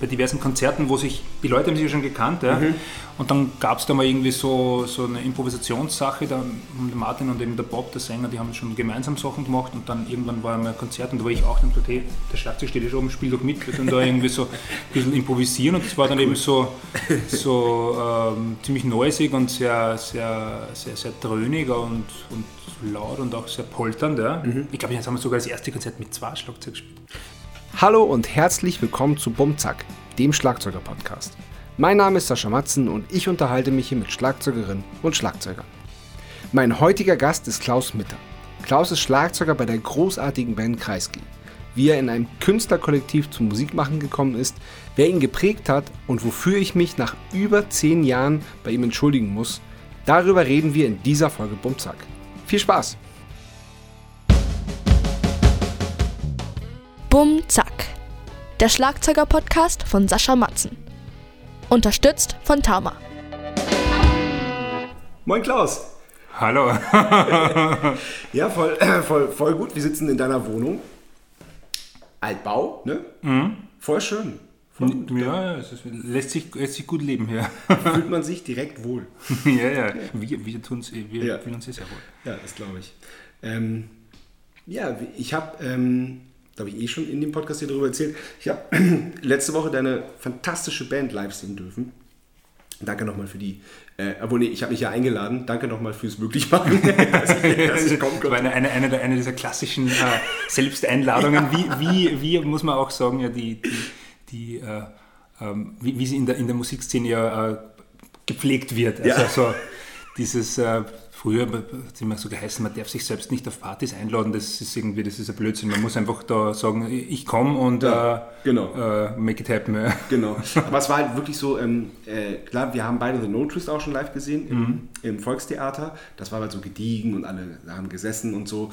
bei diversen Konzerten, wo sich die Leute haben sich ja schon gekannt, ja? Mhm. Und dann gab es da mal irgendwie so eine Improvisationssache, da Martin und eben der Bob, der Sänger, die haben schon gemeinsam Sachen gemacht und dann irgendwann war mal ein Konzert und da war ich auch und dachte, hey, der Schlagzeug steht ja schon oben, spiel doch mit, wir können da irgendwie so ein bisschen improvisieren und das war dann cool. Eben so ziemlich noisig und sehr, sehr, sehr, sehr dröhnig und laut und auch sehr polternd. Ja? Mhm. Ich glaube, jetzt haben wir sogar das erste Konzert mit 2 Schlagzeug gespielt. Hallo und herzlich willkommen zu BummZack, dem Schlagzeuger-Podcast. Mein Name ist Sascha Matzen und ich unterhalte mich hier mit Schlagzeugerinnen und Schlagzeugern. Mein heutiger Gast ist Klaus Mitter. Klaus ist Schlagzeuger bei der großartigen Band Kreisky. Wie er in einem Künstlerkollektiv zum Musikmachen gekommen ist, wer ihn geprägt hat und wofür ich mich nach über 10 Jahren bei ihm entschuldigen muss, darüber reden wir in dieser Folge BummZack. Viel Spaß! BummZack, der Schlagzeuger-Podcast von Sascha Matzen. Unterstützt von Tama. Moin Klaus. Hallo. Ja, voll gut. Wir sitzen in deiner Wohnung. Altbau, ne? Mhm. Voll schön. Ja, es ist, lässt sich gut leben hier. Fühlt man sich direkt wohl. Ja. Wir fühlen uns sehr wohl. Ja, das glaube ich. Da habe ich schon in dem Podcast hier darüber erzählt. Ich habe letzte Woche deine fantastische Band live sehen dürfen. Danke nochmal für die... ich habe mich ja eingeladen. Danke nochmal fürs Möglichmachen. dass ich kommen konnte. Eine dieser klassischen Selbsteinladungen. Ja. Wie muss man auch sagen, ja, wie sie in der Musikszene ja gepflegt wird. Also ja. So dieses... Früher hat es immer so geheißen, man darf sich selbst nicht auf Partys einladen, das ist ein Blödsinn. Man muss einfach da sagen, ich komme und make it happen. Ja. Genau. Aber es war halt wirklich so, klar, wir haben beide The No Twist auch schon live gesehen im Volkstheater. Das war halt so gediegen und alle haben gesessen und so.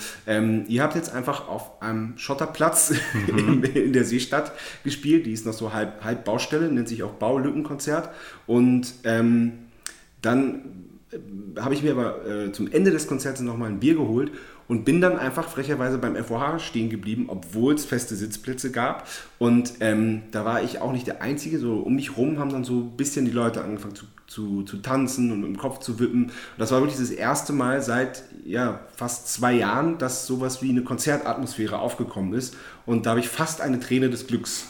Ihr habt jetzt einfach auf einem Schotterplatz in der Seestadt gespielt, die ist noch so halb Baustelle, nennt sich auch Baulückenkonzert. Und dann habe ich mir aber zum Ende des Konzerts nochmal ein Bier geholt und bin dann einfach frecherweise beim FOH stehen geblieben, obwohl es feste Sitzplätze gab. Und da war ich auch nicht der Einzige. So um mich rum haben dann so ein bisschen die Leute angefangen zu tanzen und mit dem Kopf zu wippen. Und das war wirklich das erste Mal seit fast 2 Jahren, dass sowas wie eine Konzertatmosphäre aufgekommen ist. Und da habe ich fast eine Träne des Glücks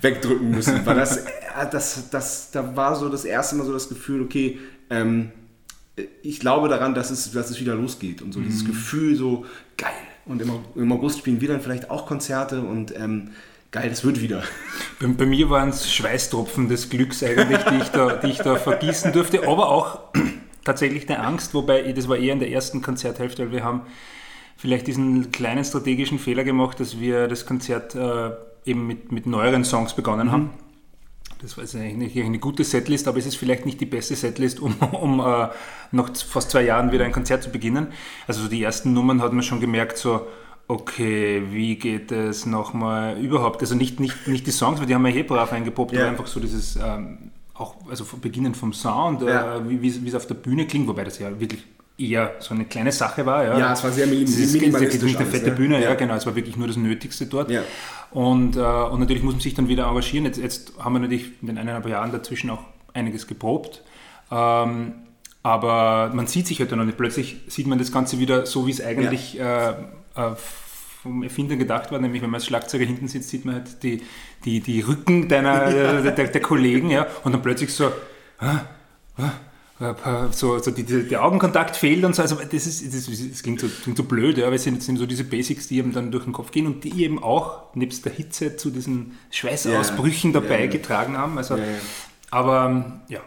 wegdrücken müssen, weil da war so das erste Mal so das Gefühl, okay, ich glaube daran, dass es wieder losgeht und so dieses Gefühl so, geil, und im August spielen wir dann vielleicht auch Konzerte und geil, das wird wieder. Bei mir waren es Schweißtropfen des Glücks eigentlich, die ich da vergießen durfte, aber auch tatsächlich eine Angst, wobei das war eher in der ersten Konzerthälfte, weil wir haben vielleicht diesen kleinen strategischen Fehler gemacht, dass wir das Konzert eben mit neueren Songs begonnen haben. Das war jetzt eigentlich eine gute Setlist, aber es ist vielleicht nicht die beste Setlist, um nach fast 2 Jahren wieder ein Konzert zu beginnen. Also so die ersten Nummern hat man schon gemerkt, so okay, wie geht es nochmal überhaupt? Also nicht die Songs, weil die haben wir brav eingepoppt, aber einfach so dieses, auch also beginnend vom Sound, wie es auf der Bühne klingt, wobei das ja wirklich eher so eine kleine Sache war. Ja, es war sehr minimalistisch. Nicht eine fette Bühne, genau, es war wirklich nur das Nötigste dort. Ja. Und natürlich muss man sich dann wieder engagieren. Jetzt haben wir natürlich in den 1,5 Jahren dazwischen auch einiges geprobt. Aber man sieht sich halt dann noch nicht. Plötzlich sieht man das Ganze wieder so, wie es eigentlich vom Erfinder gedacht war, nämlich wenn man als Schlagzeuger hinten sitzt, sieht man halt die Rücken der Kollegen. Ja. Und dann plötzlich so... So der Augenkontakt fehlt und so, also das klingt so blöd, aber es sind so diese Basics, die eben dann durch den Kopf gehen und die eben auch nebst der Hitze zu diesen Schweißausbrüchen dabei getragen haben. Also, aber ja,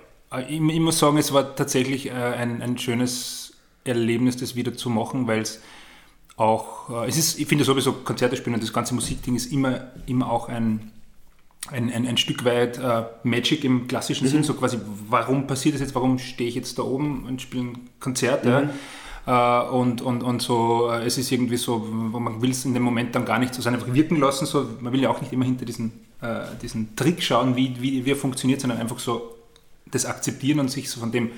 ich muss sagen, es war tatsächlich ein schönes Erlebnis, das wieder zu machen, weil es auch, ich finde sowieso Konzerte spielen und das ganze Musikding ist immer auch ein Stück weit Magic im klassischen Sinn, so quasi, warum passiert das jetzt, warum stehe ich jetzt da oben und spiele ein Konzert, und so, es ist irgendwie so, man will es in dem Moment dann gar nicht so sein, einfach wirken lassen, so, man will ja auch nicht immer hinter diesen Trick schauen, wie er funktioniert, sondern einfach so das akzeptieren und sich so von dem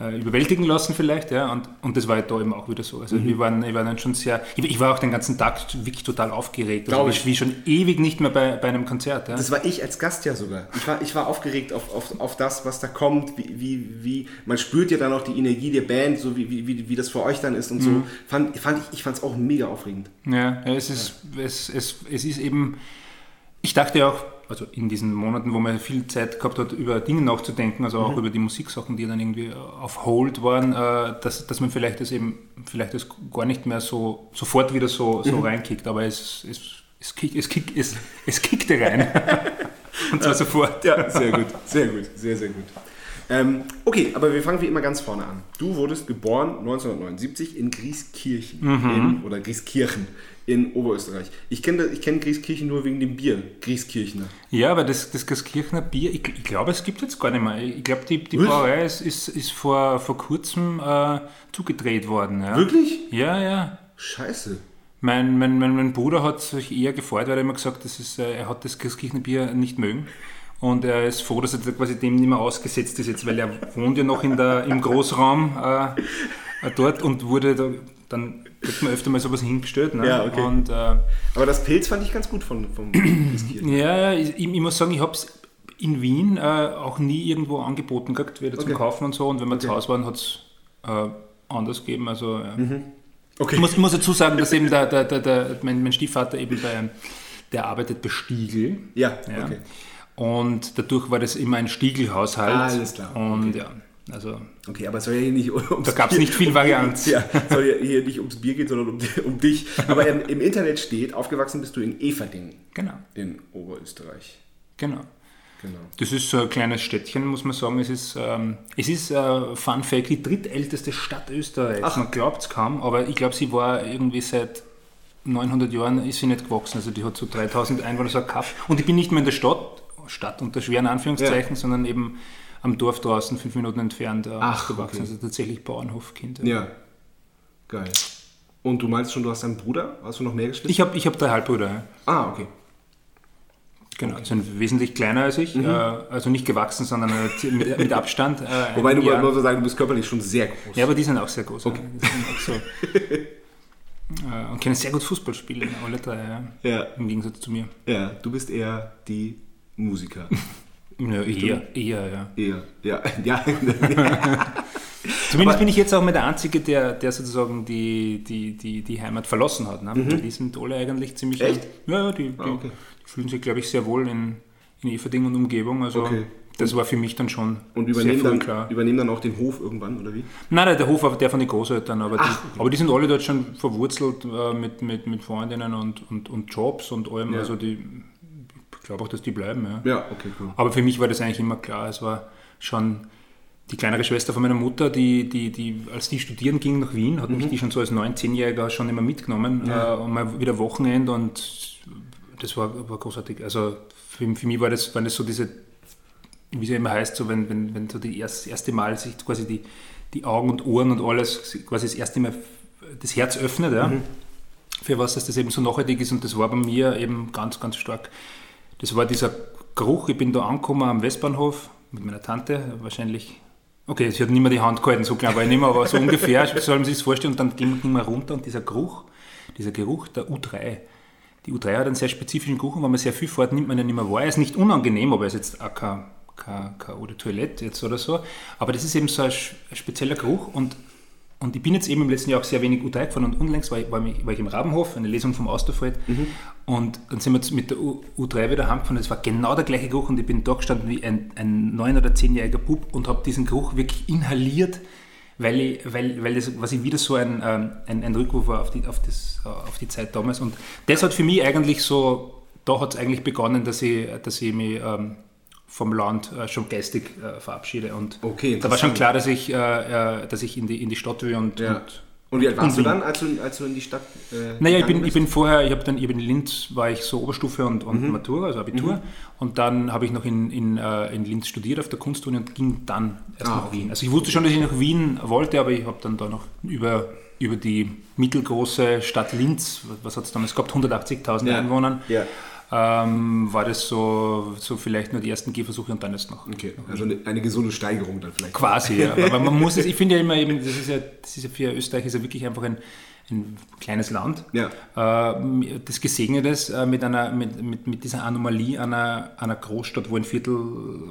überwältigen lassen vielleicht, ja, und das war ja da eben auch wieder so. Also wir waren dann schon sehr, ich war auch den ganzen Tag wirklich total aufgeregt, also wie schon ewig nicht mehr bei einem Konzert. Ja. Das war ich als Gast ja sogar. Ich war aufgeregt auf das, was da kommt, wie man spürt ja dann auch die Energie der Band, so wie das für euch dann ist und so. Ich fand es auch mega aufregend. Ja, es ist eben, ich dachte ja auch, also in diesen Monaten, wo man viel Zeit gehabt hat, über Dinge nachzudenken, also auch über die Musiksachen, die dann irgendwie auf Hold waren, dass man vielleicht das eben, gar nicht mehr so sofort wieder so reinkickt, aber es kickte rein. Und zwar sofort. Ja, sehr gut. Okay, aber wir fangen wie immer ganz vorne an. Du wurdest geboren 1979 in Grieskirchen in Oberösterreich. Ich kenne Grieskirchen nur wegen dem Bier, Grieskirchner. Ja, aber das Grieskirchner Bier, ich glaube, es gibt jetzt gar nicht mehr. Ich glaube, die Brauerei ist vor kurzem zugedreht worden. Ja. Wirklich? Ja. Scheiße. Mein Bruder hat sich eher gefreut, weil er immer gesagt hat, er hat das Grieskirchner Bier nicht mögen. Und er ist froh, dass er quasi dem nicht mehr ausgesetzt ist jetzt, weil er wohnt ja noch im Großraum dort und wurde da, dann kriegt man öfter mal sowas hingestellt. Ne? Ja, okay. Und, aber das Pilz fand ich ganz gut vom Grieskirchen. Ja, ich muss sagen, ich habe es in Wien auch nie irgendwo angeboten gehabt, weder zum Kaufen und so. Und wenn wir zu Hause waren, hat es anders gegeben. Also, okay. Ich muss dazu sagen, dass eben mein Stiefvater eben der arbeitet bei Stiegl. Ja. Okay. Und dadurch war das immer ein Stiegelhaushalt. Alles klar. Und aber es soll ja hier nicht ums Bier gehen. Da gab es nicht viel Varianz. Ja, es soll ja hier nicht ums Bier gehen, sondern um dich. Aber im Internet steht, aufgewachsen bist du in Eferding. Genau. In Oberösterreich. Genau. Das ist so ein kleines Städtchen, muss man sagen. Es ist Fun Fact, die drittälteste Stadt Österreichs. Ach. Man glaubt es kaum, aber ich glaube, sie war irgendwie seit 900 Jahren ist sie nicht gewachsen. Also die hat so 3000 Einwohner, so ein Kaff. Und ich bin nicht mehr in der Stadt unter schweren Anführungszeichen, sondern eben am Dorf draußen, 5 Minuten entfernt aufgewachsen. Okay. Also tatsächlich Bauernhofkind. Ja, geil. Und du meinst schon, du hast einen Bruder? Hast du noch mehr Geschwister? Ich hab 3 Halbbrüder. Ja. Ah, okay. Genau, okay. Sind wesentlich kleiner als ich. Also nicht gewachsen, sondern mit Abstand. Wobei du wolltest nur sagen, du bist körperlich schon sehr groß. Ja, aber die sind auch sehr groß. Okay. Ja. Die sind auch so. Und können sehr gut Fußball spielen, alle 3. Ja. Im Gegensatz zu mir. Ja, du bist eher die Musiker. Ja, eher. Zumindest bin ich jetzt auch mal der Einzige, der sozusagen die Heimat verlassen hat. Ne? Die sind alle eigentlich ziemlich... Echt? Ja, die fühlen sich, glaube ich, sehr wohl in Eferding und Umgebung. Also das war für mich dann schon übernehmen dann auch den Hof irgendwann, oder wie? Nein, der Hof war der von den Großeltern. Aber die sind alle dort schon verwurzelt mit Freundinnen und Jobs und allem. Ja. Also die... Ich glaube auch, dass die bleiben, ja, okay, cool. Aber für mich war das eigentlich immer klar, es war schon die kleinere Schwester von meiner Mutter, die als die studieren ging nach Wien, hat mich die schon so als 19-Jähriger schon immer mitgenommen, und mal wieder Wochenende, und das war großartig. Also für mich waren das so diese, wie es ja immer heißt, so wenn so das erste Mal sich quasi die Augen und Ohren und alles, quasi das erste Mal das Herz öffnet, für was, dass das eben so nachhaltig ist, und das war bei mir eben ganz, ganz stark. Das war dieser Geruch, ich bin da angekommen am Westbahnhof mit meiner Tante, wahrscheinlich, okay, sie hat nicht mehr die Hand gehalten, so klein war ich nicht mehr, aber so ungefähr, soll man sich das vorstellen, und dann ging man runter, und dieser Geruch der U3, die U3 hat einen sehr spezifischen Geruch, und wenn man sehr viel fährt, nimmt man ihn nicht mehr wahr, er ist nicht unangenehm, aber er ist jetzt auch keine Toilette jetzt oder so, aber das ist eben so ein spezieller Geruch, und ich bin jetzt eben im letzten Jahr auch sehr wenig U3 gefahren, und unlängst war ich im Rabenhof, eine Lesung vom Austrofred, und dann sind wir jetzt mit der U3 wieder heimgefahren, das war genau der gleiche Geruch, und ich bin da gestanden wie ein 9- oder 10-jähriger Bub und habe diesen Geruch wirklich inhaliert, weil das quasi wieder so ein Rückruf war auf die Zeit damals, und das hat für mich eigentlich so, da hat es eigentlich begonnen, dass ich mich... vom Land schon geistig verabschiede. Und da war schon klar, dass ich in die Stadt will. Und wie alt warst du dann, als du in die Stadt naja, ich bin in Linz, war ich so Oberstufe und Matura, also Abitur. Und dann habe ich noch in Linz studiert auf der Kunstuni und ging dann erst nach Wien. Also ich wusste schon, dass ich nach Wien wollte, aber ich habe dann da noch über die mittelgroße Stadt Linz, was hat es damals gehabt, 180.000 Einwohnern, war das so vielleicht nur die ersten Gehversuche und dann ist noch. Okay, also eine gesunde Steigerung dann vielleicht. Quasi, ja. Aber man muss es, ich finde ja immer eben, das ist ja für Österreich ist ja wirklich einfach ein kleines Land, ja. Das Gesegnetes mit dieser Anomalie einer Großstadt, wo ein Viertel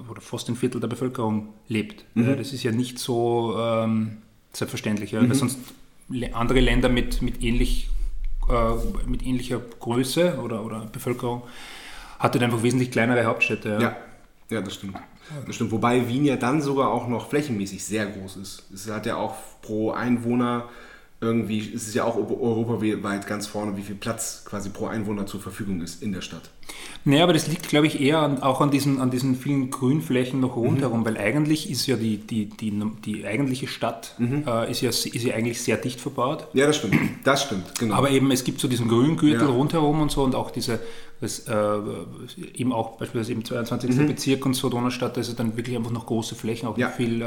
oder fast ein Viertel der Bevölkerung lebt. Mhm. Das ist ja nicht so selbstverständlich, ja, mhm. weil sonst andere Länder mit ähnlicher Größe oder Bevölkerung hatten einfach wesentlich kleinere Hauptstädte. Ja. Ja, das stimmt. Das stimmt. Wobei Wien ja dann sogar auch noch flächenmäßig sehr groß ist. Es hat ja auch pro Einwohner irgendwie, ist es ja auch europaweit ganz vorne, wie viel Platz quasi pro Einwohner zur Verfügung ist in der Stadt. Naja, aber das liegt, glaube ich, eher an diesen vielen Grünflächen noch rundherum, mhm. weil eigentlich ist ja die eigentliche Stadt mhm. ist ja eigentlich sehr dicht verbaut. Ja, das stimmt, genau. Aber eben, es gibt so diesen Grüngürtel ja. rundherum und so und auch eben auch beispielsweise im 22. Mhm. Bezirk und so Donaustadt, da ist ja dann wirklich einfach noch große Flächen, auch ja. viel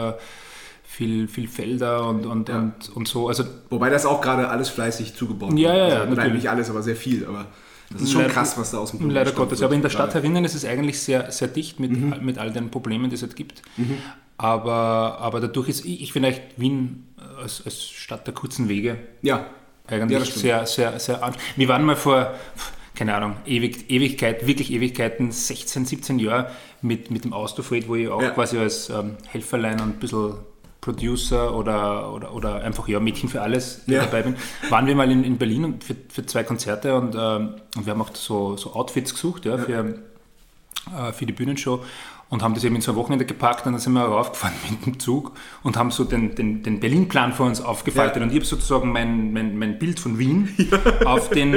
Felder und so. Also, wobei das auch gerade alles fleißig zugebaut wird. Ja, also natürlich. Nicht alles, aber sehr viel. Aber das ist schon krass, was da aus dem Boden leider Gottes. Wird. Aber in der Stadt herinnen ist es eigentlich sehr, sehr dicht mit all den Problemen, die es halt gibt. Mhm. Aber dadurch ist, ich finde Wien als Stadt der kurzen Wege ja. eigentlich ja, sehr, sehr, sehr an. Wir waren mal vor, keine Ahnung, Ewigkeiten, 16, 17 Jahren mit dem Austrofred, wo ich auch ja. quasi als Helferlein und ein bisschen Producer oder einfach ja Mädchen für alles ja. dabei bin, waren wir mal in Berlin und für 2 Konzerte und wir haben auch so Outfits gesucht ja, für die Bühnenshow und haben das eben in so ein Wochenende gepackt und dann sind wir raufgefahren mit dem Zug und haben so den Berlin-Plan vor uns aufgefaltet ja. und ich habe sozusagen mein Bild von Wien ja. auf den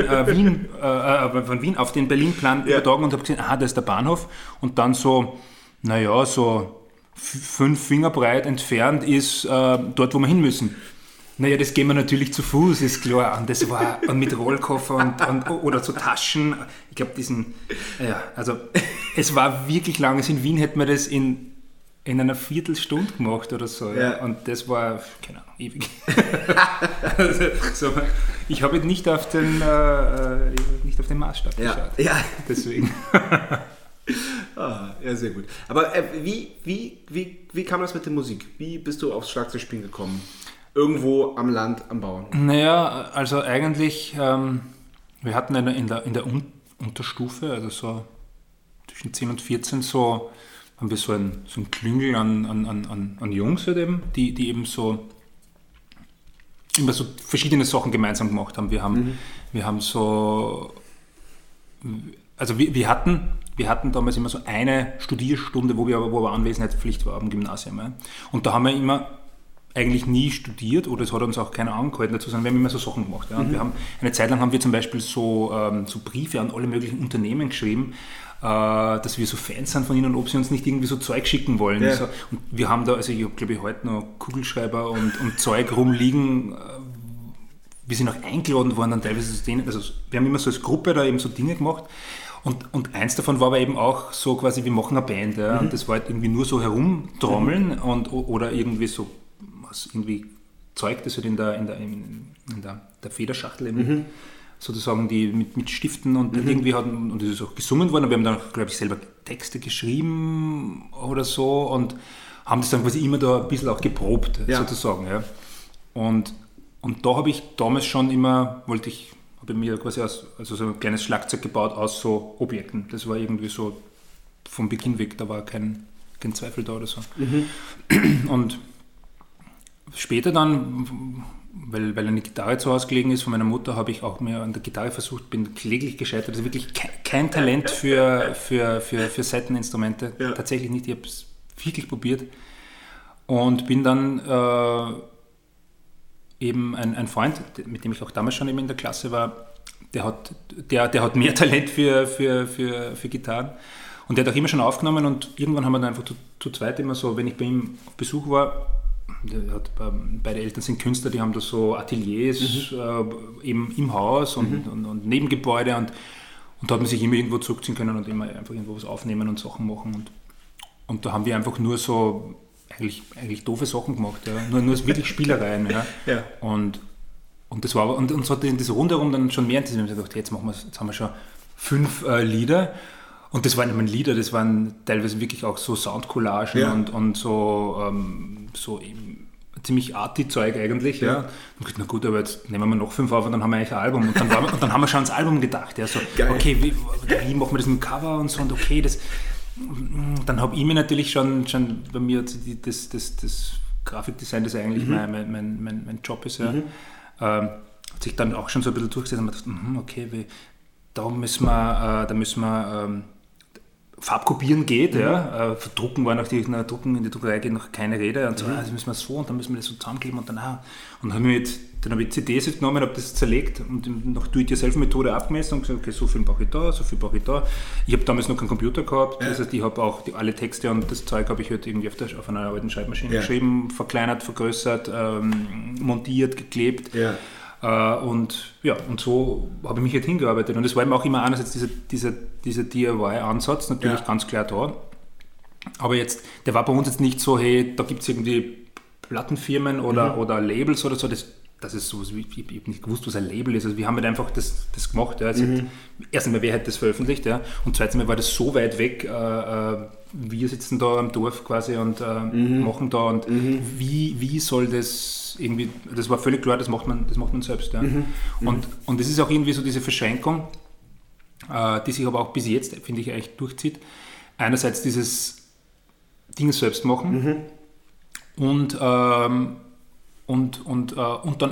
Berlin-Plan ja. übertragen und habe gesehen, da ist der Bahnhof und dann so, naja, so 5 Finger breit entfernt ist dort, wo wir hin müssen. Naja, das gehen wir natürlich zu Fuß, ist klar. Und das war mit Rollkoffer oder so Taschen. Ich glaube, es war wirklich lang. In Wien hätten wir das in einer Viertelstunde gemacht oder so. Ja. Ja. Und das war, keine Ahnung, ewig. Also, ich habe jetzt nicht auf den Maßstab ja. geschaut. Ja. Deswegen. Ah, ja, sehr gut. Aber wie kam das mit der Musik? Wie bist du aufs Schlagzeugspielen gekommen? Irgendwo am Land, am Bauernhof? Naja, also eigentlich, wir hatten in der Unterstufe, also so zwischen 10 und 14, so haben wir so ein Klüngel an Jungs, halt eben, die eben so immer so verschiedene Sachen gemeinsam gemacht haben. Wir hatten damals immer so eine Studierstunde, wo aber Anwesenheitspflicht war am Gymnasium. Ja. Und da haben wir immer eigentlich nie studiert oder es hat uns auch keiner angehalten dazu, sondern wir haben immer so Sachen gemacht. Ja. Und eine Zeit lang haben wir zum Beispiel so Briefe an alle möglichen Unternehmen geschrieben, dass wir so Fans sind von ihnen und ob sie uns nicht irgendwie so Zeug schicken wollen. Ja. Also, und wir haben da, also ich habe glaube ich heute noch Kugelschreiber und Zeug rumliegen. Wir sind auch eingeladen worden, dann teilweise zu denen. Also wir haben immer so als Gruppe da eben so Dinge gemacht. Und eins davon war aber eben auch so quasi, wir machen eine Band. Ja? Mhm. Und das war halt irgendwie nur so herumtrommeln oder irgendwie so was irgendwie Zeug, das halt in der Federschachtel eben sozusagen die mit Stiften und irgendwie hatten, und das ist auch gesungen worden, aber wir haben dann glaube ich selber Texte geschrieben oder so und haben das dann quasi immer da ein bisschen auch geprobt, ja. sozusagen. Ja? Und da habe ich damals schon immer, habe mir quasi so ein kleines Schlagzeug gebaut aus so Objekten. Das war irgendwie so vom Beginn weg, da war kein Zweifel da oder so. Mhm. Und später dann, weil eine Gitarre zu Hause gelegen ist von meiner Mutter, habe ich auch mehr an der Gitarre versucht, bin kläglich gescheitert. Also wirklich kein Talent für Saiteninstrumente, ja. tatsächlich nicht. Ich habe es wirklich probiert und bin dann... eben ein Freund, mit dem ich auch damals schon eben in der Klasse war, der hat mehr Talent für Gitarren und der hat auch immer schon aufgenommen und irgendwann haben wir dann einfach zu zweit immer so, wenn ich bei ihm auf Besuch war, beide Eltern sind Künstler, die haben da so Ateliers eben im Haus und Nebengebäude und da hat man sich immer irgendwo zurückziehen können und immer einfach irgendwo was aufnehmen und Sachen machen und da haben wir einfach nur so eigentlich doofe Sachen gemacht, ja. nur wirklich Spielereien. Ja. Ja. Und das war aber, und so hat das rundherum dann schon mehr interessiert. Ich habe gedacht, jetzt haben wir schon 5 Lieder. Und das waren nicht mal Lieder, das waren teilweise wirklich auch so Soundcollagen und so, so eben ziemlich Arty-Zeug eigentlich. Ja. Ja. Und na gut, aber jetzt nehmen wir noch 5 auf und dann haben wir eigentlich ein Album. Und dann, und dann haben wir schon ans Album gedacht. Ja, so, okay, wie machen wir das mit dem Cover und so? Und okay, das... Dann habe ich mir natürlich schon bei mir das Grafikdesign, das eigentlich mein Job ist, hat sich dann auch schon so ein bisschen durchgesetzt und gedacht, okay, da müssen wir Farbkopieren geht, verdrucken war noch in die Druckerei geht noch keine Rede und so, also müssen wir es so und dann müssen wir das so zusammenkleben und dann habe ich CDs jetzt genommen, habe das zerlegt und nach Do-it-yourself-Methode abgemessen und gesagt, okay, so viel brauche ich da, so viel brauche ich da. Ich habe damals noch keinen Computer gehabt, das heißt, ich habe auch alle Texte und das Zeug habe ich halt irgendwie auf einer alten Schreibmaschine geschrieben, verkleinert, vergrößert, montiert, geklebt. Ja. Und so habe ich mich halt hingearbeitet. Und es war eben auch immer einerseits dieser DIY-Ansatz, natürlich ganz klar da. Aber jetzt, der war bei uns jetzt nicht so, hey, da gibt es irgendwie Plattenfirmen oder Labels oder so. Das ist sowas, ich habe nicht gewusst, was ein Label ist. Also wir haben halt einfach das gemacht. Ja. Also erstens mal, wer hat das veröffentlicht? Ja. Und zweitens mal war das so weit weg, wir sitzen da am Dorf quasi und machen da. Und wie soll das... Irgendwie, das war völlig klar, das macht man selbst. Ja. Und das ist auch irgendwie so diese Verschränkung, die sich aber auch bis jetzt, finde ich, eigentlich durchzieht. Einerseits dieses Ding selbst machen und dann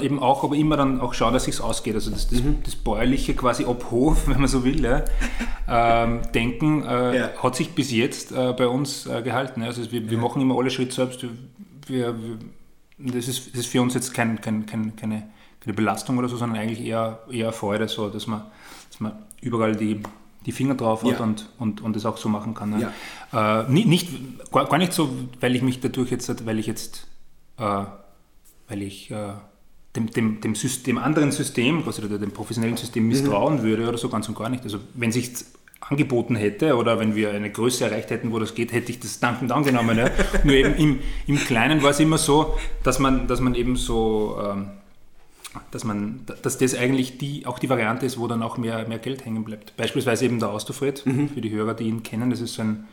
eben auch, aber immer dann auch schauen, dass es sich ausgeht. Also das bäuerliche quasi Obhof, wenn man so will, denken, hat sich bis jetzt bei uns gehalten. Ja. Also wir machen immer alle Schritte selbst. Das ist für uns jetzt keine Belastung oder so, sondern eigentlich eher Freude, so, dass man überall die Finger drauf hat und das auch so machen kann. Ne? Ja. Nicht so, weil ich mich dadurch jetzt, weil ich dem System, anderen System, quasi dem professionellen System misstrauen würde oder so, ganz und gar nicht. Also wenn sich angeboten hätte oder wenn wir eine Größe erreicht hätten, wo das geht, hätte ich das dankend angenommen. Ja. Nur eben im Kleinen war es immer so, dass man eben so, dass das eigentlich auch die Variante ist, wo dann auch mehr Geld hängen bleibt. Beispielsweise eben der Austrofred, für die Hörer, die ihn kennen, das ist so ein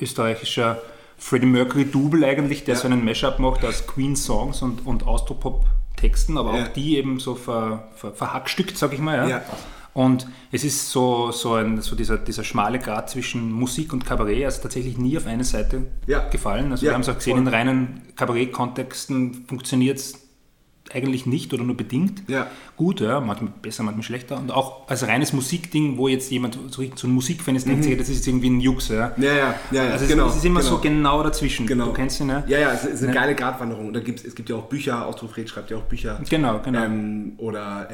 österreichischer Freddie Mercury Double eigentlich, der so einen Mashup macht aus Queen Songs und Austropop-Texten, aber auch die eben so verhackstückt, sag ich mal. Ja. Ja. Und es ist so dieser schmale Grat zwischen Musik und Kabarett, also tatsächlich nie auf eine Seite gefallen. Also wir haben es auch gesehen, in reinen Kabarett-Kontexten funktioniert es eigentlich nicht oder nur bedingt gut, manchmal besser, manchmal schlechter. Und auch als reines Musikding, wo jetzt jemand so ein Musikfan ist, denkt sich, das ist irgendwie ein Jux. Also es ist immer so genau dazwischen. Genau. Du kennst ihn, ne? Ja, es ist eine geile Gratwanderung. Und es gibt ja auch Bücher, Austrofred schreibt ja auch Bücher. Genau. Oder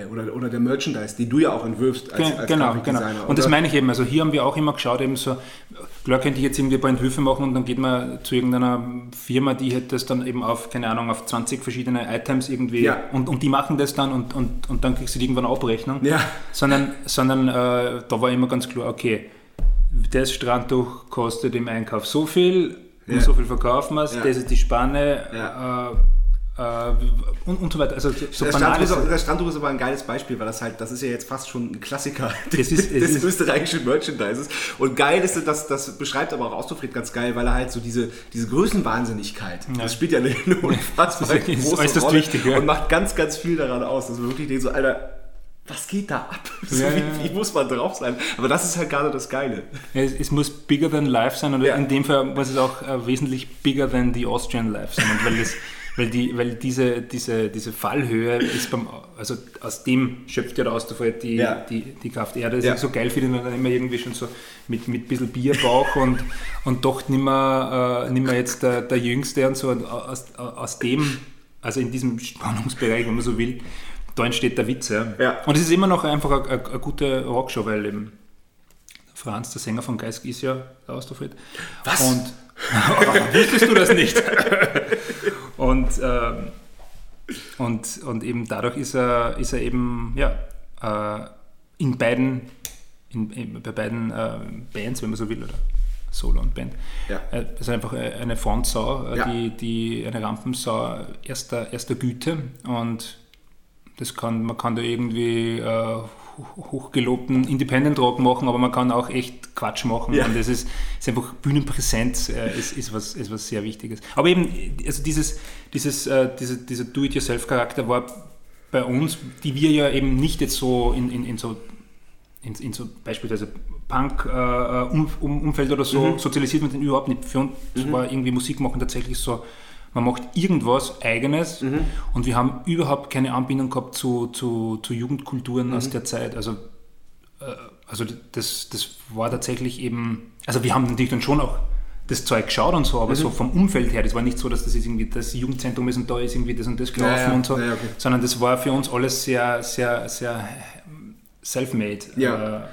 der Merchandise, die du ja auch entwirfst als Grafikdesigner. Genau. Und das meine ich eben. Also hier haben wir auch immer geschaut, eben so, klar könnte ich jetzt irgendwie ein paar Entwürfe machen und dann geht man zu irgendeiner Firma, die hätte das dann eben auf, keine Ahnung, auf 20 verschiedene Items irgendwie und die machen das dann und dann kriegst du irgendwann eine Abrechnung. Ja. Sondern da war immer ganz klar, okay, das Strandtuch kostet im Einkauf so viel, und so viel verkaufen wir es, das ist die Spanne, und so weiter. Also so das Strandtuch ist aber ein geiles Beispiel, weil das ist ja jetzt fast schon ein Klassiker des österreichischen Merchandises. Und geil ist, das beschreibt aber auch Austrofred ganz geil, weil er halt so diese Größenwahnsinnigkeit, das spielt ja eine unfassbar große Rolle und macht ganz, ganz viel daran aus, dass man wirklich denkt so, Alter, was geht da ab? Wie muss man drauf sein? Aber das ist halt gerade das Geile. Es muss bigger than life sein und in dem Fall muss es auch wesentlich bigger than the Austrian life sein. Und weil diese Fallhöhe ist also aus dem schöpft ja der Austrofred die Kraft. Das ist so geil für den, dann immer irgendwie schon so mit ein bisschen Bierbauch und doch nimmer jetzt der Jüngste und so. Und aus dem, also in diesem Spannungsbereich, wenn man so will, da entsteht der Witz. Ja. Ja. Und es ist immer noch einfach eine gute Rockshow, weil eben Franz, der Sänger von Geist, ist ja der Austrofred. Was? Und wusstest du das nicht? Und eben dadurch ist er eben bei beiden Bands, wenn man so will, oder Solo und Band, ist einfach eine Frontsau, die eine Rampensau erster Güte, und man kann da irgendwie hochgelobten Independent-Rock machen, aber man kann auch echt Quatsch machen. Ja. Und das ist einfach Bühnenpräsenz, ist was sehr Wichtiges. Aber eben, also dieser Do-it-yourself-Charakter war bei uns, die wir ja eben nicht jetzt so in so beispielsweise Punk-Umfeld oder so sozialisiert man den überhaupt nicht. Für uns war irgendwie Musik machen tatsächlich so, man macht irgendwas Eigenes und wir haben überhaupt keine Anbindung gehabt zu Jugendkulturen aus der Zeit. Also das war tatsächlich eben, also wir haben natürlich dann schon auch das Zeug geschaut und so, aber so vom Umfeld her, das war nicht so, dass das jetzt irgendwie das Jugendzentrum ist und da ist irgendwie das und das gelaufen und so, sondern das war für uns alles sehr, sehr, sehr self-made. Ja.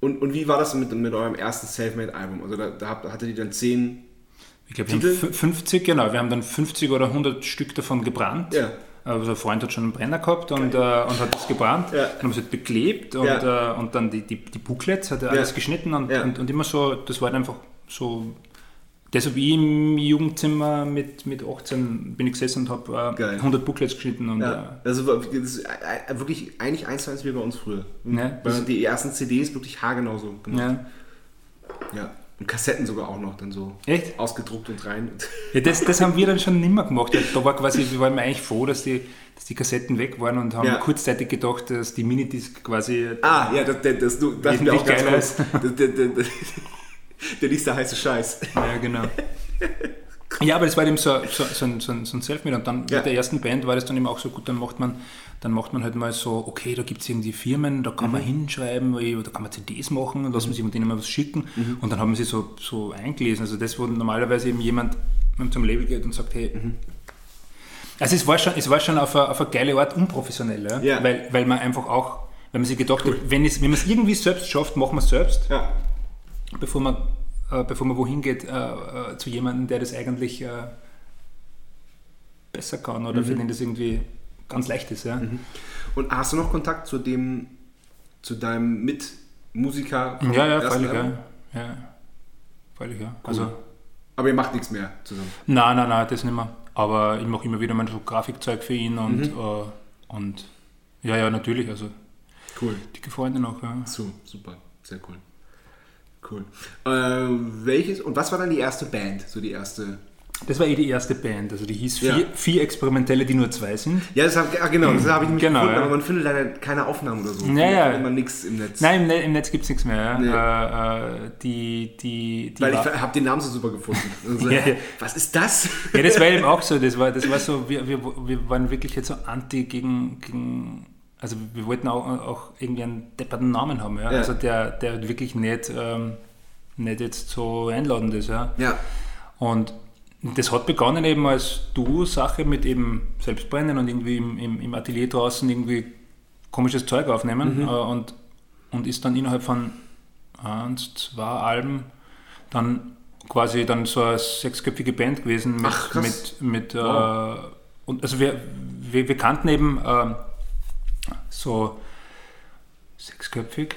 Und wie war das mit eurem ersten Selfmade-Album? Also da hattet ihr dann 10... Ich glaube, wir haben 50, genau. Wir haben dann 50 oder 100 Stück davon gebrannt. Ja. Also ein Freund hat schon einen Brenner gehabt und hat das gebrannt. Ja. Dann haben sie es beklebt und dann die Booklets hat er alles geschnitten und immer so, das war dann einfach so... Deshalb ich im Jugendzimmer mit 18 bin ich gesessen und habe 100 Booklets geschnitten. Und, das ist wirklich eigentlich eins zu eins wie bei uns früher. Ja, weil die ersten CDs wirklich haargenau so gemacht. Ja. Und Kassetten sogar auch noch dann so. Echt? Ausgedruckt und rein. Ja, das haben wir dann schon nimmer gemacht. Da war quasi, wir waren eigentlich froh, dass die Kassetten weg waren und haben kurzzeitig gedacht, dass die Minidisc quasi... Ah, ja, das wäre auch ganz kurz. Der nächste heiße Scheiß. Ja, genau. Ja, aber das war eben so ein Selfmade. Und dann mit der ersten Band war das dann eben auch so, gut, dann macht man halt mal so, okay, da gibt es irgendwie Firmen, da kann man hinschreiben, da kann man CDs machen und lassen sich mit denen mal was schicken. Und dann haben sie so eingelesen. Also das, wo normalerweise eben jemand zum Label geht und sagt, hey, also es war schon auf eine geile Art unprofessionell, ja? Weil man einfach auch, wenn man sich gedacht hat, wenn man es irgendwie selbst schafft, machen wir es selbst. Ja. Bevor man wohin geht, zu jemandem, der das eigentlich besser kann oder für den das irgendwie ganz leicht ist. Ja. Und hast du noch Kontakt zu deinem Mitmusiker? Ja, freilich, ja. Freilich, ja. Cool. Also, aber ihr macht nichts mehr zusammen? Nein, das nicht mehr. Aber ich mache immer wieder mein Grafikzeug für ihn und ja, natürlich. Also, cool. Dicke Freunde noch. Ja. So, super, sehr cool. Cool. Und was war dann die erste Band? So die erste? Das war die erste Band. Also die hieß Vier Experimentelle, die nur zwei sind. Ja, das habe ich nämlich gefunden, aber man findet leider keine Aufnahmen oder so. Ja. Immer nichts im Netz. Nein, im Netz gibt es nichts mehr. Ja. Ich habe den Namen so super gefunden. Also, was ist das? Ja, das war eben auch so. Das war so, wir waren wirklich jetzt so anti gegen also wir wollten auch irgendwie einen depperten Namen haben, ja? Also der wirklich nicht jetzt so einladend ist. Ja? Ja. Und das hat begonnen eben als Duo-Sache mit eben Selbstbrennen und irgendwie im Atelier draußen irgendwie komisches Zeug aufnehmen und ist dann innerhalb von 1, 2 Alben dann quasi dann so eine 6-köpfige Band gewesen mit... Ach, krass. Wow. Und also wir kannten eben... so 6-köpfig.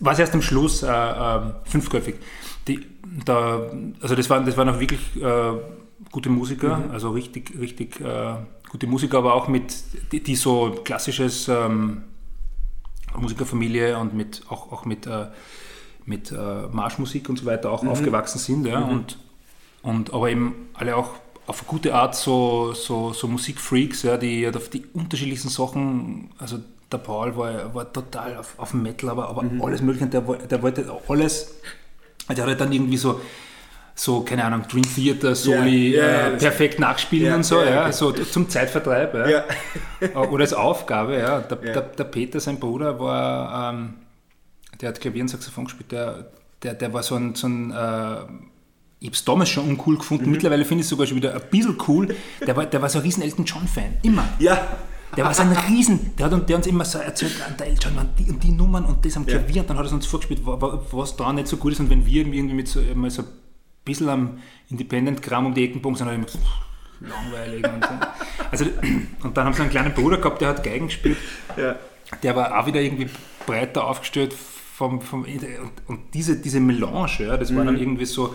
War es erst am Schluss 5-köpfig. Also das waren auch wirklich gute Musiker, also richtig gute Musiker, aber auch mit die so klassisches Musikerfamilie und mit Marschmusik und so weiter auch aufgewachsen sind, ja, und aber eben alle auch auf eine gute Art so Musikfreaks, ja, die auf die unterschiedlichsten Sachen, also der Paul war total auf Metal, aber alles Mögliche, der wollte alles, der hat dann irgendwie so keine Ahnung, Dream Theater, Soli, perfekt nachspielen und so, ja, okay. So zum Zeitvertreib, oder als Aufgabe, ja. Der Peter, sein Bruder, war, der hat Klavier und Saxophon gespielt, der war so ein ich habe es damals schon uncool gefunden, mittlerweile finde ich es sogar schon wieder ein bisschen cool. Der war so ein riesen Elton John-Fan, immer. Ja. Der war so ein riesen, der hat uns immer so erzählt, der Elton John, die Nummern und das am Klavier. Und dann hat er uns vorgespielt, was da nicht so gut ist. Und wenn wir irgendwie mit so ein bisschen am Independent-Kram um die Ecken bogen, sind dann immer so langweilig. Und so. Also, und dann haben sie einen kleinen Bruder gehabt, der hat Geigen gespielt. Ja. Der war auch wieder irgendwie breiter aufgestellt, und diese Melange, ja, das war dann irgendwie so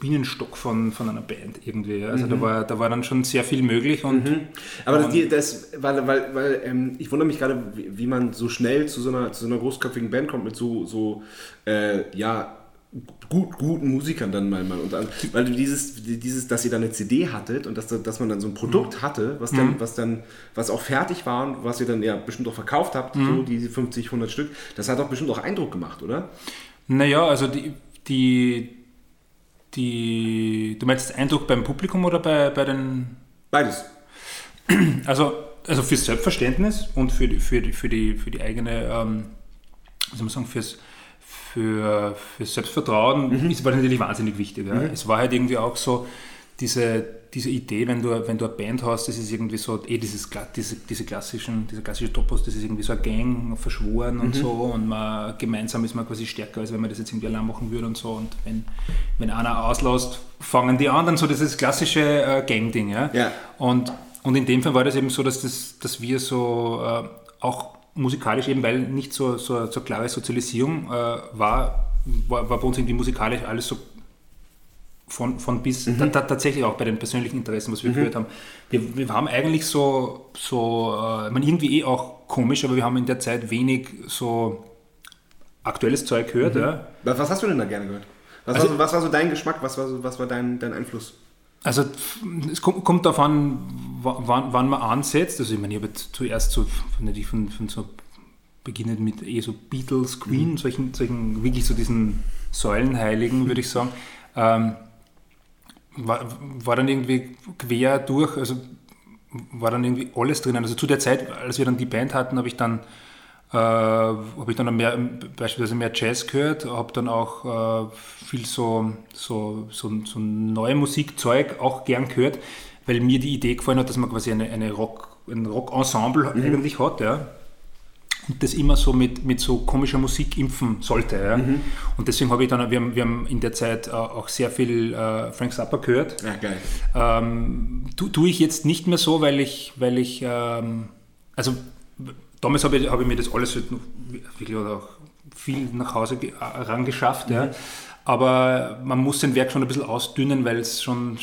Bienenstock von einer Band irgendwie. Also da war dann schon sehr viel möglich. Und aber ich wundere mich gerade, wie man so schnell zu so einer großköpfigen Band kommt mit guten Musikern dann mal unter anderem. Weil dieses, dass ihr dann eine CD hattet und dass man dann so ein Produkt hatte, was auch fertig war und was ihr dann ja bestimmt auch verkauft habt, so diese 50, 100 Stück, das hat doch bestimmt auch Eindruck gemacht, oder? Naja, also die du meinst Eindruck beim Publikum oder bei den... Beides. Also fürs Selbstverständnis und für die eigene, wie soll man sagen, für Selbstvertrauen ist war natürlich wahnsinnig wichtig. Ja. Es war halt irgendwie auch so diese Idee, wenn du eine Band hast, das ist irgendwie so, dieser klassische Topos, das ist irgendwie so eine Gang verschworen und so, und man gemeinsam ist man quasi stärker, als wenn man das jetzt irgendwie allein machen würde und so, und wenn einer auslässt, fangen die anderen so, das ist das klassische Gang-Ding. Ja? Ja. Und in dem Fall war das eben so, dass wir so auch musikalisch eben, weil nicht so klare Sozialisierung war bei uns irgendwie musikalisch alles so von bis, tatsächlich auch bei den persönlichen Interessen, was wir gehört haben. Wir haben eigentlich so ich meine, irgendwie auch komisch, aber wir haben in der Zeit wenig so aktuelles Zeug gehört. Ja. Was hast du denn da gerne gehört? Was war so dein Geschmack, was war dein Einfluss? Also es kommt darauf an, wann man ansetzt. Also ich meine, ich habe jetzt zuerst so von so beginnend mit so Beatles, Queen, solchen wirklich so diesen Säulenheiligen, würde ich sagen, war dann irgendwie quer durch, also war dann irgendwie alles drinnen. Also zu der Zeit, als wir dann die Band hatten, habe ich dann mehr, beispielsweise mehr Jazz gehört, habe dann auch viel so neue Musikzeug auch gern gehört, weil mir die Idee gefallen hat, dass man quasi ein Rock-Ensemble eigentlich hat, ja. Und das immer so mit so komischer Musik impfen sollte. Ja. Und deswegen habe ich dann, wir haben in der Zeit auch sehr viel Frank Zappa gehört. Ja, geil. Tue ich jetzt nicht mehr so, weil ich damals habe ich mir das alles wirklich auch viel nach Hause herangeschafft, ja. Aber man muss sein Werk schon ein bisschen ausdünnen, weil es schon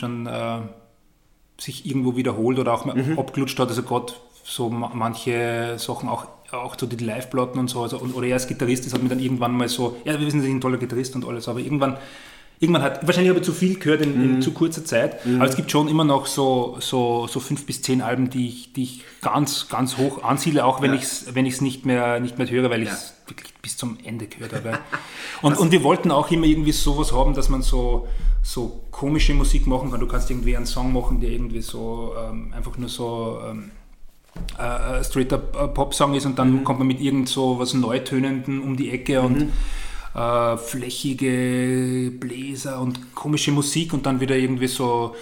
sich irgendwo wiederholt oder auch abgelutscht hat. Also gerade so manche Sachen, auch so die Live-Platten und so. Also, oder er als Gitarrist, das hat mir dann irgendwann mal so, ja, wir wissen, dass ich ein toller Gitarrist und alles, aber irgendwann hat, wahrscheinlich habe ich zu viel gehört in zu kurzer Zeit, aber es gibt schon immer noch so 5 bis 10 Alben, die ich ganz, ganz hoch ansiedle, auch wenn ich es nicht mehr höre, weil ich es wirklich bis zum Ende gehört habe. und wir wollten auch immer irgendwie sowas haben, dass man so komische Musik machen kann. Du kannst irgendwie einen Song machen, der irgendwie so einfach nur so straighter Pop-Song ist, und dann kommt man mit irgend so was Neutönenden um die Ecke und flächige Bläser und komische Musik, und dann wieder irgendwie wieder so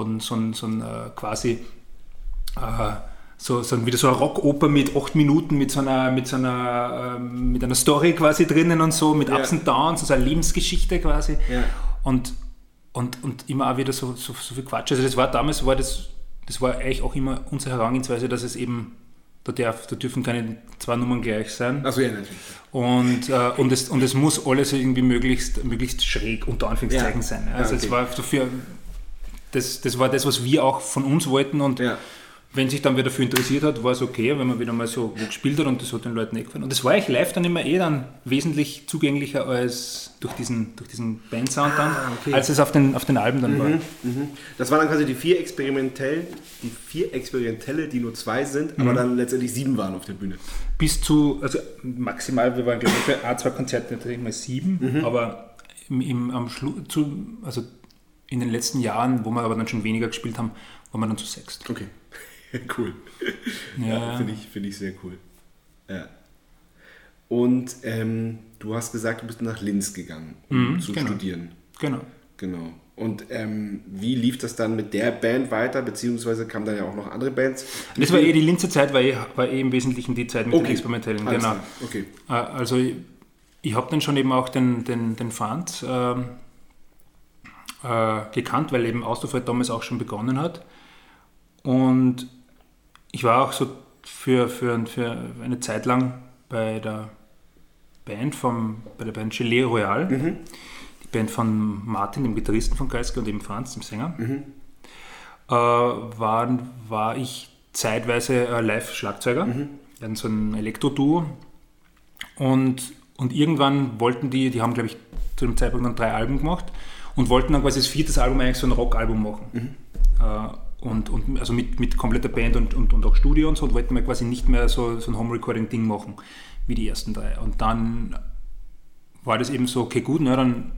eine Rockoper mit 8 Minuten mit einer Story quasi drinnen und so, mit Ups und Downs, also eine Lebensgeschichte quasi, und immer auch wieder so viel Quatsch. Also das war eigentlich auch immer unsere Herangehensweise, dass es eben da dürfen keine 2 Nummern gleich sein. Ach so, ja, natürlich. Und es muss alles irgendwie möglichst schräg unter Anführungszeichen sein. Also es war das war das, was wir auch von uns wollten, und wenn sich dann wer dafür interessiert hat, war es okay, wenn man wieder mal so gespielt hat, und das hat den Leuten nicht gefallen. Und das war eigentlich live dann immer dann wesentlich zugänglicher als durch diesen Bandsound dann, als es auf den Alben dann war. Das waren dann quasi die vier Experimentelle, die nur 2 sind, aber dann letztendlich 7 waren auf der Bühne. Bis zu, also maximal, wir waren glaube ich für A2 Konzerte natürlich mal 7, aber am Schluss, also in den letzten Jahren, wo wir aber dann schon weniger gespielt haben, waren wir dann zu 6. Okay. Cool. Ja. Finde ich sehr cool. Ja. Und du hast gesagt, du bist nach Linz gegangen, um zu studieren. Genau. Und wie lief das dann mit der Band weiter, beziehungsweise kamen da ja auch noch andere Bands? Das war die Linzer Zeit, war im Wesentlichen die Zeit mit den Experimentellen. Alles genau. Okay. Also ich habe dann schon eben auch den Franz gekannt, weil eben Austrofred damals auch schon begonnen hat. Und ich war auch so für eine Zeit lang bei der Band bei der Band Gelee Royale, die Band von Martin, dem Gitarristen von Kreisky, und eben Franz, dem Sänger, war ich zeitweise Live-Schlagzeuger. Dann so ein Elektro-Duo. Und irgendwann wollten die haben, glaube ich, zu dem Zeitpunkt dann 3 Alben gemacht und wollten dann quasi das 4. Album eigentlich so ein Rock-Album machen. Und also mit kompletter Band und auch Studio und so, und wollten wir quasi nicht mehr so ein Home-Recording-Ding machen wie die ersten 3. Und dann war das eben so, okay, gut, na, dann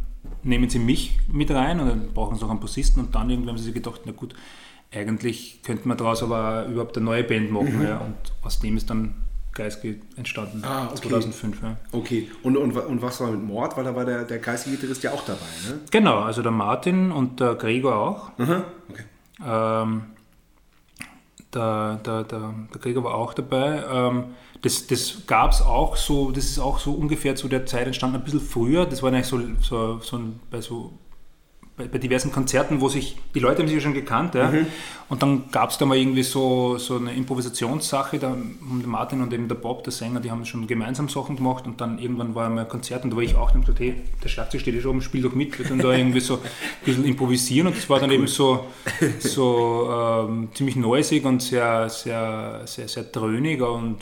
nehmen sie mich mit rein und dann brauchen sie noch einen Bassisten, und dann irgendwann haben sie sich gedacht, na gut, eigentlich könnten wir daraus aber überhaupt eine neue Band machen. Ja, und aus dem ist dann Kreisky entstanden, 2005. Ja. Okay, und was war mit Mord? Weil da war der Kreisky-Gitarrist ja auch dabei, ne? Genau, also der Martin und der Gregor auch. Okay. Der Gregor war auch dabei. Das gab es auch so, das ist auch so ungefähr zu der Zeit entstanden, ein bisschen früher. Das war eigentlich bei diversen Konzerten, wo sich die Leute haben sich ja schon gekannt, ja? Und dann gab es da mal irgendwie so eine Improvisationssache, da Martin und eben der Bob, der Sänger, die haben schon gemeinsam Sachen gemacht, und dann irgendwann war mal ein Konzert, und da war ich auch, und gesagt, hey, der Schlagzeug steht ja schon oben, spiel doch mit, und da irgendwie so ein bisschen improvisieren, und das war dann cool. Eben so ziemlich noisig und sehr, sehr, sehr, sehr dröhnig und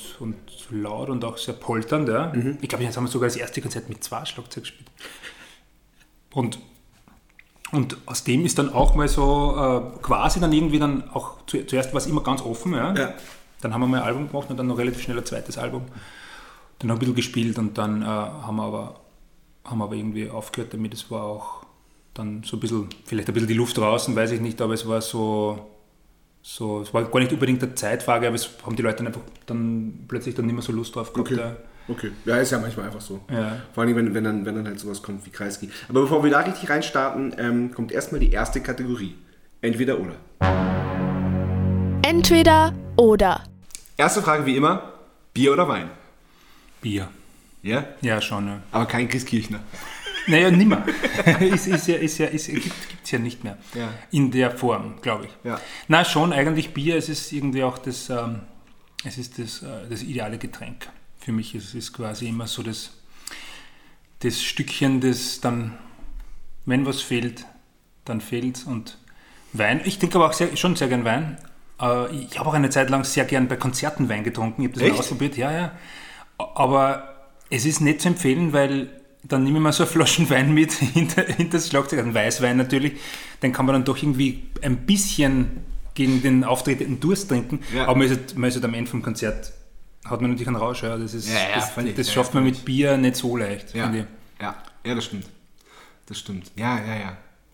laut und auch sehr polternd, ja? Ich glaube, jetzt haben wir sogar das erste Konzert mit 2 Schlagzeug gespielt. Und aus dem ist dann auch mal so quasi dann irgendwie dann auch zuerst war es immer ganz offen, ja. Dann haben wir mal ein Album gemacht und dann noch relativ schnell ein zweites Album. Dann noch ein bisschen gespielt, und dann haben wir aber irgendwie aufgehört damit. Es war auch dann so ein bisschen, vielleicht ein bisschen die Luft draußen, weiß ich nicht, aber es war so es war gar nicht unbedingt eine Zeitfrage, aber es haben die Leute dann einfach dann plötzlich dann nicht mehr so Lust drauf gehabt. Okay. Ja. Okay, ja, ist ja manchmal einfach so. Ja. Vor allem, wenn dann halt sowas kommt wie Kreisky. Aber bevor wir da richtig reinstarten, kommt erstmal die erste Kategorie. Entweder oder. Entweder oder. Erste Frage wie immer, Bier oder Wein? Bier. Ja? Ja, schon. Ja. Aber kein Grieskirchner. Naja, nimmer. Gibt's ja nicht mehr. Ja. In der Form, glaube ich. Ja. Na, schon, eigentlich Bier. Es ist irgendwie auch das ideale Getränk. Für mich ist es quasi immer so das Stückchen, das dann, wenn was fehlt, dann fehlt. Und Wein, ich trinke aber auch schon sehr gern Wein. Ich habe auch eine Zeit lang sehr gern bei Konzerten Wein getrunken. Ich habe das mal ausprobiert, ja. Aber es ist nicht zu empfehlen, weil dann nehme ich mal so eine Flasche Wein mit hinter das Schlagzeug, also Weißwein natürlich. Den kann man dann doch irgendwie ein bisschen gegen den auftretenden Durst trinken. Ja. Aber man ist halt am Ende vom Konzert hat man natürlich einen Rausch, ja. Das schafft man mit Bier nicht so leicht, finde ich. Ja, das stimmt. Ja.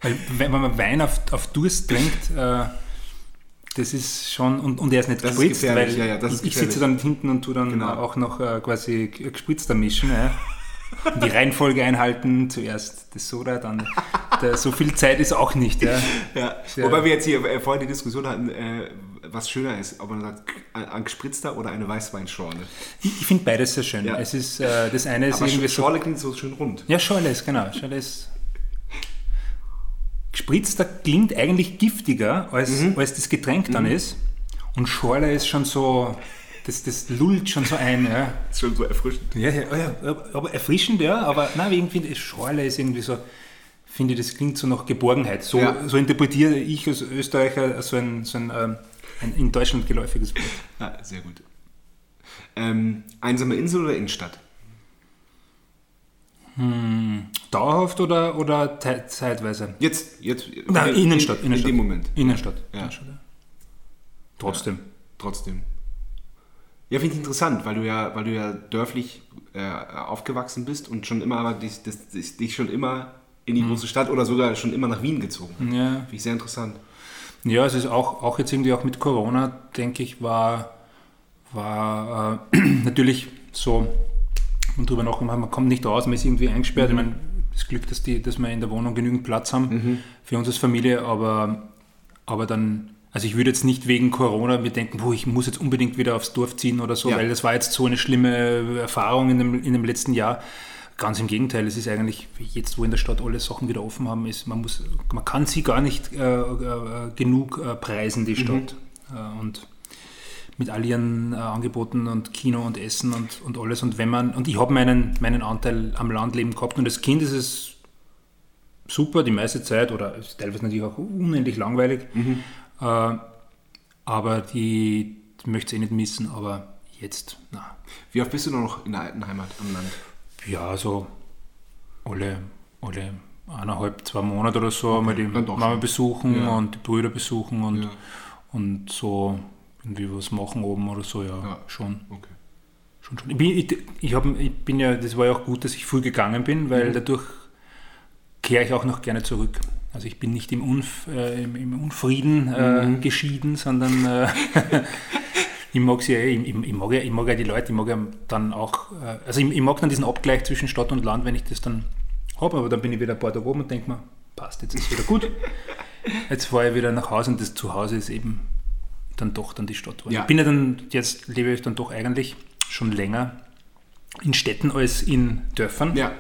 Weil, wenn man Wein auf Durst trinkt, das ist schon, und er ist nicht gespritzt, ist weil ich sitze dann hinten und tue dann auch noch quasi gespritzter mischen, ja. Die Reihenfolge einhalten, zuerst das Soda, dann so viel Zeit ist auch nicht. Ja. Wobei wir jetzt hier vorhin die Diskussion hatten, was schöner ist, ob man sagt, ein gespritzter oder eine Weißweinschorle. Ich finde beides sehr schön. Ja. Es ist, das eine ist aber irgendwie Schorle klingt so schön rund. Ja, Schorle ist, genau. Schorle ist. Gespritzter klingt eigentlich giftiger, als das Getränk dann ist. Und Schorle ist schon so. Das lullt schon so ein. Ja. Ist schon so erfrischend. Ja, aber erfrischend, ja. Aber nein, irgendwie Schorle ist irgendwie so, finde ich, das klingt so nach Geborgenheit. So interpretiere ich als Österreicher so ein in Deutschland geläufiges Wort. Ah, sehr gut. Einsame Insel oder Innenstadt? Dauerhaft oder zeitweise? Jetzt. Nein, Innenstadt. In dem Moment. Innenstadt. Ja. Innenstadt, ja. Trotzdem. Ja, finde ich interessant, weil du ja dörflich aufgewachsen bist und schon immer, aber dich schon immer in die große Stadt oder sogar schon immer nach Wien gezogen. Ja. Finde ich sehr interessant. Ja, es ist auch jetzt irgendwie auch mit Corona, denke ich, war natürlich so, und drüber nachgedacht, man kommt nicht raus, man ist irgendwie eingesperrt. Ich meine, das Glück, dass wir in der Wohnung genügend Platz haben für uns als Familie, aber dann. Also ich würde jetzt nicht wegen Corona mir denken, ich muss jetzt unbedingt wieder aufs Dorf ziehen oder so, weil das war jetzt so eine schlimme Erfahrung in dem letzten Jahr. Ganz im Gegenteil, es ist eigentlich jetzt, wo in der Stadt alle Sachen wieder offen haben, man kann sie gar nicht genug preisen, die Stadt. Und mit all ihren Angeboten und Kino und Essen und alles. Und wenn man, und ich habe meinen Anteil am Landleben gehabt, und als Kind ist es super, die meiste Zeit, oder ist teilweise natürlich auch unendlich langweilig, aber die möchte ich eh nicht missen, aber jetzt, na. Wie oft bist du noch in der alten Heimat am Land? Ja, so alle 1,5, 2 Monate oder so, mal die Mama besuchen und die Brüder besuchen und so irgendwie was machen oben oder so, schon. Okay. Schon. Ich bin ja, das war ja auch gut, dass ich früh gegangen bin, weil dadurch kehre ich auch noch gerne zurück. Also ich bin nicht im Unfrieden geschieden, sondern ich mag ja die Leute, ich mag ja dann auch, also ich mag dann diesen Abgleich zwischen Stadt und Land, wenn ich das dann habe, aber dann bin ich wieder ein paar Tage oben und denke mir, passt, jetzt ist wieder gut. Jetzt fahre ich wieder nach Hause und das Zuhause ist eben dann doch dann die Stadt. Ja. Ich bin ja dann, jetzt lebe ich dann doch eigentlich schon länger in Städten als in Dörfern. Ja.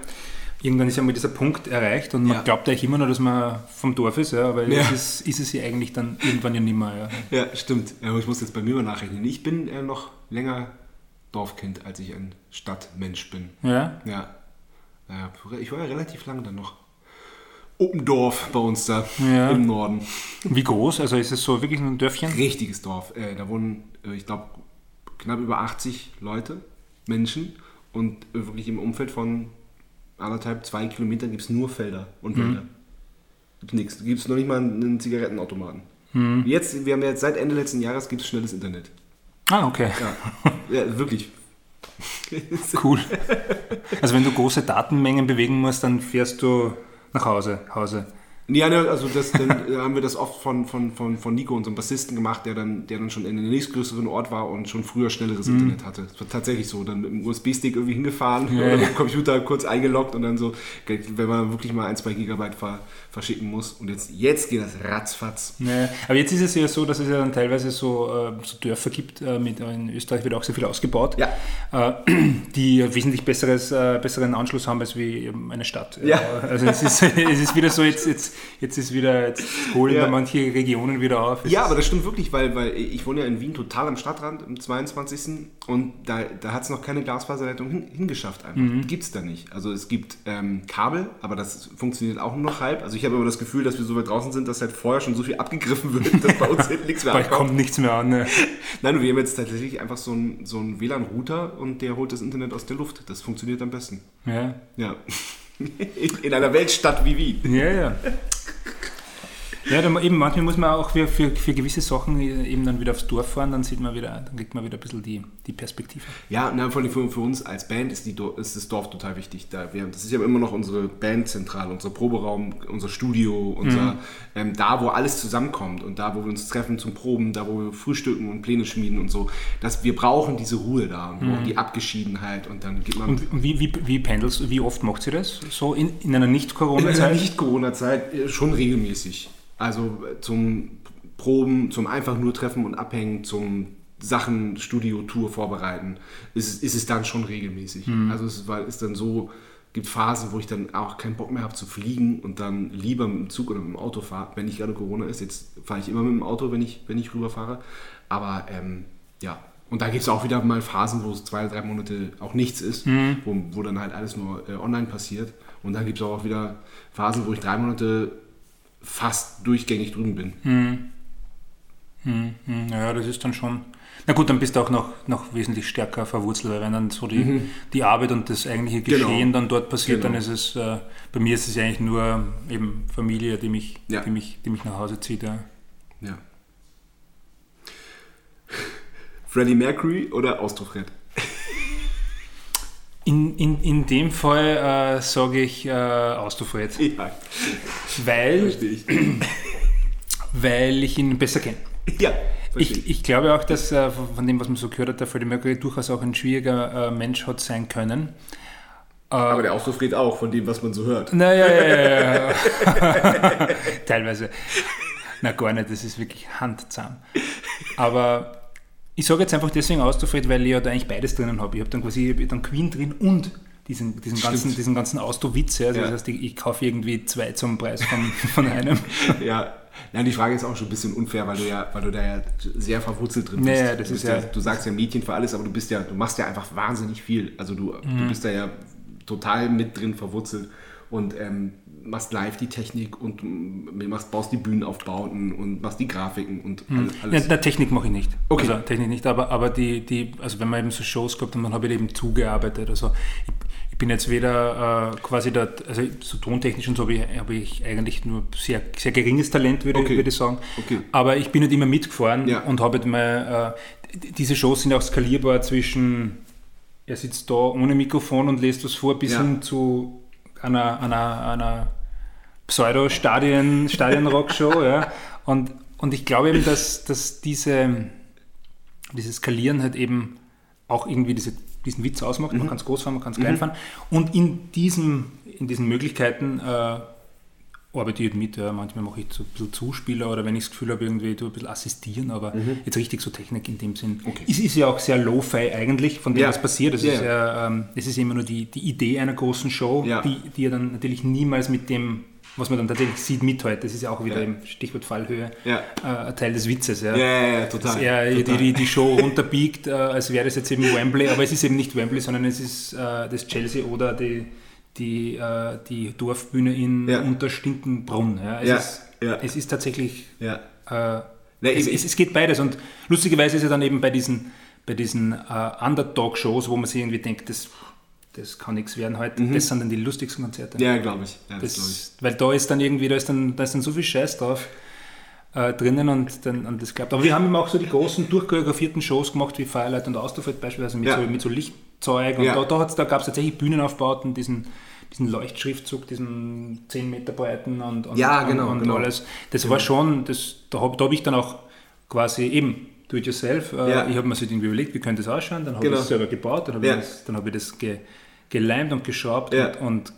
Irgendwann ist ja mal dieser Punkt erreicht und man glaubt eigentlich immer noch, dass man vom Dorf ist, weil ist es ja eigentlich dann irgendwann ja nicht mehr. Ja, ja, stimmt. Aber ich muss jetzt bei mir mal nachrechnen. Ich bin noch länger Dorfkind, als ich ein Stadtmensch bin. Ja? Ja. Ich war ja relativ lange dann noch. Oppendorf bei uns da im Norden. Wie groß? Also ist es so wirklich ein Dörfchen? Richtiges Dorf. Da wohnen, ich glaube, knapp über 80 Leute, Menschen, und wirklich im Umfeld von 1,5, 2 Kilometer gibt es nur Felder und Wälder. Gibt nichts. Gibt es noch nicht mal einen Zigarettenautomaten. Jetzt, wir haben ja seit Ende letzten Jahres, gibt es schnelles Internet. Ah, okay. Ja, wirklich. Cool. Also wenn du große Datenmengen bewegen musst, dann fährst du nach Hause. Ja, also das, dann haben wir das oft von Nico, unserem Bassisten, gemacht, der dann schon in den nächstgrößeren Ort war und schon früher schnelleres Internet hatte. Das war tatsächlich so. Dann mit dem USB-Stick irgendwie hingefahren, oder mit dem Computer kurz eingeloggt und dann so, wenn man wirklich mal 1-2 Gigabyte verschicken muss. Und jetzt geht das ratzfatz. Ja, aber jetzt ist es ja so, dass es ja dann teilweise so Dörfer gibt. In Österreich wird auch sehr viel ausgebaut, die wesentlich besseren Anschluss haben als wie eine Stadt. Ja. Also es ist wieder so, jetzt holen wir manche Regionen wieder auf. Ja, aber das stimmt wirklich, weil ich wohne ja in Wien total am Stadtrand, im 22. Und da hat es noch keine Glasfaserleitung hingeschafft einfach. Gibt es da nicht. Also es gibt Kabel, aber das funktioniert auch nur noch halb. Also ich habe immer das Gefühl, dass wir so weit draußen sind, dass halt vorher schon so viel abgegriffen wird, dass bei uns nichts mehr ankommt. Bald kommt nichts mehr an. Ne? Nein, wir haben jetzt tatsächlich einfach so einen WLAN-Router und der holt das Internet aus der Luft. Das funktioniert am besten. Ja. Ja. In einer Weltstadt wie Wien. Ja, ja. Ja, dann eben manchmal muss man auch für gewisse Sachen eben dann wieder aufs Dorf fahren, dann kriegt man wieder ein bisschen die Perspektive. Ja, und vor allem für uns als Band ist das Dorf total wichtig. Das ist ja immer noch unsere Bandzentrale, unser Proberaum, unser Studio, da wo alles zusammenkommt und da wo wir uns treffen zum Proben, da wo wir frühstücken und Pläne schmieden und so. Wir brauchen diese Ruhe da und die Abgeschiedenheit und dann geht man... Und wie pendelst, wie oft macht ihr das? So in einer Nicht-Corona-Zeit? In einer Nicht-Corona-Zeit schon regelmäßig. Also zum Proben, zum einfach nur Treffen und Abhängen, zum Sachen, Studio, Tour vorbereiten, ist es dann schon regelmäßig. Also es ist dann so, gibt Phasen, wo ich dann auch keinen Bock mehr habe zu fliegen und dann lieber mit dem Zug oder mit dem Auto fahre, wenn nicht gerade Corona ist. Jetzt fahre ich immer mit dem Auto, wenn ich rüberfahre. Aber ja, und da gibt es auch wieder mal Phasen, wo es 2, 3 Monate auch nichts ist, wo dann halt alles nur online passiert. Und dann gibt es auch wieder Phasen, wo ich 3 Monate fast durchgängig drüben bin. Ja, das ist dann schon... Na gut, dann bist du auch noch wesentlich stärker verwurzelt, weil wenn dann so die Arbeit und das eigentliche Geschehen dann dort passiert, dann ist es... bei mir ist es eigentlich nur eben Familie, die mich nach Hause zieht. Ja. Freddie Mercury oder Austrofred? In dem Fall sage ich Austrofred. Ja. Weil ich ihn besser kenne. Ja. Ich glaube auch, dass von dem, was man so gehört hat, der Freddie Mercury durchaus auch ein schwieriger Mensch hat sein können. Aber der Austrofred auch, von dem, was man so hört. Naja, ja. Teilweise. Na gar nicht, das ist wirklich handzahm. Aber... Ich sage jetzt einfach deswegen Austrofred, weil ich ja da eigentlich beides drinnen habe. Ich habe dann quasi Queen drin und diesen ganzen Austro-Witz. Also das heißt, ich kaufe irgendwie 2 zum Preis von einem. Ja, Nein, die Frage ist auch schon ein bisschen unfair, weil du da ja sehr verwurzelt drin bist. Naja, du sagst ja ein Mädchen für alles, aber du machst ja einfach wahnsinnig viel. Also du bist da ja total mit drin verwurzelt und machst live die Technik und baust die Bühnenaufbauten und machst die Grafiken und alles. Ja, na, Technik mache ich nicht. Okay. Also Technik nicht, aber also wenn man eben so Shows gehabt hat, dann habe ich eben zugearbeitet. Also ich bin jetzt weder quasi da, also so tontechnisch und so habe ich eigentlich nur sehr, sehr geringes Talent, würde ich sagen. Okay. Aber ich bin halt immer mitgefahren und habe halt diese Shows sind auch skalierbar zwischen, er sitzt da ohne Mikrofon und lässt was vor, bis hin zu einer Pseudo-Stadion-Rock-Show. Ja. Und ich glaube eben, dass dieses Skalieren halt eben auch irgendwie diesen Witz ausmacht. Man kann es groß fahren, man kann es klein fahren. Und in diesen Möglichkeiten arbeite ich mit. Ja. Manchmal mache ich so ein bisschen Zuspieler oder wenn ich das Gefühl habe, irgendwie ein bisschen assistieren, aber jetzt richtig so Technik in dem Sinn. Okay. Es ist ja auch sehr lo-fi eigentlich, von dem was passiert. Es ist immer nur die Idee einer großen Show, die ja dann natürlich niemals mit dem, was man dann tatsächlich sieht, mithält. Das ist ja auch wieder im Stichwort Fallhöhe ein Teil des Witzes. Ja, total. Dass er total. Die Show runterbiegt, als wäre es jetzt eben Wembley, aber es ist eben nicht Wembley, sondern es ist das Chelsea oder die Dorfbühne in Unterstinkenbrunn. Ja. Es ist tatsächlich... Ja. Es geht beides. Und lustigerweise ist ja dann eben bei diesen Underdog-Shows, wo man sich irgendwie denkt, das kann nichts werden heute. Das sind dann die lustigsten Konzerte. Ja, glaube ich. Ja, das glaub ich. Weil da ist dann so viel Scheiß drauf drinnen und das klappt. Aber wir haben eben auch so die großen, durchchoreografierten Shows gemacht, wie Firelight und Austrofred beispielsweise, mit so Lichtzeug. Und da gab es tatsächlich Bühnenaufbauten, diesen Leuchtschriftzug, diesen 10 Meter breiten und alles. Das war schon, da habe ich dann auch quasi eben do it yourself. Ich habe mir so irgendwie überlegt, wie könnte das ausschauen, dann habe ich es selber gebaut, dann habe ich das geleimt und geschraubt und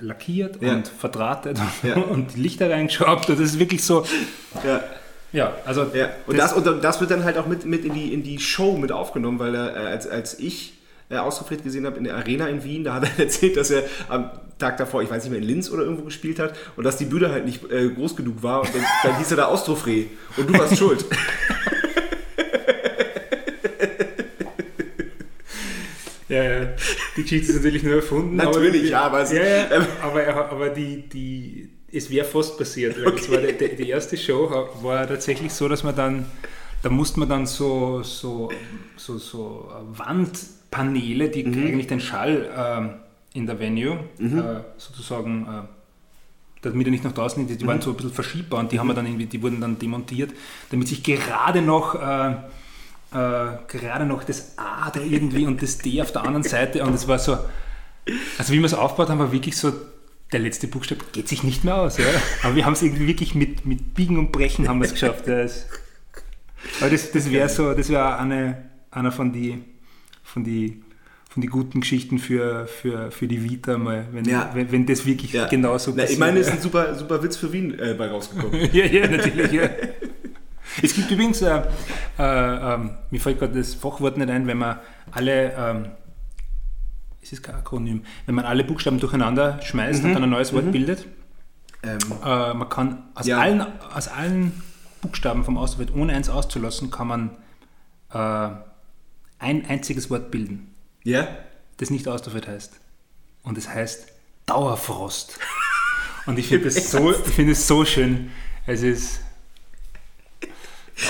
lackiert und verdrahtet und Lichter reingeschraubt. Das ist wirklich so... Und das wird dann halt auch mit in die Show mit aufgenommen, weil als ich Austrofred gesehen habe in der Arena in Wien, da hat er erzählt, dass er am Tag davor, ich weiß nicht mehr, in Linz oder irgendwo gespielt hat und dass die Bühne halt nicht groß genug war und dann hieß er da Austrofred und du warst schuld. Ja, die Geschichte ist natürlich nur erfunden. Natürlich, aber die es wäre fast passiert. Weil das war die erste Show war tatsächlich so, dass man dann, da musste man dann so Wandpaneele, die eigentlich den Schall in der Venue sozusagen, damit er nicht nach draußen geht, die waren so ein bisschen verschiebbar und die haben wir dann irgendwie, die wurden dann demontiert, damit sich gerade noch das A da irgendwie und das D auf der anderen Seite und es war so, also wie wir es aufgebaut haben, war wirklich so, der letzte Buchstabe geht sich nicht mehr aus, ja? Aber wir haben es irgendwie wirklich mit Biegen und Brechen haben wir es geschafft. Aber das wäre einer von die guten Geschichten für die Vita mal, wenn das wirklich genauso passiert. Ich meine, es ist ein super, super Witz für Wien bei rausgekommen. Natürlich, Es gibt übrigens, mir fällt gerade das Fachwort nicht ein, wenn man alle, es ist kein Akronym, wenn man alle Buchstaben durcheinander schmeißt und dann ein neues Wort bildet, man kann aus allen Buchstaben vom Austrofred, ohne eins auszulassen, kann man ein einziges Wort bilden, das nicht Austrofred heißt. Und es heißt Dauerfrost. Und ich finde es so schön. Es ist...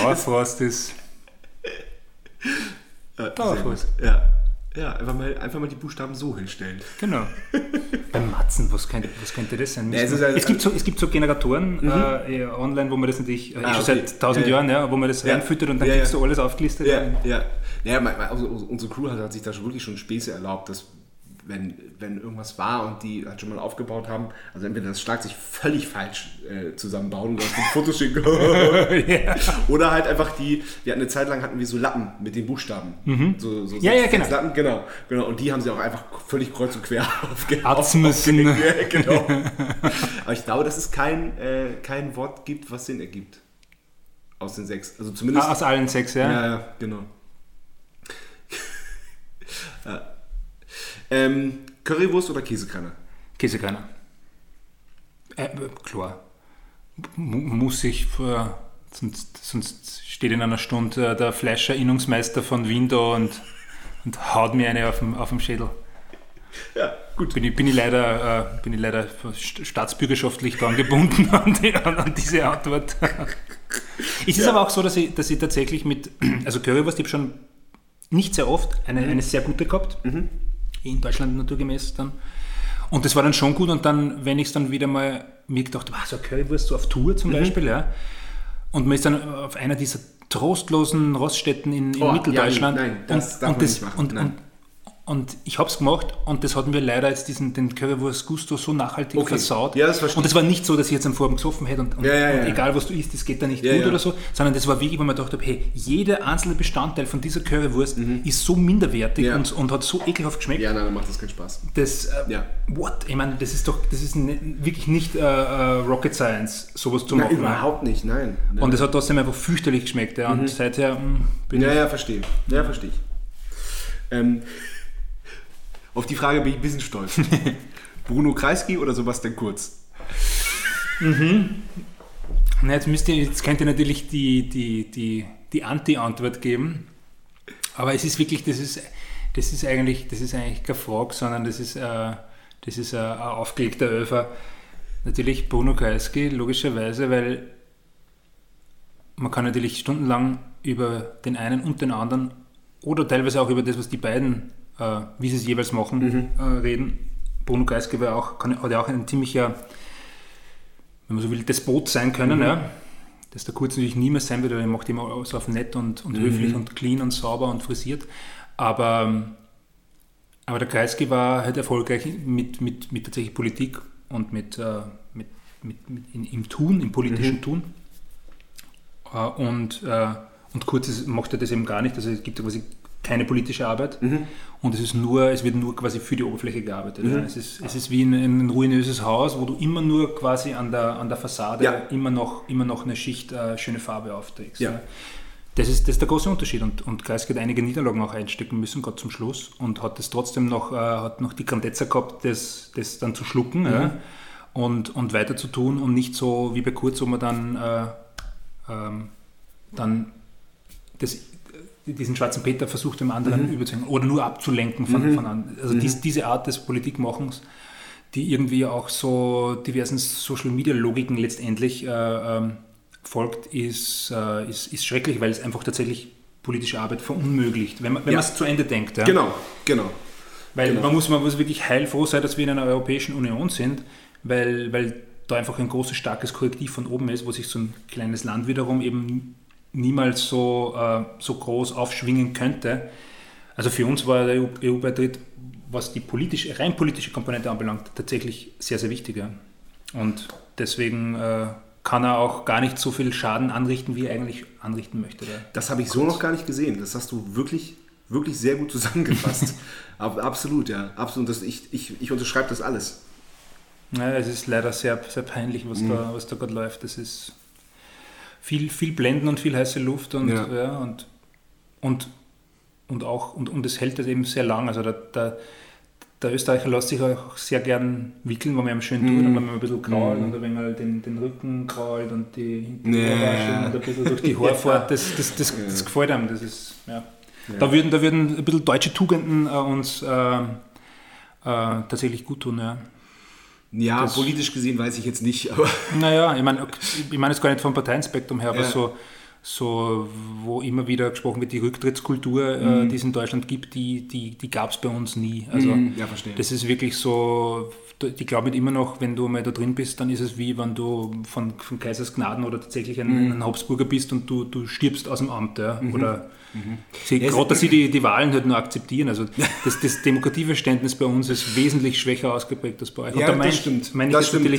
Dauerfrost ist... Dauerfrost. Ja, einfach mal die Buchstaben so hinstellen. Genau. Beim Matzen, was könnte das sein? Es gibt so Generatoren online, wo man das natürlich schon seit 1000 Jahren, wo man das reinfüttert und dann kriegst du alles aufgelistet. Also unsere Crew hat sich da wirklich schon Späße erlaubt, dass wenn irgendwas war und die halt schon mal aufgebaut haben, also entweder das Schlag sich völlig falsch zusammenbauen oder Fotos schicken oder halt einfach wir hatten eine Zeit lang so Lappen mit den Buchstaben. Lappen, genau. Und die haben sie auch einfach völlig kreuz und quer aufgehängt. Genau. Aber ich glaube, dass es kein Wort gibt, was Sinn ergibt. Aus den 6. Also zumindest aus allen 6, Ja, genau. Currywurst oder Käsekreiner? Käsekreiner. Klar. muss ich, sonst steht in einer Stunde der Fleischer-Innungsmeister von Wien da und haut mir eine auf dem Schädel. Ja, gut. Bin ich leider staatsbürgerschaftlich dann gebunden an diese Antwort. Es ist aber auch so, dass ich tatsächlich mit, also Currywurst, ich habe schon nicht sehr oft eine sehr gute gehabt, in Deutschland naturgemäß dann. Und das war dann schon gut, und dann, wenn ich es dann wieder mal mir gedacht habe, so eine Currywurst, so auf Tour zum Beispiel, ja. Und man ist dann auf einer dieser trostlosen Roststätten in Mitteldeutschland. Ja, nein, das darf man nicht machen. Und ich habe es gemacht, und das hat mir leider jetzt den Currywurst-Gusto so nachhaltig versaut. Ja, das verstehe. Und es war nicht so, dass ich jetzt am Vorabend gesoffen hätte und egal was du isst, das geht da nicht gut oder so, sondern das war wirklich, wo man dachte, hey, jeder einzelne Bestandteil von dieser Currywurst ist so minderwertig und hat so ekelhaft geschmeckt. Ja, nein, dann macht das keinen Spaß. Ich meine, das ist wirklich nicht Rocket Science, sowas zu machen. Überhaupt nicht, nein. Und das hat trotzdem einfach fürchterlich geschmeckt, ja, und seither verstehe ich. Auf die Frage bin ich ein bisschen stolz. Bruno Kreisky oder Sebastian Kurz? Na, jetzt könnt ihr natürlich die Anti-Antwort geben. Aber es ist wirklich, das ist eigentlich keine Frage, sondern das ist ein aufgelegter Öfer. Natürlich Bruno Kreisky, logischerweise, weil man kann natürlich stundenlang über den einen und den anderen oder teilweise auch über das, was die beiden, wie sie es jeweils machen, reden. Bruno Kreisky hat ja auch ein ziemlicher, wenn man so will, Despot sein können. Ja? Dass der Kurz natürlich niemals sein wird, weil er macht immer so auf nett und höflich und clean und sauber und frisiert. Aber der Kreisky war halt erfolgreich mit tatsächlich Politik und im Tun, im politischen Tun. Und Kurz macht er das eben gar nicht. Also es gibt ja quasi keine politische Arbeit und es wird nur quasi für die Oberfläche gearbeitet. Ja. Es ist wie ein ruinöses Haus, wo du immer nur quasi an der Fassade immer noch eine Schicht schöne Farbe aufträgst. Ja. Das ist der große Unterschied, und Kreisky hat einige Niederlagen auch einstecken müssen, gerade zum Schluss, und hat das trotzdem noch die Grandezza gehabt, das dann zu schlucken und weiter zu tun, und nicht so wie bei Kurz, wo man dann das diesen schwarzen Peter versucht, dem anderen überzuhängen oder nur abzulenken von anderen. Also diese Art des Politikmachens, die irgendwie auch so diversen Social-Media-Logiken letztendlich folgt, ist schrecklich, weil es einfach tatsächlich politische Arbeit verunmöglicht, wenn man es zu Ende denkt. Ja? Genau. Man muss wirklich heilfroh sein, dass wir in einer Europäischen Union sind, weil da einfach ein großes, starkes Korrektiv von oben ist, wo sich so ein kleines Land wiederum eben niemals so groß aufschwingen könnte. Also für uns war der EU-Beitritt, was die rein politische Komponente anbelangt, tatsächlich sehr, sehr wichtiger. Und deswegen kann er auch gar nicht so viel Schaden anrichten, wie er eigentlich anrichten möchte. Das habe ich so noch gar nicht gesehen. Das hast du wirklich, wirklich sehr gut zusammengefasst. Absolut, ja. Absolut. Ich unterschreibe das alles. Naja, es ist leider sehr, sehr peinlich, was da gerade läuft. Das ist... Viel Blenden und viel heiße Luft und es hält das eben sehr lang. Also der Österreicher lässt sich auch sehr gern wickeln, wenn man ihm schön tut und wenn man ein bisschen krault oder wenn man den Rücken krault und die Hinterwäsche und ein bisschen durch die Haare fährt. Das gefällt einem. Das ist, Da würden ein bisschen deutsche Tugenden uns tatsächlich gut tun, ja. Ja, das, politisch gesehen weiß ich jetzt nicht, aber... Naja, ich meine es gar nicht vom Parteienspektrum her, aber so, wo immer wieder gesprochen wird, die Rücktrittskultur, die es in Deutschland gibt, die gab es bei uns nie. Also, ja, verstehe. Das ist wirklich so, die glauben immer noch, wenn du mal da drin bist, dann ist es wie, wenn du von Kaisers Gnaden oder tatsächlich ein Habsburger bist und du stirbst aus dem Amt, ja, oder... Gerade, dass sie die Wahlen halt nur akzeptieren. Also das Demokratieverständnis bei uns ist wesentlich schwächer ausgeprägt als bei euch. Ja, das stimmt, da gebe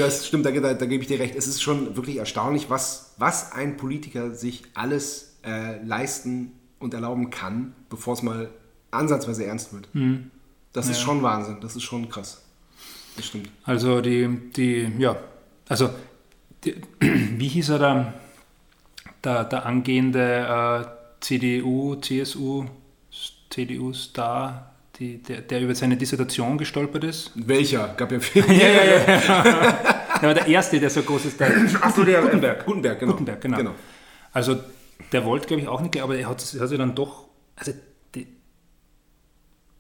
ich dir recht. Es ist schon wirklich erstaunlich, was ein Politiker sich alles leisten und erlauben kann, bevor es mal ansatzweise ernst wird. Das ist schon Wahnsinn, das ist schon krass. Das stimmt. Also wie hieß er da, der angehende... CDU, CSU, CDU-Star, der über seine Dissertation gestolpert ist. Welcher? Gab ja viele. Der war der Erste, der so groß ist. Achso, der Gutenberg, genau. Gutenberg, genau. Also der wollte, glaube ich, auch nicht, aber er hat sich dann doch, also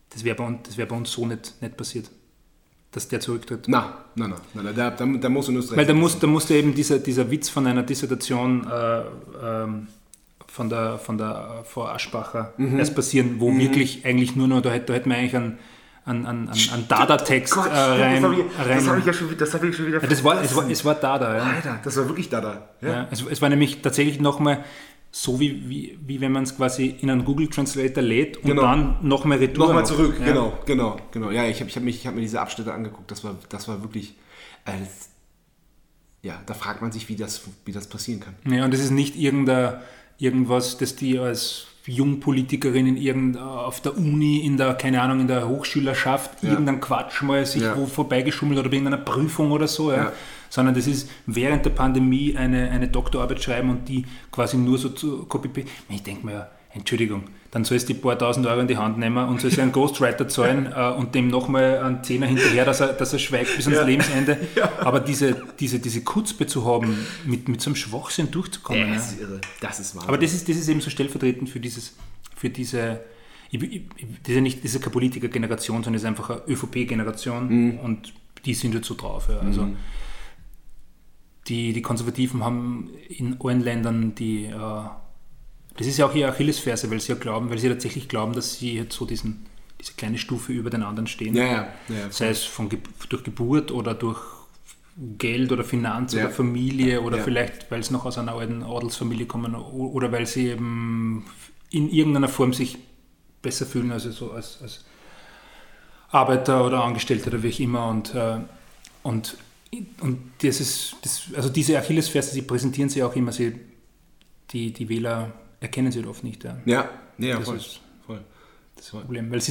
das wäre bei uns so nicht passiert, dass der zurücktritt. Nein, der muss in Österreich. Weil da musste eben dieser Witz von einer Dissertation von der Frau Aschbacher erst passieren, wo wirklich eigentlich nur noch, da hätten wir eigentlich an Dada-Text rein. Das habe ich schon wieder. Ja, es war Dada, ja. Alter, das war wirklich Dada. Ja. Ja, es war nämlich tatsächlich nochmal so, wie wenn man es quasi in einen Google Translator lädt und dann nochmal retour. Nochmal zurück, ja. Genau. Ja, ich hab mir diese Abschnitte angeguckt, das war wirklich. Ja, da fragt man sich, wie das passieren kann. Ja, und das ist nicht irgendwas, das die als Jungpolitikerinnen auf der Uni, in der Hochschülerschaft, irgendein Quatsch mal sich wo vorbeigeschummelt oder bei irgendeiner Prüfung oder so, sondern das ist während der Pandemie eine Doktorarbeit schreiben und die quasi nur so zu copy-paste. Ich denke mir, Entschuldigung, dann sollst du die paar tausend Euro in die Hand nehmen und sollst du einen Ghostwriter zahlen und dem nochmal einen Zehner hinterher, dass er schweigt bis ans Lebensende. Ja. Aber diese Kutzpe zu haben, mit so einem Schwachsinn durchzukommen. Das ist irre. Das ist wahr. Aber das ist eben so stellvertretend für diese, das ist keine Politiker-Generation, sondern es ist einfach eine ÖVP-Generation und die sind jetzt so drauf. Ja. Also die Konservativen haben in allen Ländern die... Das ist ja auch ihre Achillesferse, weil sie tatsächlich glauben, dass sie jetzt so diese kleine Stufe über den anderen stehen. Ja. Sei es durch Geburt oder durch Geld oder Finanz oder Familie oder vielleicht, weil sie noch aus einer alten Adelsfamilie kommen oder weil sie eben in irgendeiner Form sich besser fühlen, also so als Arbeiter oder Angestellter oder wie auch immer. Und das ist, also diese Achillesferse, sie präsentieren sie auch immer, die Wähler erkennen sie oft nicht. Ja, voll. Das ist ein Problem. Weil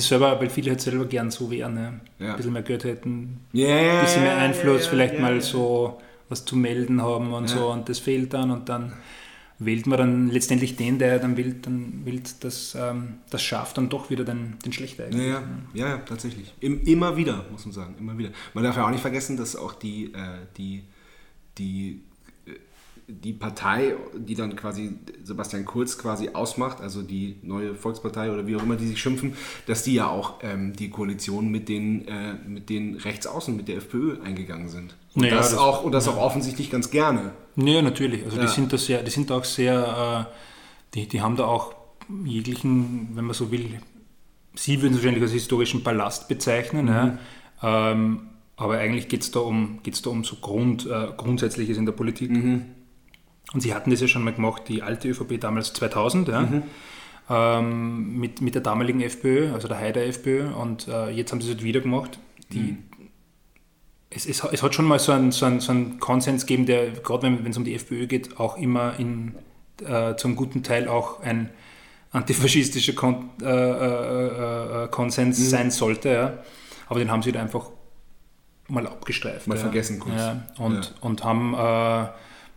viele halt selber gern so wären. Ja. Ein bisschen mehr Geld hätten, ein bisschen mehr Einfluss, vielleicht mal so was zu melden haben und so. Und das fehlt dann. Und dann wählt man dann letztendlich den, der dann wählt, das schafft dann doch wieder den Schlechter eigentlich. Ja, tatsächlich. Immer wieder, muss man sagen. Immer wieder. Man darf ja auch nicht vergessen, dass auch die Partei, die dann quasi Sebastian Kurz quasi ausmacht, also die neue Volkspartei oder wie auch immer die sich schimpfen, dass die ja auch die Koalition mit den Rechtsaußen, mit der FPÖ eingegangen sind. Und das auch offensichtlich ganz gerne. Ja, natürlich. Also die haben da auch jeglichen, wenn man so will, sie würden es wahrscheinlich als historischen Ballast bezeichnen, aber eigentlich geht's da um so Grundsätzliches in der Politik. Und sie hatten das ja schon mal gemacht, die alte ÖVP damals 2000, mit der damaligen FPÖ, also der Haider-FPÖ. Und jetzt haben sie es wieder gemacht. Es hat schon mal so einen Konsens gegeben, der, gerade wenn es um die FPÖ geht, auch immer zum guten Teil auch ein antifaschistischer Konsens sein sollte. Ja. Aber den haben sie halt einfach mal abgestreift. Mal vergessen kurz. Ja. Und haben...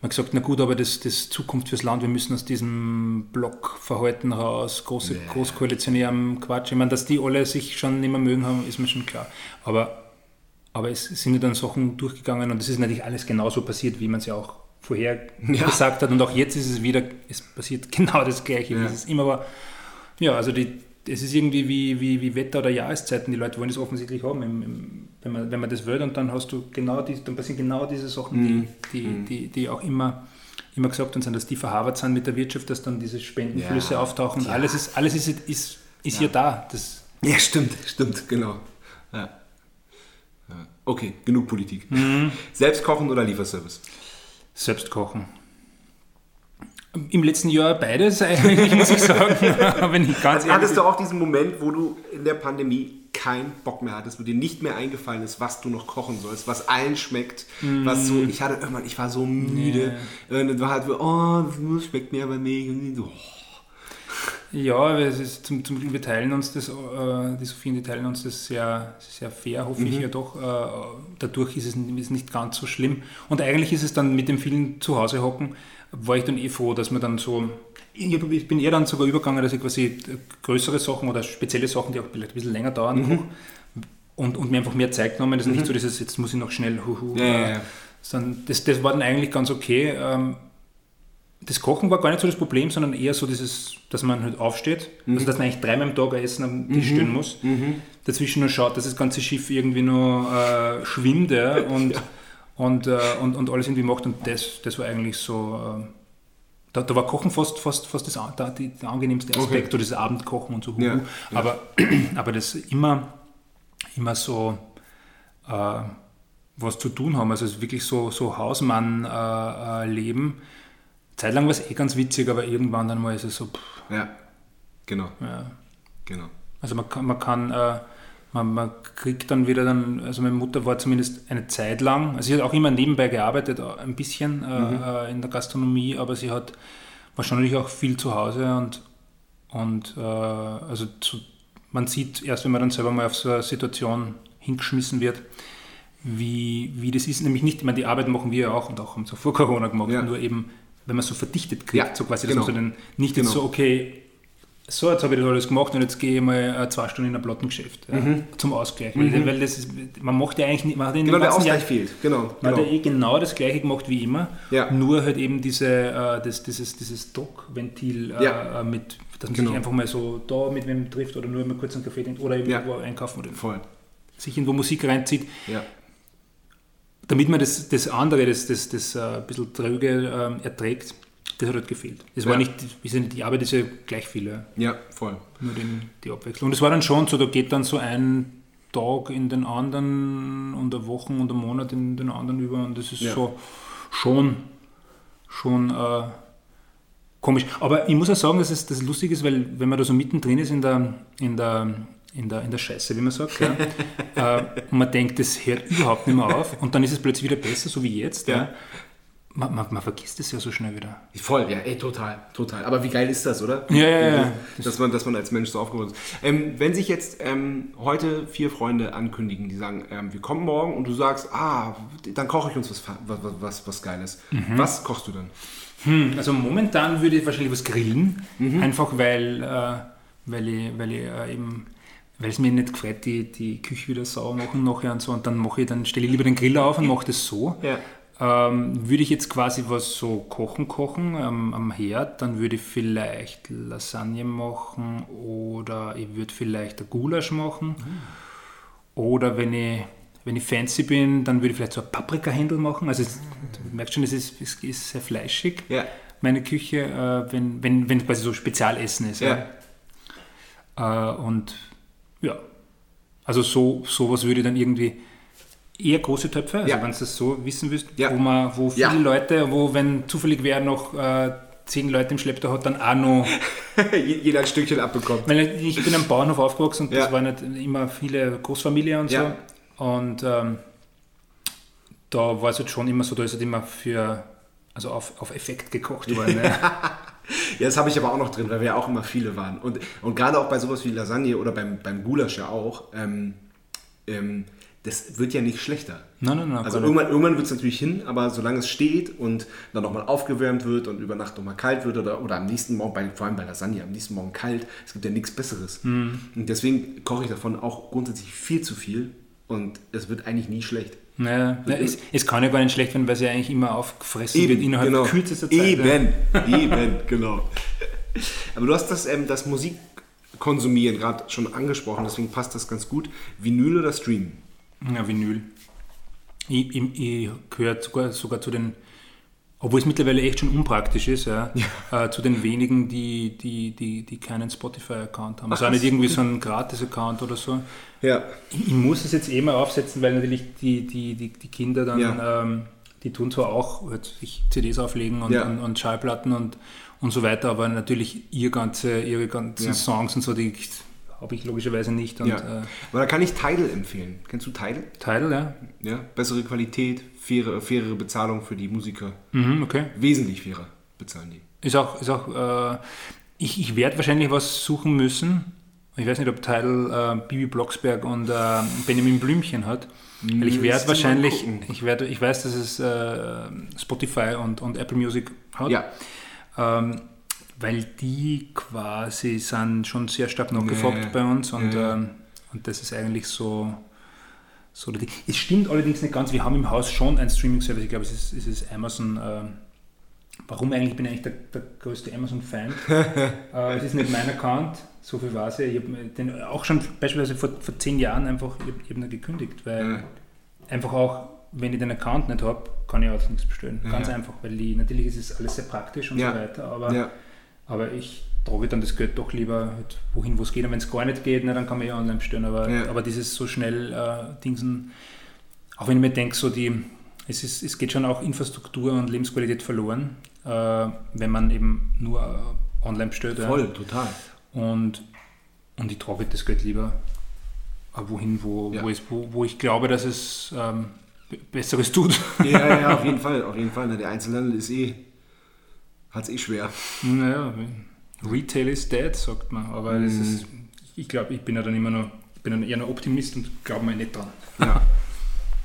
Man hat gesagt, na gut, aber das Zukunft fürs Land, wir müssen aus diesem Blockverhalten raus, großkoalitionärem Quatsch. Ich meine, dass die alle sich schon nicht mehr mögen haben, ist mir schon klar. Aber es sind ja dann Sachen durchgegangen und es ist natürlich alles genauso passiert, wie man es ja auch vorher gesagt hat. Und auch jetzt ist es wieder, es passiert genau das Gleiche, wie es immer war. Ja, also es ist irgendwie wie Wetter oder Jahreszeiten. Die Leute wollen das offensichtlich haben, wenn man das will. Und dann hast du dann passieren genau diese Sachen, die auch immer gesagt worden sind, dass die verhabert sind mit der Wirtschaft, dass dann diese Spendenflüsse auftauchen. Ja. Alles ist ja da. Das ja, stimmt, genau. Ja. Okay, genug Politik. Selbst kochen oder Lieferservice? Selbst kochen. Im letzten Jahr beides eigentlich, muss ich sagen. Wenn ich ganz hattest du auch diesen Moment, wo du in der Pandemie keinen Bock mehr hattest, wo dir nicht mehr eingefallen ist, was du noch kochen sollst, was allen schmeckt, was so, ich war so müde. Yeah. Und dann war halt, das schmeckt mir aber nicht. Ja, es ist zum Glück, wir teilen uns das, die Sophie und die teilen uns das sehr, sehr fair, hoffe ich ja doch. Dadurch ist es nicht ganz so schlimm. Und eigentlich ist es dann mit dem vielen Zuhause-Hocken, war ich dann froh, dass man dann so, ich bin eher dann sogar übergegangen, dass ich quasi größere Sachen oder spezielle Sachen, die auch vielleicht ein bisschen länger dauern, und mir einfach mehr Zeit genommen, das ist nicht so dieses, jetzt muss ich noch schnell, Das war dann eigentlich ganz okay. Das Kochen war gar nicht so das Problem, sondern eher so dieses, dass man halt aufsteht, also dass man eigentlich dreimal am Tag Essen am Tisch stehen muss, dazwischen nur schaut, dass das ganze Schiff irgendwie nur schwimmt und alles irgendwie macht, und das war eigentlich so, da war Kochen fast der angenehmste Aspekt, oder das Abendkochen und so, aber das immer so was zu tun haben, also wirklich so Hausmann-Leben. Zeitlang war es ganz witzig, aber irgendwann dann mal ist es so... Genau. Also man kriegt dann wieder dann... Also meine Mutter war zumindest eine Zeit lang... Also sie hat auch immer nebenbei gearbeitet, ein bisschen in der Gastronomie, aber sie hat wahrscheinlich auch viel zu Hause und also man sieht erst, wenn man dann selber mal auf so eine Situation hingeschmissen wird, wie das ist. Nämlich nicht, ich meine, die Arbeit machen wir ja auch und auch haben so vor Corona gemacht, nur eben... wenn man so verdichtet kriegt, so quasi, dass man dann nicht jetzt so, okay, so jetzt habe ich das alles gemacht und jetzt gehe ich mal 2 Stunden in ein Plattengeschäft zum Ausgleich. Weil das ist, man macht ja eigentlich nicht, man hat in der Ausgleich fehlt. Man hat ja eh genau das Gleiche gemacht wie immer, nur halt eben dieses Druckventil, mit, dass man sich einfach mal so da mit wem trifft oder nur mal kurz einen Kaffee trinkt oder irgendwo einkaufen oder sich irgendwo Musik reinzieht. Damit man das andere, das ein bisschen tröge erträgt, das hat halt gefehlt. Das war nicht, die Arbeit ist ja gleich viel. Ja, voll. Nur die Abwechslung. Und es war dann schon so, da geht dann so ein Tag in den anderen und eine Woche und ein Monat in den anderen über, und das ist so schon komisch. Aber ich muss auch sagen, dass es das lustig ist, weil wenn man da so mittendrin ist in der Scheiße, wie man sagt, und man denkt, das hört überhaupt nicht mehr auf, und dann ist es plötzlich wieder besser, so wie jetzt. Man vergisst es ja so schnell wieder. Voll, total. Aber wie geil ist das, oder? Ja. Dass man als Mensch so aufgehoben ist. Wenn sich jetzt heute 4 Freunde ankündigen, die sagen, wir kommen morgen, und du sagst, dann koche ich uns was Geiles. Was kochst du dann? Also momentan würde ich wahrscheinlich was grillen, einfach weil ich eben... Weil es mir nicht gefällt, die Küche wieder sauer machen nachher und so, und dann stelle ich lieber den Grill auf und mache das so. Würde ich jetzt quasi was so kochen am Herd, dann würde ich vielleicht Lasagne machen, oder ich würde vielleicht ein Gulasch machen, oder wenn ich fancy bin, dann würde ich vielleicht so ein Paprikahändel machen. Also du merkst schon, es ist sehr fleischig, meine Küche, wenn quasi so Spezialessen ist. Also sowas würde dann irgendwie eher große Töpfe, also wenn du das so wissen willst, wo viele Leute, wenn zufällig wer noch 10 Leute im Schlepptau hat, dann auch noch jeder ein Stückchen abbekommt. Weil ich bin am Bauernhof aufgewachsen und das waren nicht immer viele Großfamilien und so, und da war es jetzt schon immer so, da ist es immer auf Effekt gekocht worden. Ne? Ja, das habe ich aber auch noch drin, weil wir ja auch immer viele waren. Und gerade auch bei sowas wie Lasagne oder beim Gulasch ja auch, das wird ja nicht schlechter. Nein. Also irgendwann wird es natürlich hin, aber solange es steht und dann nochmal aufgewärmt wird und über Nacht nochmal kalt wird oder am nächsten Morgen, vor allem bei Lasagne, am nächsten Morgen kalt, es gibt ja nichts Besseres. Und deswegen koche ich davon auch grundsätzlich viel zu viel, und es wird eigentlich nie schlecht. Naja, es kann ja gar nicht schlecht werden, weil sie ja eigentlich immer aufgefressen wird innerhalb kürzester Zeit. Eben, genau. Aber du hast das Musikkonsumieren gerade schon angesprochen, deswegen passt das ganz gut. Vinyl oder Stream? Ja, Vinyl. Ich gehöre sogar zu den, obwohl es mittlerweile echt schon unpraktisch ist, zu den wenigen, die keinen Spotify-Account haben. Also auch nicht irgendwie so einen Gratis-Account oder so. Ich muss es jetzt eh mal aufsetzen, weil natürlich die Kinder dann, die tun zwar auch sich CDs auflegen und Schallplatten und so weiter, aber natürlich ihre ganzen Songs und so, die habe ich logischerweise nicht. Aber da kann ich Tidal empfehlen. Kennst du Tidal? Tidal, ja. Bessere Qualität, fairere Bezahlung für die Musiker. Okay. Wesentlich fairer bezahlen die. Ist auch ich werde wahrscheinlich was suchen müssen. Ich weiß nicht, ob Tidal Bibi Blocksberg und Benjamin Blümchen hat. Weil ich werde wahrscheinlich, ich weiß, dass es Spotify und Apple Music hat. Weil die quasi sind schon sehr stark noch gefolgt bei uns, und das ist eigentlich so so oder die. Es stimmt allerdings nicht ganz, wir haben im Haus schon einen Streaming-Service, ich glaube, es ist Amazon. Warum eigentlich? Ich bin eigentlich der größte Amazon-Fan. Es ist nicht mein Account, so viel weiß ich. Ich habe den auch schon beispielsweise vor 10 Jahren einfach eben gekündigt, weil einfach auch, wenn ich den Account nicht habe, kann ich auch nichts bestellen. Ganz einfach, weil natürlich ist es alles sehr praktisch und so weiter, aber ich trage dann das Geld doch lieber halt wohin, wo es geht. Und wenn es gar nicht geht, na, dann kann man ja online bestellen. Aber dieses so schnell Dingsen, auch wenn ich mir denke, so es geht schon auch Infrastruktur und Lebensqualität verloren, wenn man eben nur online bestellt. Voll, total. Und ich trage das Geld lieber wohin, wo ich glaube, dass es Besseres tut. Ja, auf jeden Fall. Auf jeden Fall. Der Einzelhandel hat es schwer. Naja, Retail is dead, sagt man. Aber das ist, ich glaube, ich bin ja dann eher noch Optimist und glaube mir nicht dran.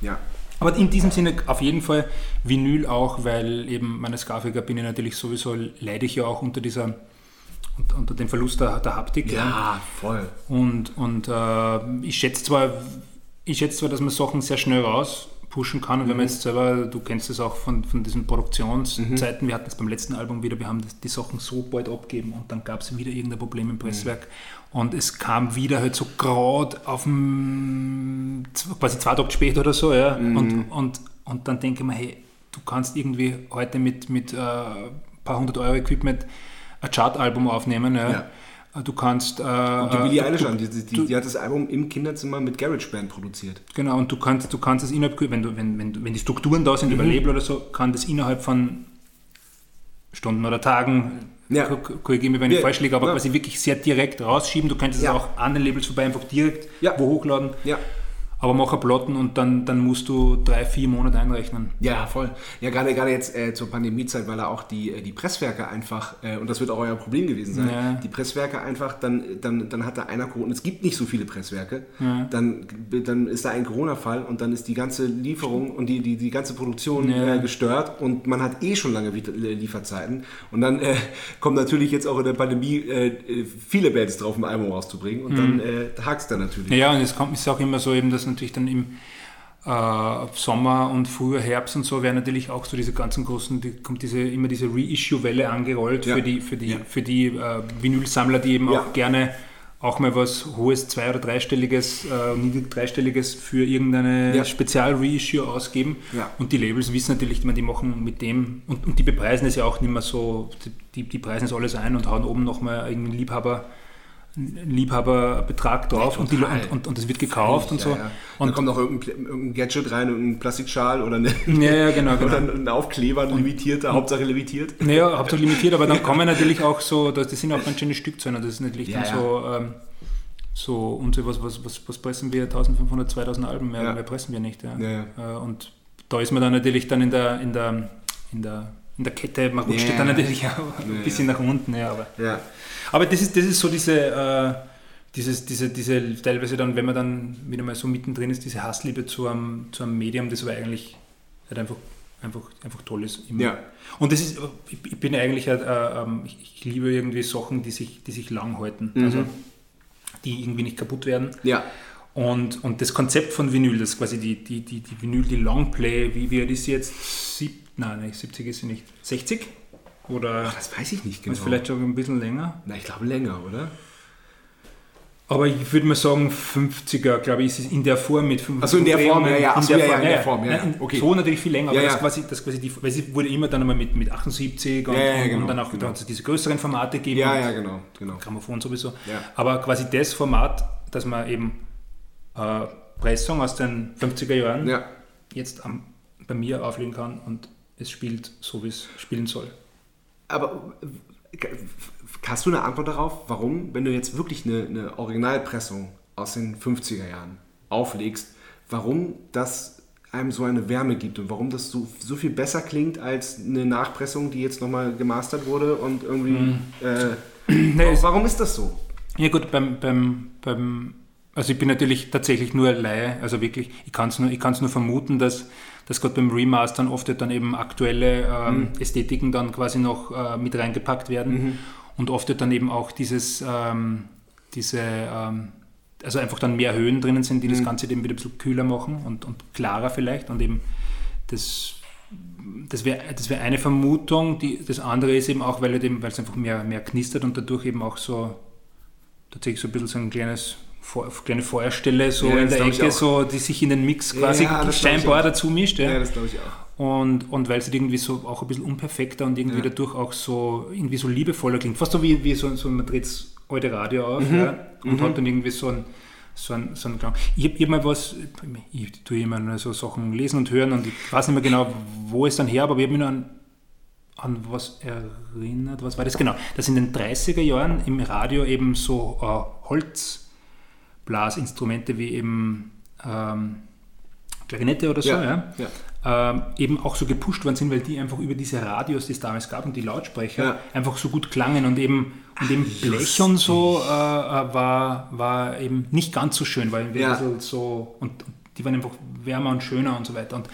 Ja. Aber in diesem Sinne auf jeden Fall Vinyl auch, weil eben als Grafiker bin ich natürlich sowieso, leide ich ja auch unter dem Verlust der Haptik. Ja, voll. Und ich schätze zwar, dass man Sachen sehr schnell rauspushen kann. Und wenn man jetzt selber, du kennst das auch von diesen Produktionszeiten, wir hatten es beim letzten Album wieder, wir haben die Sachen so bald abgegeben und dann gab es wieder irgendein Problem im Presswerk. Und es kam wieder halt so gerade auf dem, quasi 2 Tage später oder so. Ja. Und dann denke ich mir, hey, du kannst irgendwie heute mit ein paar 100 Euro Equipment ein Chartalbum aufnehmen. Ja. Du kannst... und die Billie Eilish, die hat das Album im Kinderzimmer mit GarageBand produziert. Genau, und du kannst es innerhalb, wenn die Strukturen da sind, über Label oder so, kann das innerhalb von Stunden oder Tagen, korrigiere mich, wenn ich falsch liege, aber quasi wirklich sehr direkt rausschieben. Du könntest es auch an den Labels vorbei einfach direkt wo hochladen. Ja. Aber mach ein Plotten und dann musst du 3-4 Monate einrechnen. Ja, voll. Ja, gerade jetzt zur Pandemiezeit, weil da auch die Presswerke einfach, und das wird auch euer Problem gewesen sein, die Presswerke einfach, dann hat da einer Corona, es gibt nicht so viele Presswerke, dann ist da ein Corona-Fall und dann ist die ganze Lieferung und die ganze Produktion gestört und man hat schon lange Lieferzeiten und dann kommt natürlich jetzt auch in der Pandemie viele Bands drauf, ein Album rauszubringen und dann hakt es da natürlich. Ja, und es ist auch immer so eben, dass natürlich dann im Sommer und früher Herbst und so werden natürlich auch so diese ganzen großen, kommt immer diese Reissue-Welle angerollt für die Vinylsammler, die eben auch gerne auch mal was hohes, 2- oder 3-stelliges, niedrig 3-stelliges für irgendeine Spezial-Reissue ausgeben. Ja. Und die Labels wissen natürlich, die machen mit dem, und die bepreisen es ja auch nicht mehr so, die preisen es alles ein und hauen oben nochmal irgendeinen Liebhaberbetrag drauf und das wird gekauft und so. Ja. Und dann kommt noch irgendein Gadget rein, irgendein Plastikschal oder eine, genau. Oder ein Aufkleber, ein limitierter, Hauptsache limitiert. Naja, Hauptsache limitiert, aber dann kommen natürlich auch so, das sind auch ganz schöne Stückzahlen und das ist natürlich dann so und so was pressen wir, 1500, 2000 Alben mehr pressen wir nicht. Und da ist man dann natürlich dann in der Kette, man rutscht dann natürlich auch ein bisschen nach unten. Aber das ist so diese teilweise dann, wenn man dann wieder mal so mittendrin ist, diese Hassliebe zu einem Medium, das aber eigentlich halt einfach toll ist. Immer. Ja. Und das ist, ich bin eigentlich, ich liebe irgendwie Sachen, die sich lang halten, also die irgendwie nicht kaputt werden. Ja. Und das Konzept von Vinyl, das ist quasi die Vinyl, die Longplay, wie alt ist sie jetzt? 70 ist sie nicht. 60? Oder das weiß ich nicht genau. Ist vielleicht schon ein bisschen länger? Na, ich glaube länger, oder? Aber ich würde mal sagen, 50er, glaube ich, ist es in der Form mit 50. Achso, in der Form, in der Form. Okay. So natürlich viel länger, aber das quasi die, weil sie wurde immer dann einmal mit 78 und dann auch dann diese größeren Formate geben. Ja, genau. Grammophon sowieso. Ja. Aber quasi das Format, dass man eben Pressung aus den 50er Jahren jetzt bei mir auflegen kann und es spielt so, wie es spielen soll. Aber hast du eine Antwort darauf, warum, wenn du jetzt wirklich eine Originalpressung aus den 50er Jahren auflegst, warum das einem so eine Wärme gibt und warum das so viel besser klingt als eine Nachpressung, die jetzt nochmal gemastert wurde und irgendwie... warum ist das so? Ja gut, also ich bin natürlich tatsächlich nur Laie, also wirklich, ich kann es nur vermuten, dass gerade beim Remastern oft dann eben aktuelle Ästhetiken dann quasi noch mit reingepackt werden und oft dann eben auch dieses also einfach dann mehr Höhen drinnen sind, die das Ganze eben wieder ein bisschen kühler machen und klarer vielleicht. Und eben das wäre eine Vermutung. Das andere ist eben auch, weil es einfach mehr knistert und dadurch eben auch so tatsächlich so ein bisschen so ein kleine Feuerstelle so in der Ecke, so, die sich in den Mix quasi scheinbar dazu mischt. Ja, das glaube ich auch. Und weil es irgendwie so auch ein bisschen unperfekter und irgendwie dadurch auch so irgendwie so liebevoller klingt. Fast so wie so man dreht das alte Radio auf und hat dann irgendwie so einen Klang. Ich hab mal was, ich tue immer nur so Sachen lesen und hören und ich weiß nicht mehr genau, wo es dann her, aber ich habe mich noch an was erinnert, was war das genau? Dass in den 30er Jahren im Radio eben so Holzblasinstrumente wie eben Klarinette oder so, eben auch so gepusht worden sind, weil die einfach über diese Radios, die es damals gab und die Lautsprecher, einfach so gut klangen und eben Blech und so war eben nicht ganz so schön, weil so und die waren einfach wärmer und schöner und so weiter und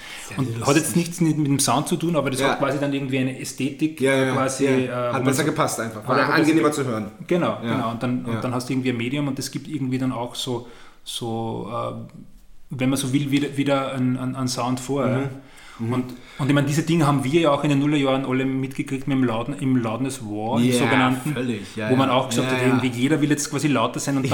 hat jetzt nichts mit dem Sound zu tun, aber das hat quasi dann irgendwie eine Ästhetik quasi... Ja. Hat besser gepasst einfach, war angenehmer zu hören. Genau. Und dann hast du irgendwie ein Medium und es gibt irgendwie dann auch so wenn man so will, wieder einen Sound vor. Mhm. Und ich meine, diese Dinge haben wir ja auch in den Nullerjahren alle mitgekriegt mit im Loudness War, im sogenannten, völlig, wo man auch gesagt hat, irgendwie jeder will jetzt quasi lauter sein und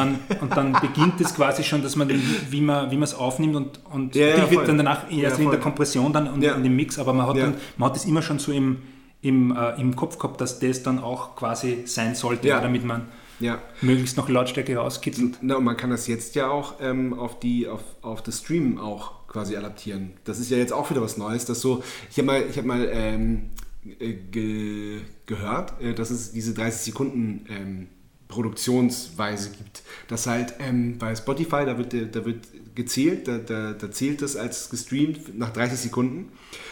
dann beginnt es quasi schon, dass man wie man es aufnimmt und wird dann danach erst in der Kompression dann und in dem Mix, aber man hat das immer schon so im Kopf gehabt, dass das dann auch quasi sein sollte, damit man möglichst noch Lautstärke rauskitzelt. Na, und man kann das jetzt ja auch auf das Streamen auch quasi adaptieren. Das ist ja jetzt auch wieder was Neues, dass so, ich habe mal gehört, dass es diese 30 Sekunden Produktionsweise gibt. Das halt bei Spotify, da wird gezählt, da zählt es als gestreamt nach 30 Sekunden.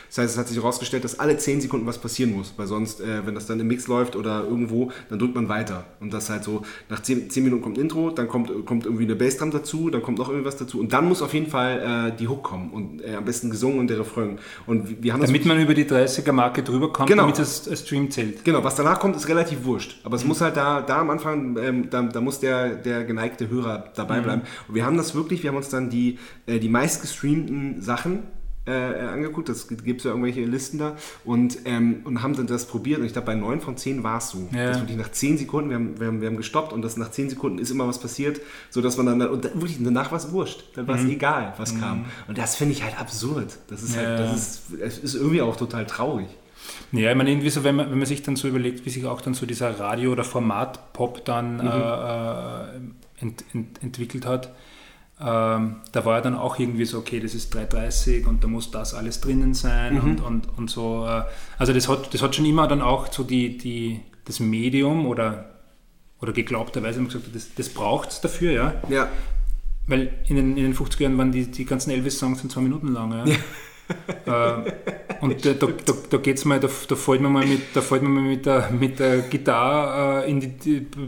Das heißt, es hat sich herausgestellt, dass alle 10 Sekunden was passieren muss, weil sonst, wenn das dann im Mix läuft oder irgendwo, dann drückt man weiter. Und das halt so, nach 10 Minuten kommt Intro, dann kommt irgendwie eine Bassdrum dazu, dann kommt noch irgendwas dazu und dann muss auf jeden Fall die Hook kommen und am besten gesungen und der Refrain. Und wir haben damit man über die 30er-Marke drüber kommt, damit das Stream zählt. Genau, was danach kommt, ist relativ wurscht. Aber es muss halt da am Anfang, da muss der geneigte Hörer dabei bleiben. Und wir haben uns dann die meistgestreamten Sachen angeguckt, das gibt es ja irgendwelche Listen da und haben dann das probiert und ich glaube bei 9 von 10 war es so, dass wirklich nach 10 Sekunden, wir haben gestoppt und das nach 10 Sekunden ist immer was passiert, sodass man dann, und wirklich danach war es wurscht, dann war es egal, was kam und das finde ich halt absurd, das ist irgendwie auch total traurig. Ja, ich meine, irgendwie so, wenn man sich dann so überlegt, wie sich auch dann so dieser Radio- oder Format-Pop dann entwickelt hat, da war ja dann auch irgendwie so, okay, das ist 3:30 und da muss das alles drinnen sein und so. Also das hat schon immer dann auch so das Medium oder geglaubterweise gesagt, das braucht es dafür, ja. Weil in den 50er Jahren waren die ganzen Elvis-Songs 2 Minuten lang, ja. Und da geht's mal, da fällt man mal mit der Gitarre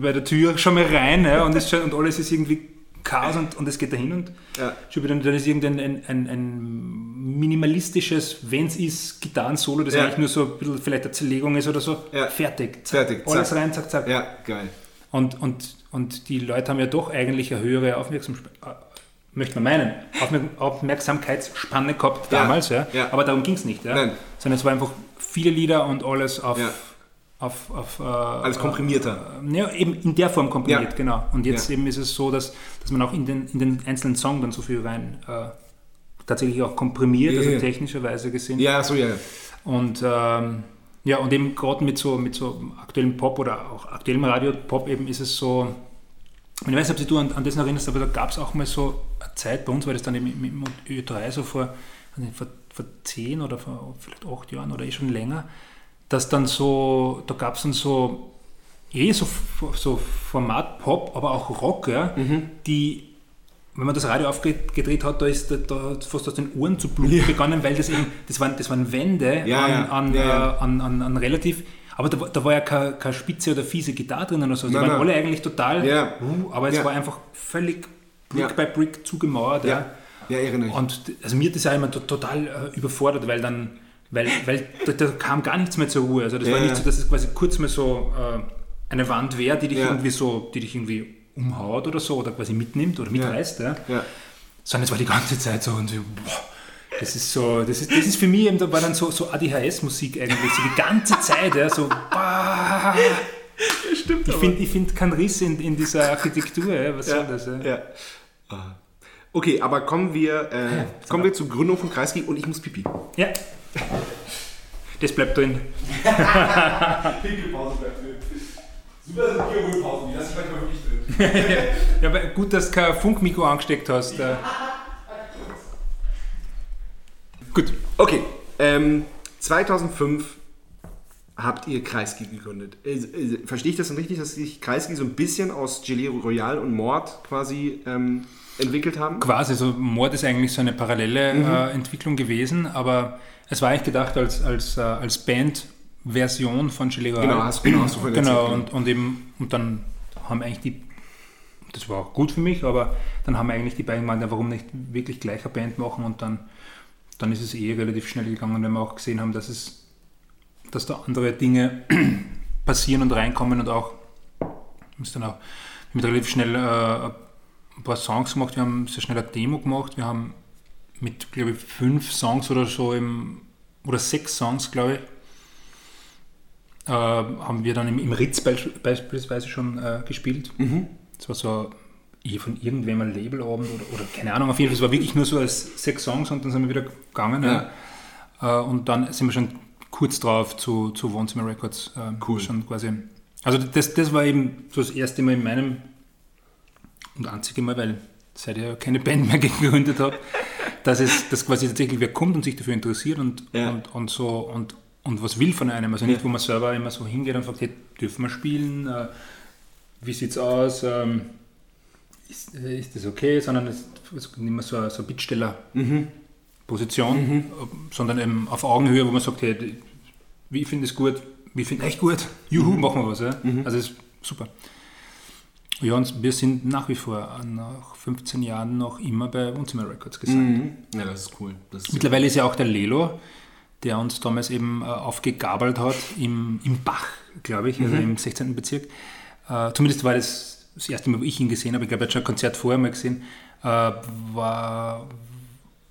bei der Tür schon mal rein, ja, und alles ist irgendwie Chaos und es geht dahin und schon wieder dann ist irgendein minimalistisches, wenn es ist, Gitarren-Solo, das eigentlich nur so ein bisschen vielleicht eine Zerlegung ist oder so, fertig, zack, alles zack. Rein, zack, zack. Ja, geil. Und die Leute haben ja doch eigentlich eine höhere Aufmerksamkeitsspanne gehabt damals, aber darum ging es nicht, sondern es war einfach viele Lieder und alles auf... Ja. Alles komprimierter. Ja, eben in der Form komprimiert, genau. Und jetzt eben ist es so, dass man auch in den einzelnen Song dann so viel rein tatsächlich auch komprimiert, technischerweise gesehen. Ja, so, ja. Und und eben gerade mit so aktuellem Pop oder auch aktuellem Radio-Pop eben ist es so, ich weiß nicht, ob du an das noch erinnerst, aber da gab es auch mal so eine Zeit, bei uns war das dann eben im Ö3 so vor 10 oder vor vielleicht 8 Jahren oder schon länger, dass dann so, da gab es dann so Format-Pop, aber auch Rock, die, wenn man das Radio aufgedreht hat, da ist fast aus den Ohren zu bluten begonnen, weil das waren Wände an relativ, aber da war ja keine spitze oder fiese Gitarre drin oder so, die waren alle eigentlich total, aber es war einfach völlig Brick by Brick zugemauert. Ja, erinnere ich. Und also mir hat das ja immer total überfordert, weil dann, weil da kam gar nichts mehr zur Ruhe. Also das war nicht so, dass es quasi kurz mal so eine Wand wäre, die dich irgendwie umhaut oder so, oder quasi mitnimmt oder mitreißt. Ja. Ja. Sondern es war die ganze Zeit so und so, boah. Das ist für mich eben, da war dann so ADHS-Musik eigentlich, so die ganze Zeit, ja, so, bah. Ja, stimmt. Ich find keinen Riss in dieser Architektur, ja, was soll das? Ja. Ja. Okay, aber kommen wir zu Gründung von Kreisky und ich muss pipi. Ja. Das bleibt drin. Pinkelpause bleibt drin. Super, dass du hier Ruhepausen, die lasse ich manchmal wirklich drin. Ja, aber gut, dass du kein Funkmikro angesteckt hast. Ja. Gut, okay. 2005 habt ihr Kreisky gegründet. Verstehe ich das denn richtig, dass sich Kreisky so ein bisschen aus Gelee Royale und Mord quasi entwickelt haben? Quasi, also Mord ist eigentlich so eine parallele Entwicklung gewesen, aber es war eigentlich gedacht als Band-Version von Gelee Royale. Genau, hast du vorhin erzählt. Genau, und dann haben eigentlich das war auch gut für mich, aber dann haben eigentlich die beiden gemeint, warum nicht wirklich gleicher Band machen und dann ist es relativ schnell gegangen, wenn wir auch gesehen haben, dass da andere Dinge passieren und reinkommen und auch, wir haben relativ schnell ein paar Songs gemacht, wir haben sehr schnell eine Demo gemacht, wir haben mit, glaube ich, 5 Songs oder so, oder 6 Songs, glaube ich, haben wir dann im Ritz beispielsweise schon gespielt. Mhm. Das war so von irgendwem ein Labelabend oder keine Ahnung, auf jeden Fall, es war wirklich nur so als 6 Songs und dann sind wir wieder gegangen. Ja. Ja. Und dann sind wir schon kurz drauf zu Wohnzimmer Records. Cool. Schon quasi. Also das war eben so das erste Mal in meinem und einzige Mal, weil seit ich ja keine Band mehr gegründet habe, dass quasi tatsächlich wer kommt und sich dafür interessiert und so und was will von einem. Also nicht, wo man selber immer so hingeht und fragt, hey, dürfen wir spielen? Wie sieht's aus? Ist das okay, sondern es ist nicht mehr so eine Bittsteller-Position, sondern eben auf Augenhöhe, wo man sagt, hey, wie finde ich es gut, wie finde ich gut, juhu, machen wir was. Ja? Mhm. Also ist super. Ja, und wir sind nach wie vor nach 15 Jahren noch immer bei Wohnzimmer Records gesigned. Mhm. Ja, das ist cool. Mittlerweile ist ja auch der Lelo, der uns damals eben aufgegabelt hat, im Bach, glaube ich, also im 16. Bezirk. Zumindest war das erste Mal, wo ich ihn gesehen habe, ich glaube, er hat schon ein Konzert vorher mal gesehen,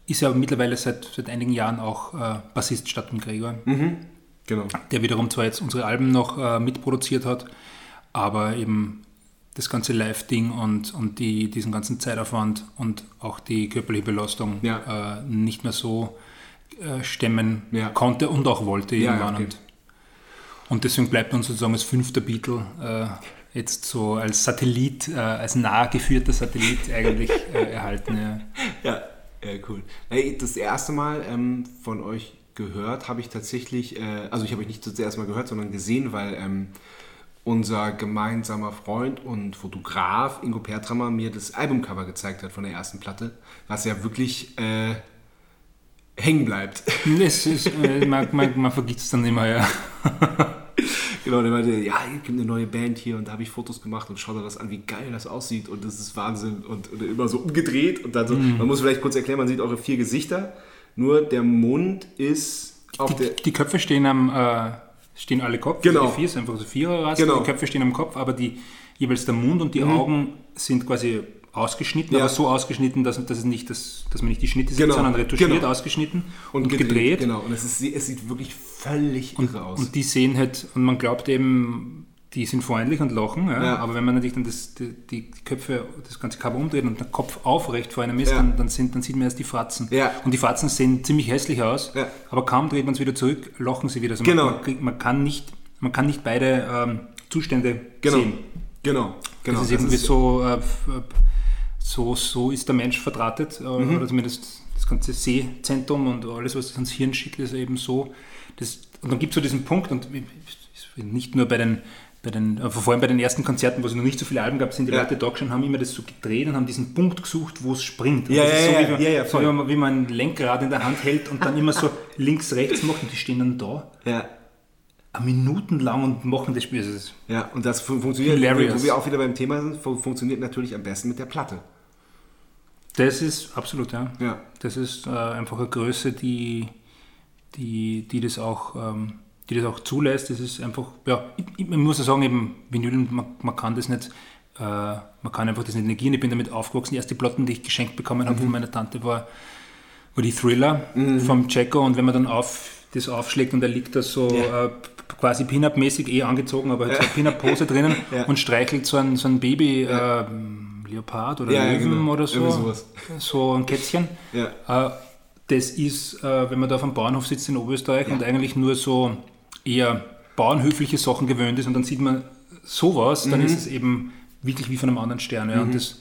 ist ja mittlerweile seit einigen Jahren auch Bassist statt dem Gregor. Mhm, genau. Der wiederum zwar jetzt unsere Alben noch mitproduziert hat, aber eben das ganze Live-Ding und diesen ganzen Zeitaufwand und auch die körperliche Belastung nicht mehr so stemmen konnte und auch wollte irgendwann. Okay. Und deswegen bleibt uns sozusagen als 5. Beatle jetzt so als Satellit, als nah geführter Satellit eigentlich erhalten. Ja. Ja, cool. Das erste Mal von euch gehört habe ich tatsächlich, also ich habe euch nicht das erste Mal gehört, sondern gesehen, weil unser gemeinsamer Freund und Fotograf Ingo Pertrammer mir das Albumcover gezeigt hat von der ersten Platte, was ja wirklich hängen bleibt. Das ist, man vergisst es dann immer, ja. Genau, der meinte, ja, ich bin eine neue Band hier und da habe ich Fotos gemacht und schau dir das an, wie geil das aussieht und das ist Wahnsinn und immer so umgedreht und dann so, man muss vielleicht kurz erklären, man sieht eure 4 Gesichter, nur der Mund ist auf der... Die Köpfe stehen stehen alle Kopf, genau. Die 4 ist einfach so 4er-Rasse, genau. Die Köpfe stehen am Kopf, aber jeweils der Mund und die Augen sind quasi ausgeschnitten, aber so ausgeschnitten, dass es nicht dass man nicht die Schnitte sieht, sondern retuschiert, ausgeschnitten und gedreht. Genau, und es sieht wirklich völlig irre aus. Und die sehen halt, und man glaubt eben, die sind freundlich und lachen, aber wenn man natürlich dann die Köpfe, das ganze Cover umdreht und der Kopf aufrecht vor einem ist, dann sieht man erst die Fratzen. Ja. Und die Fratzen sehen ziemlich hässlich aus, aber kaum dreht man es wieder zurück, lachen sie wieder. Also man kann nicht beide Zustände sehen. Genau. Das ist irgendwie so ist der Mensch verdrahtet, oder zumindest das ganze Sehzentrum und alles, was das ans Hirn schickt, ist eben so. Und dann gibt es so diesen Punkt, und nicht nur vor allem bei den ersten Konzerten, wo es noch nicht so viele Alben gab, sind die Leute da schon, haben immer das so gedreht und haben diesen Punkt gesucht, wo es springt. Ja, das ist so, wie man ein Lenkrad in der Hand hält und dann immer so links, rechts macht und die stehen dann da. Ja. Minutenlang und machen das Spiel. Und das funktioniert, hilarious. Wo wir auch wieder beim Thema sind, funktioniert natürlich am besten mit der Platte. Das ist absolut, ja. Das ist einfach eine Größe, die das auch zulässt. Das ist einfach, man muss ja sagen, eben Vinyl, man kann das nicht man kann einfach das nicht negieren. Ich bin damit aufgewachsen. Die erste Platten, die ich geschenkt bekommen habe von meiner Tante, war die Thriller vom Checo. Und wenn man dann das aufschlägt und da liegt da so quasi Pin-Up-mäßig angezogen, aber halt so eine Pin-Up-Pose drinnen und streichelt so ein Baby... Leopard oder Löwen oder so. So ein Kätzchen. Das ist, wenn man da auf dem Bauernhof sitzt in Oberösterreich und eigentlich nur so eher bauernhöfliche Sachen gewöhnt ist und dann sieht man sowas, dann ist es eben wirklich wie von einem anderen Stern. Ja. Und das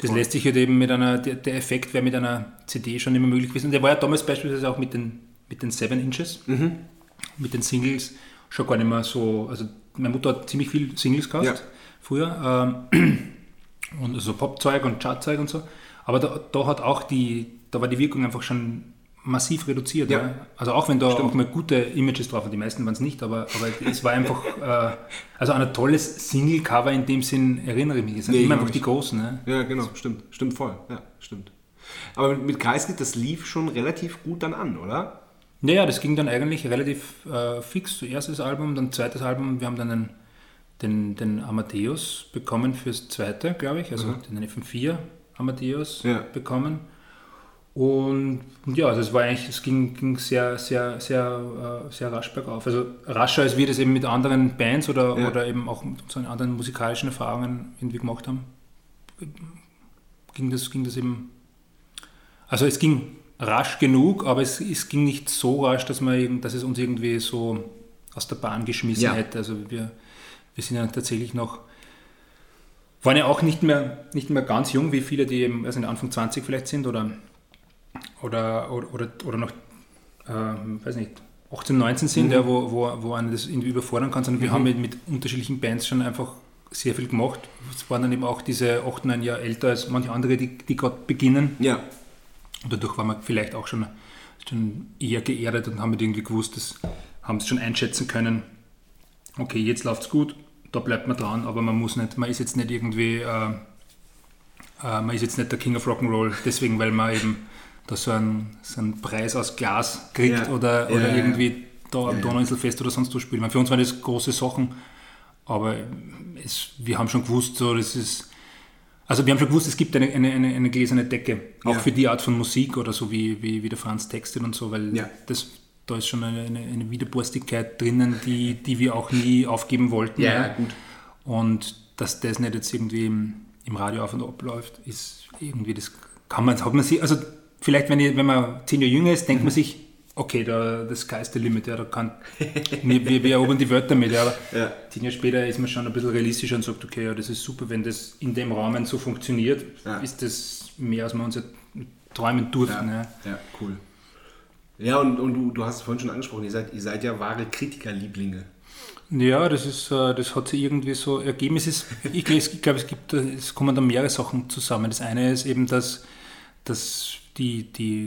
lässt sich halt eben mit der Effekt wäre mit einer CD schon immer möglich gewesen. Und der war ja damals beispielsweise auch mit den 7 Inches, mit den Singles schon gar nicht mehr so, also meine Mutter hat ziemlich viel Singles gehabt früher. Und so Popzeug und Chartzeug und so. Aber da hat auch da war die Wirkung einfach schon massiv reduziert. Ja. Ne? Also auch wenn da auch mal gute Images drauf waren, die meisten waren es nicht, aber es war einfach, also ein tolles Single-Cover in dem Sinn erinnere ich mich. Es sind immer einfach die Großen. Ne? Ja, genau, stimmt. Stimmt voll. Ja, stimmt. Aber mit Kreisky, das lief schon relativ gut dann an, oder? Naja, das ging dann eigentlich relativ fix. Zuerst das Album, dann zweites Album. Wir haben dann den Amadeus bekommen fürs zweite, glaube ich, also den FM4 Amadeus bekommen. Und ja, also es war eigentlich, es ging sehr, sehr, sehr, sehr rasch bergauf. Also rascher, als wir das eben mit anderen Bands oder eben auch mit so anderen musikalischen Erfahrungen irgendwie gemacht haben, ging das eben. Also es ging rasch genug, aber es ging nicht so rasch, dass es uns irgendwie so aus der Bahn geschmissen hätte. Also wir sind ja tatsächlich noch, waren ja auch nicht mehr ganz jung, wie viele, die eben erst in Anfang 20 vielleicht sind oder noch, weiß nicht, 18, 19 sind, wo einen das irgendwie überfordern kann, sondern wir haben mit unterschiedlichen Bands schon einfach sehr viel gemacht. Es waren dann eben auch diese 8, 9 Jahre älter als manche andere, die gerade beginnen. Ja. Und dadurch waren wir vielleicht auch schon eher geerdet und haben irgendwie gewusst, haben es schon einschätzen können. Okay, jetzt läuft es gut, da bleibt man dran, aber man ist jetzt nicht irgendwie, man ist jetzt nicht der King of Rock'n'Roll, deswegen, weil man eben da so einen Preis aus Glas kriegt oder irgendwie da am Donauinselfest oder sonst wo spielt. Meine, für uns waren das große Sachen, aber wir haben schon gewusst, es gibt eine gläserne Decke, auch für die Art von Musik oder so wie der Franz textet und so, weil da ist schon eine Widerborstigkeit drinnen, die wir auch nie aufgeben wollten. Ja, gut. Und dass das nicht jetzt irgendwie im Radio auf und ab läuft, ist irgendwie, das kann man, hat man sich, also vielleicht, wenn man 10 Jahre jünger ist, denkt man sich, okay, the sky's the limit, da kann, wir erobern die Welt damit, aber 10 Jahre später ist man schon ein bisschen realistischer und sagt, okay, das ist super, wenn das in dem Rahmen so funktioniert, ist das mehr, als wir uns träumen durften. Ja, ja cool. Ja, und du hast es vorhin schon angesprochen, ihr seid ja wahre Kritikerlieblinge. Ja, das hat sich irgendwie so ergeben. Ich glaube, es kommen da mehrere Sachen zusammen. Das eine ist eben, dass die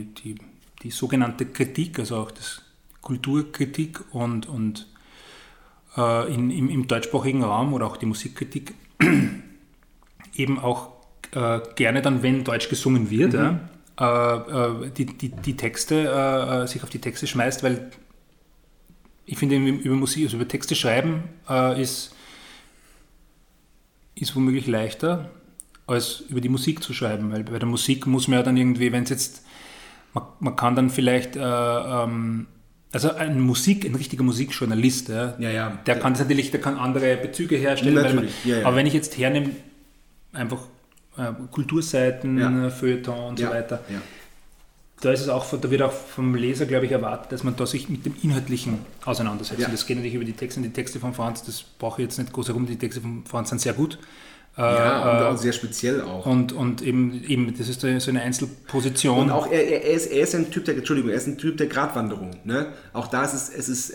sogenannte Kritik, also auch das Kulturkritik und im deutschsprachigen Raum oder auch die Musikkritik eben auch gerne dann, wenn Deutsch gesungen wird, die Texte, sich auf die Texte schmeißt, weil ich finde, über Musik, also über Texte schreiben, ist womöglich leichter, als über die Musik zu schreiben, weil bei der Musik muss man ja dann irgendwie, wenn es jetzt, man kann dann vielleicht, also ein richtiger Musikjournalist, der kann das natürlich, der kann andere Bezüge herstellen, aber wenn ich jetzt hernehme, einfach Kulturseiten, Feuilleton und so weiter. Ja. Da wird auch vom Leser, glaube ich, erwartet, dass man da sich mit dem Inhaltlichen auseinandersetzt. Ja. Und das geht natürlich über die Texte. Und die Texte von Franz, das brauche ich jetzt nicht groß herum, die Texte von Franz sind sehr gut. Ja, und auch sehr speziell auch. Und eben, das ist so eine Einzelposition. Und auch er ist ein Typ der Gratwanderung. Ne? Auch da es ist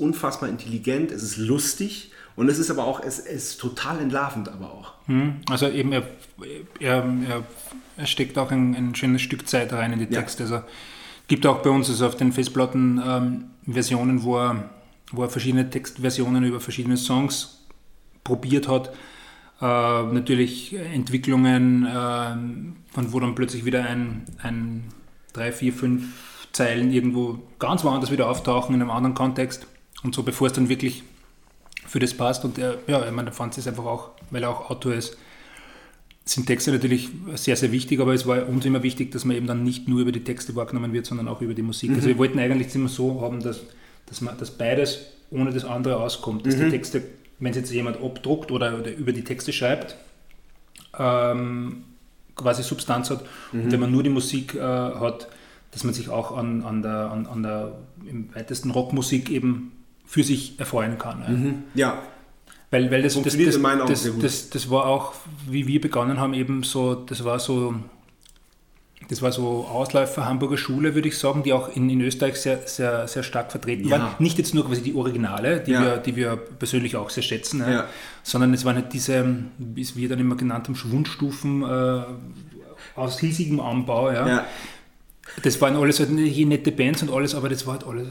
unfassbar intelligent, es ist lustig. Und es ist aber auch, es ist total entlarvend aber auch. Also eben, er steckt auch ein schönes Stück Zeit rein in die Texte. Also gibt auch bei uns auf den Festplatten Versionen, wo er verschiedene Textversionen über verschiedene Songs probiert hat. Natürlich Entwicklungen, von wo dann plötzlich wieder ein 3, 4, 5 Zeilen irgendwo ganz woanders wieder auftauchen in einem anderen Kontext. Und so, bevor es dann wirklich für das passt. Und ich meine, der Franz ist einfach auch, weil er auch Autor ist, sind Texte natürlich sehr, sehr wichtig, aber es war uns immer wichtig, dass man eben dann nicht nur über die Texte wahrgenommen wird, sondern auch über die Musik. Mhm. Also wir wollten eigentlich immer so haben, dass beides ohne das andere auskommt. Dass die Texte, wenn es jetzt jemand abdruckt oder über die Texte schreibt, quasi Substanz hat. Und wenn man nur die Musik hat, dass man sich auch an der im weitesten Rockmusik eben für sich erfreuen kann. Ja. Weil das war auch, wie wir begonnen haben, eben so, das war so Ausläufer Hamburger Schule, würde ich sagen, die auch in Österreich sehr, sehr, sehr stark vertreten waren. Nicht jetzt nur quasi die Originale, die wir persönlich auch sehr schätzen, sondern es waren halt diese, wie wir dann immer genannt haben, Schwundstufen aus riesigem Anbau. Das waren alles halt nette Bands und alles, aber das war halt alles,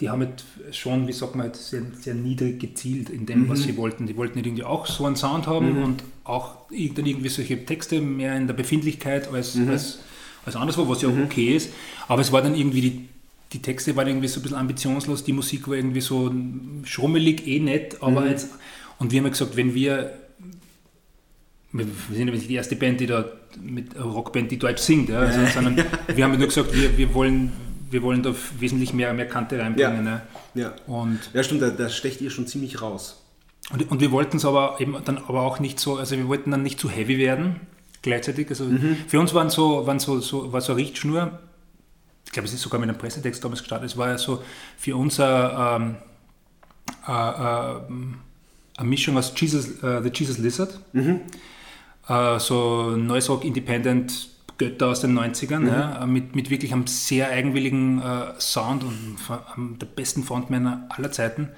die haben halt schon, wie sagt man, halt sehr, sehr niedrig gezielt in dem, was sie wollten. Die wollten irgendwie auch so einen Sound haben und auch dann irgendwie solche Texte mehr in der Befindlichkeit als anderswo, was ja auch okay ist. Aber es war dann irgendwie, die Texte waren irgendwie so ein bisschen ambitionslos, die Musik war irgendwie so schrummelig, nett, aber jetzt, und wir haben ja gesagt, wir sind ja nicht die erste Band, die da mit Rockband, die Deutsch singt, sondern wir haben nur gesagt, wir wollen da wesentlich mehr Kante reinbringen. Und stimmt, da stecht ihr schon ziemlich raus. Und wir wollten es aber eben dann aber auch nicht so, also wir wollten dann nicht zu heavy werden, gleichzeitig. Also für uns war so eine Richtschnur, ich glaube, es ist sogar mit einem Pressetext damals gestartet, es war ja so für uns eine Mischung aus The Jesus Lizard, so Noise Rock Independent Götter aus den 90ern, mit wirklich einem sehr eigenwilligen Sound und einem der besten Frontmänner aller Zeiten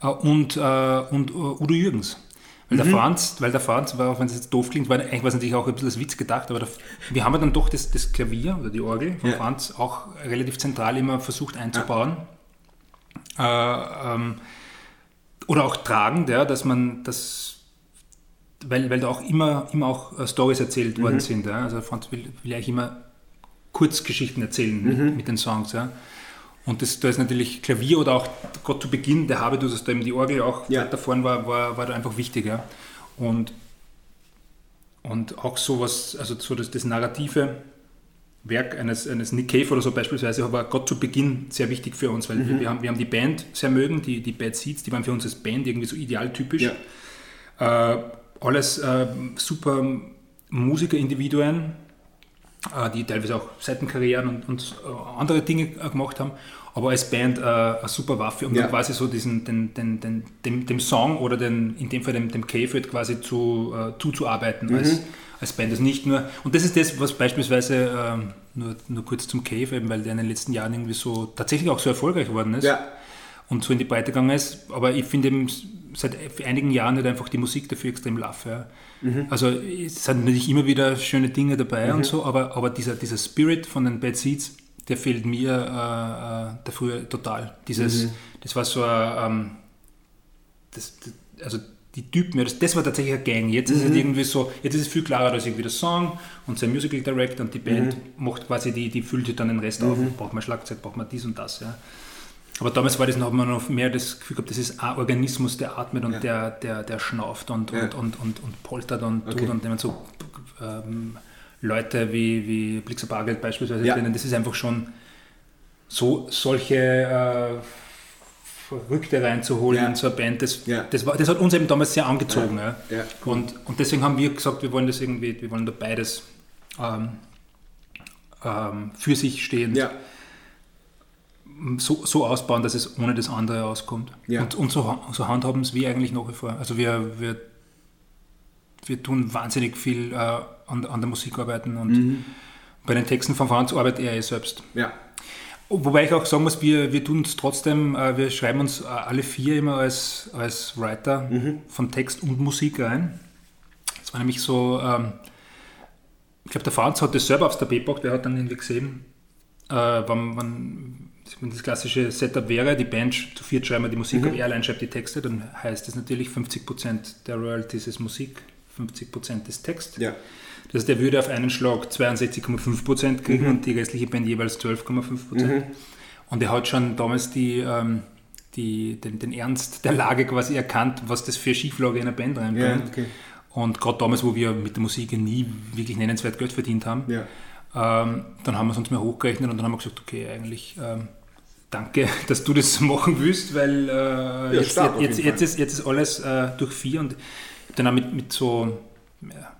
und Udo Jürgens. Weil der Franz war, auch wenn es jetzt doof klingt, eigentlich war es natürlich auch ein bisschen als Witz gedacht, aber wir haben dann doch das Klavier oder die Orgel von Franz auch relativ zentral immer versucht einzubauen. Oder auch tragend, dass man das... Weil da auch immer auch Storys erzählt worden sind. Ja? Also Franz will eigentlich immer Kurzgeschichten erzählen mit den Songs. Ja? Und da ist natürlich Klavier oder auch gerade zu Beginn der Habitus, dass da eben die Orgel auch weiter vorne war da einfach wichtig. Ja? Und auch sowas, also so das narrative Werk eines Nick Cave oder so beispielsweise, war gerade zu Beginn sehr wichtig für uns, weil wir haben die Band sehr mögen, die Bad Seeds, die waren für uns als Band irgendwie so idealtypisch. Ja. Alles super Musikerindividuen, die teilweise auch Seitenkarrieren und andere Dinge gemacht haben, aber als Band eine super Waffe, um dann quasi so dem Song oder in dem Fall dem K-Fed quasi zuzuarbeiten als Band. Also nicht nur, und das ist das, was beispielsweise, nur kurz zum K-Fed, weil der in den letzten Jahren irgendwie so tatsächlich auch so erfolgreich geworden ist. Ja. Und so in die Breite gegangen ist, aber ich finde eben seit einigen Jahren halt einfach die Musik dafür extrem laff. Ja. Also es sind natürlich immer wieder schöne Dinge dabei und so, aber dieser Spirit von den Bad Seeds, der fehlt mir da früher total. Das war so also die Typen, das war tatsächlich eine Gang. Jetzt ist es irgendwie so, jetzt ist es viel klarer, dass irgendwie der Song und sein Musical Director und die Band macht quasi, die füllt dann den Rest auf. Braucht man Schlagzeug, braucht man dies und das. Ja. Aber damals war das noch, hat man noch mehr das Gefühl gehabt, das ist ein Organismus, der atmet und der schnauft und poltert und tut und man so Leute wie Blixer Bargeld beispielsweise denen, das ist einfach schon so, solche Verrückte reinzuholen in so eine Band, das hat uns eben damals sehr angezogen. Ja. Und deswegen haben wir gesagt, wir wollen das irgendwie, wir wollen da beides für sich stehend so ausbauen, dass es ohne das andere auskommt. Ja. Und so handhaben es wir eigentlich nach wie vor. Also wir tun wahnsinnig viel an der Musik arbeiten und bei den Texten von Franz arbeitet er selbst. Ja. Wobei ich auch sagen muss, wir tun es trotzdem, wir schreiben uns alle vier immer als Writer von Text und Musik rein. Das war nämlich so, ich glaube, der Franz hat das selber aufs Tapet gebracht, der hat dann irgendwie gesehen, wenn das klassische Setup wäre, die Band zu viert schreiben wir die Musik, aber er allein schreibt die Texte, dann heißt das natürlich 50% der Royalties ist Musik, 50% ist Text. Ja. Das heißt, er würde auf einen Schlag 62,5% kriegen und die restliche Band jeweils 12,5%. Und er hat schon damals den Ernst der Lage quasi erkannt, was das für Schieflage in einer Band reinbringt. Und gerade damals, wo wir mit der Musik nie wirklich nennenswert Geld verdient haben, dann haben wir es uns mehr hochgerechnet und dann haben wir gesagt, okay, eigentlich danke, dass du das machen willst, weil jetzt ist alles durch vier. Und dann auch mit so... Ja,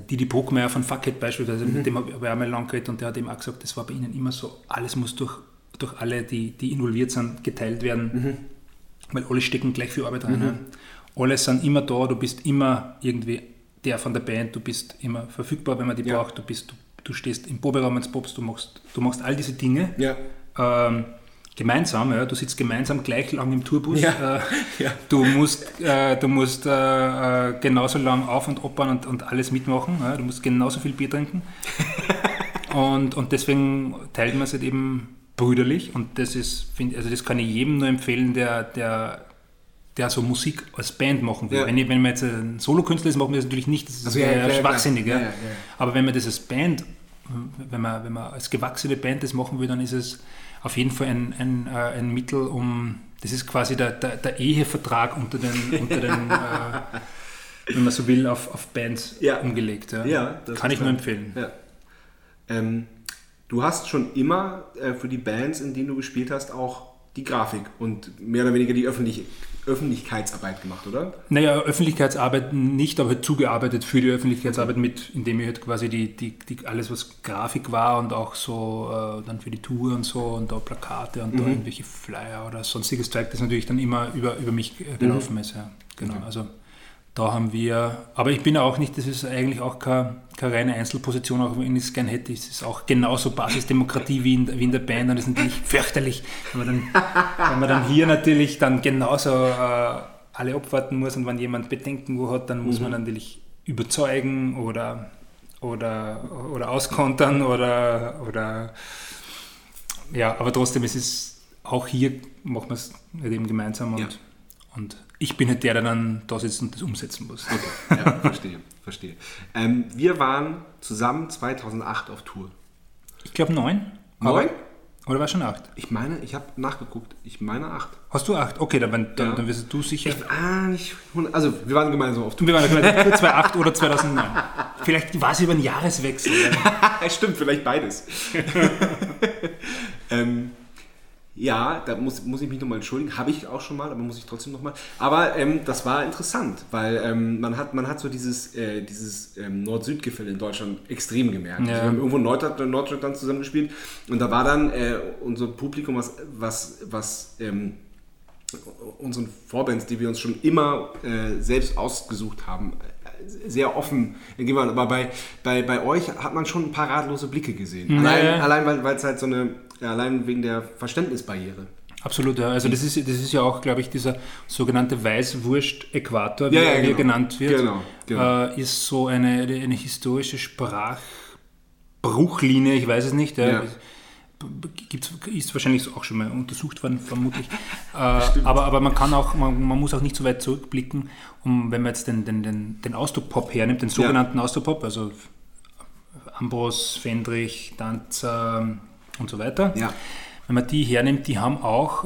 Didi Bruckmeier von Fuckhead beispielsweise, mit dem habe ich auch mal lang geredet und der hat eben auch gesagt, das war bei ihnen immer so, alles muss durch alle, die involviert sind, geteilt werden, weil alle stecken gleich viel Arbeit rein. Alle sind immer da, du bist immer irgendwie der von der Band, du bist immer verfügbar, wenn man die braucht, du stehst im Proberaum und probst, du machst all diese Dinge gemeinsam, du sitzt gemeinsam gleich lang im Tourbus, du musst genauso lang auf- und abbauen und alles mitmachen, du musst genauso viel Bier trinken und deswegen teilt man es halt eben brüderlich und das ist, also das kann ich jedem nur empfehlen, der so Musik als Band machen will. Ja. Wenn man jetzt ein Solokünstler ist, machen wir das natürlich nicht, das ist schwachsinnig. Ja. Aber wenn man das als Band, wenn man als gewachsene Band das machen will, dann ist es auf jeden Fall ein Mittel, um, das ist quasi der Ehevertrag unter den wenn man so will, auf Bands umgelegt. Ja, das kann ich nur empfehlen. Ja. Du hast schon immer für die Bands, in denen du gespielt hast, auch die Grafik und mehr oder weniger die Öffentlichkeitsarbeit gemacht, oder? Naja, Öffentlichkeitsarbeit nicht, aber halt zugearbeitet für die Öffentlichkeitsarbeit mit, indem ich halt quasi die alles, was Grafik war und auch so dann für die Tour und so und da Plakate und da irgendwelche Flyer oder sonstiges Zeug, das natürlich dann immer über mich gelaufen ist. Ja. Genau, okay. Also da haben wir, aber ich bin auch nicht, das ist eigentlich auch keine reine Einzelposition, auch wenn ich es gern hätte, es ist auch genauso Basisdemokratie wie in der Band und das ist natürlich fürchterlich, wenn man dann hier natürlich dann genauso alle abwarten muss und wenn jemand Bedenken wo hat, dann muss man natürlich überzeugen oder auskontern oder ja, aber trotzdem, es ist auch hier, machen wir es halt eben gemeinsam und ich bin halt der dann da sitzt und das umsetzen muss. Okay, ja, verstehe. Wir waren zusammen 2008 auf Tour. Ich glaube 9. Oder war es schon 8? Ich meine, ich habe nachgeguckt. Ich meine 8. Hast du 8? Okay, dann wirst du sicher. Wir waren gemeinsam auf Tour. Wir waren gemeinsam 2008 oder 2009. Vielleicht war es über einen Jahreswechsel. Stimmt, vielleicht beides. Ja, da muss ich mich nochmal entschuldigen. Habe ich auch schon mal, aber muss ich trotzdem nochmal. Aber das war interessant, weil man hat so dieses Nord-Süd-Gefälle in Deutschland extrem gemerkt. Ja. Also wir haben irgendwo in Norddeutschland zusammengespielt und da war dann unser Publikum, was unseren Vorbands, die wir uns schon immer selbst ausgesucht haben, sehr offen. Aber bei euch hat man schon ein paar ratlose Blicke gesehen. Allein weil es halt so eine... Ja, allein wegen der Verständnisbarriere. Absolut, ja. Also das ist ja auch, glaube ich, dieser sogenannte Weißwurst-Äquator, wie er hier genannt wird, genau. Ist so eine historische Sprachbruchlinie, ich weiß es nicht. Ja. Ist wahrscheinlich auch schon mal untersucht worden, vermutlich. Aber man kann auch, man muss auch nicht so weit zurückblicken, wenn man jetzt den Austropop hernimmt, den sogenannten Austropop, also Ambros, Fendrich, Danzer... und so weiter. Ja. Wenn man die hernimmt, die haben auch,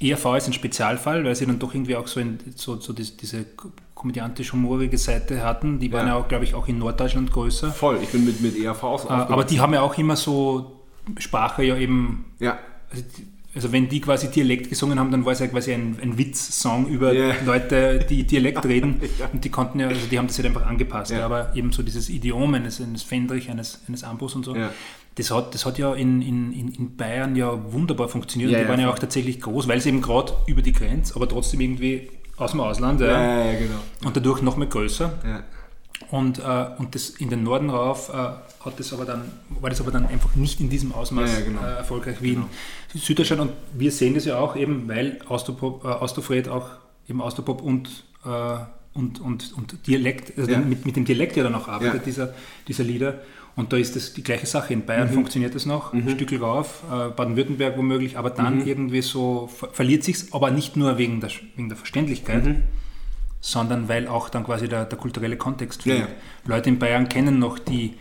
ERV ist ein Spezialfall, weil sie dann doch irgendwie auch so diese komödiantisch-humorige Seite hatten. Die waren ja auch, glaube ich, auch in Norddeutschland größer. Voll, ich bin mit ERV ausgegangen. Aber die haben ja auch immer so Sprache ja eben... Ja. Also wenn die quasi Dialekt gesungen haben, dann war es ja quasi ein Witz-Song über Leute, die Dialekt reden. Und die konnten ja, also die haben das halt einfach angepasst. Ja. Aber eben so dieses Idiom eines Fendrich, eines Ambros und so... Ja. Das hat ja in Bayern ja wunderbar funktioniert. Ja, die waren ja auch tatsächlich groß, weil sie eben gerade über die Grenze, aber trotzdem irgendwie aus dem Ausland. Genau. Und dadurch noch mehr größer. Ja. Und das in den Norden rauf war das aber dann einfach nicht in diesem Ausmaß erfolgreich wie in Süddeutschland. Und wir sehen das ja auch eben, weil Austrofred auch eben Austropop und Dialekt, also mit dem Dialekt ja dann auch arbeitet, dieser Lieder. Und da ist das die gleiche Sache. In Bayern funktioniert das noch, ein Stückel rauf, Baden-Württemberg womöglich, aber dann irgendwie so verliert sich's, aber nicht nur wegen der Verständlichkeit, sondern weil auch dann quasi der kulturelle Kontext fehlt. Ja. Leute in Bayern kennen noch die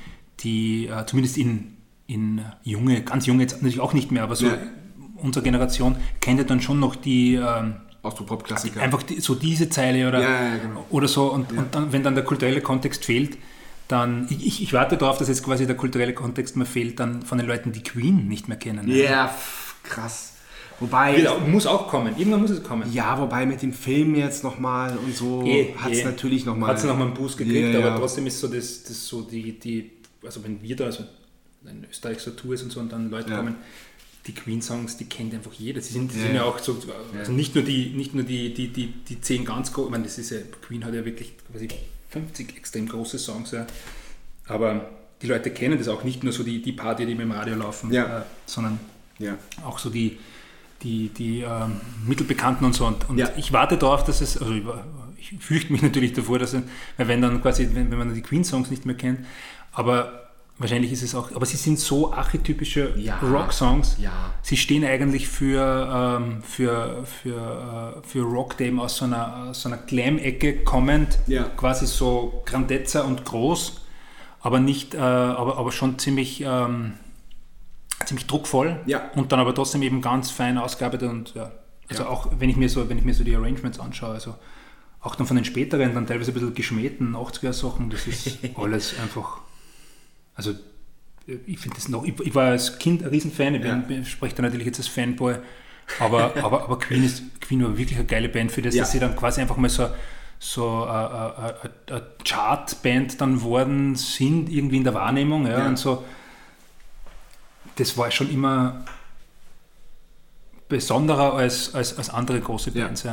zumindest in junge, ganz junge jetzt natürlich auch nicht mehr, aber so unsere Generation kennt ja dann schon noch die Austropop-Klassiker. Einfach so diese Zeile oder, ja, genau. Oder so. Und, ja. Und dann, wenn dann der kulturelle Kontext fehlt, dann, ich warte darauf, dass jetzt quasi der kulturelle Kontext mehr fehlt, dann von den Leuten, die Queen nicht mehr kennen. Ja, yeah, krass. Wobei... Genau, muss auch kommen. Irgendwann muss es kommen. Ja, wobei mit dem Film jetzt nochmal und so hat es natürlich nochmal... Hat es nochmal einen Boost gekriegt, yeah, aber trotzdem ist so das so die... Also wenn wir da, also in Österreich so Tours und so und dann Leute kommen... Die Queen-Songs, die kennt einfach jeder. Die sind ja auch so, also nicht nur die 10 ganz großen, ich meine, das ist ja, Queen hat ja wirklich quasi 50 extrem große Songs, ja. Aber die Leute kennen das auch nicht nur so die paar, die im Radio laufen, sondern auch so die Mittelbekannten und so. Und ich warte darauf, dass es, also ich fürchte mich natürlich davor, dass, weil wenn dann quasi, wenn man die Queen-Songs nicht mehr kennt, aber wahrscheinlich ist es auch, aber sie sind so archetypische Rock-Songs. Ja. Sie stehen eigentlich für Rock, der eben aus so einer Glam-Ecke kommend, quasi so Grandezza und groß, aber nicht, aber schon ziemlich, ziemlich druckvoll und dann aber trotzdem eben ganz fein ausgearbeitet und auch wenn ich mir so die Arrangements anschaue, also auch dann von den späteren, dann teilweise ein bisschen geschmähten 80er-Sachen, das ist alles einfach. Also ich finde das noch, ich war als Kind ein Riesenfan, ich spreche da natürlich jetzt als Fanboy, aber Queen war wirklich eine geile Band für das, dass sie dann quasi einfach mal so eine Chartband dann worden sind, irgendwie in der Wahrnehmung, und so. Das war schon immer besonderer als andere große Bands,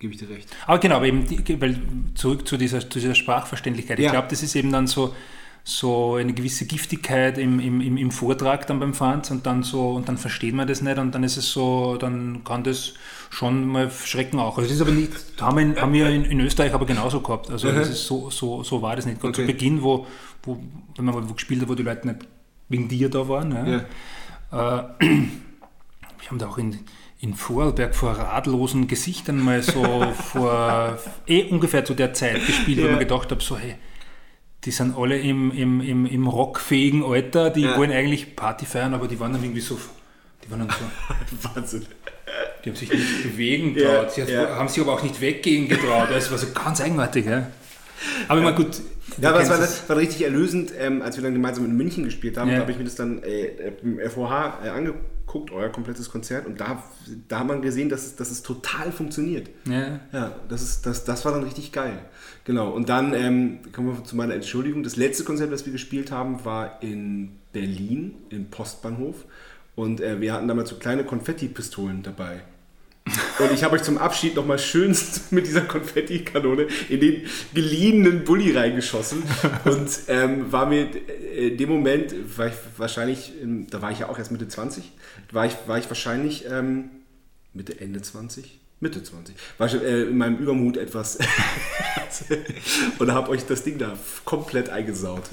gebe ich dir recht. Aber genau, aber eben weil zurück zu dieser Sprachverständlichkeit. Ich glaube, das ist eben dann so eine gewisse Giftigkeit im Vortrag dann beim Franz und dann so, und dann versteht man das nicht und dann ist es so, dann kann das schon mal schrecken auch. Also das ist aber nicht, haben wir in Österreich aber genauso gehabt. Also das ist so war das nicht. Gerade zu Beginn, wo wenn man wo gespielt hat, wo die Leute nicht wegen dir da waren. Wir haben da auch in Vorarlberg vor ratlosen Gesichtern mal so vor ungefähr zu der Zeit gespielt, wo man gedacht habe, so hey, die sind alle im rockfähigen Alter, die wollen eigentlich Party feiern, aber die waren dann irgendwie so, Wahnsinn. Die haben sich nicht bewegen getraut, haben sich aber auch nicht weggehen getraut, das war so ganz eigenartig, Aber immer gut. Ja, aber das war richtig erlösend, als wir dann gemeinsam in München gespielt haben, da habe ich mir das dann im FOH angeguckt, euer komplettes Konzert, und da hat man gesehen, dass es total funktioniert. Ja, das war dann richtig geil. Genau, und dann kommen wir zu meiner Entschuldigung. Das letzte Konzert, das wir gespielt haben, war in Berlin, im Postbahnhof, und wir hatten damals so kleine Konfetti-Pistolen dabei. Und ich habe euch zum Abschied nochmal schönst mit dieser Konfettikanone in den geliehenen Bulli reingeschossen. Und war mir in dem Moment, war ich wahrscheinlich, da war ich ja auch erst Mitte 20, war ich wahrscheinlich Mitte 20, war ich in meinem Übermut etwas und habe euch das Ding da komplett eingesaut.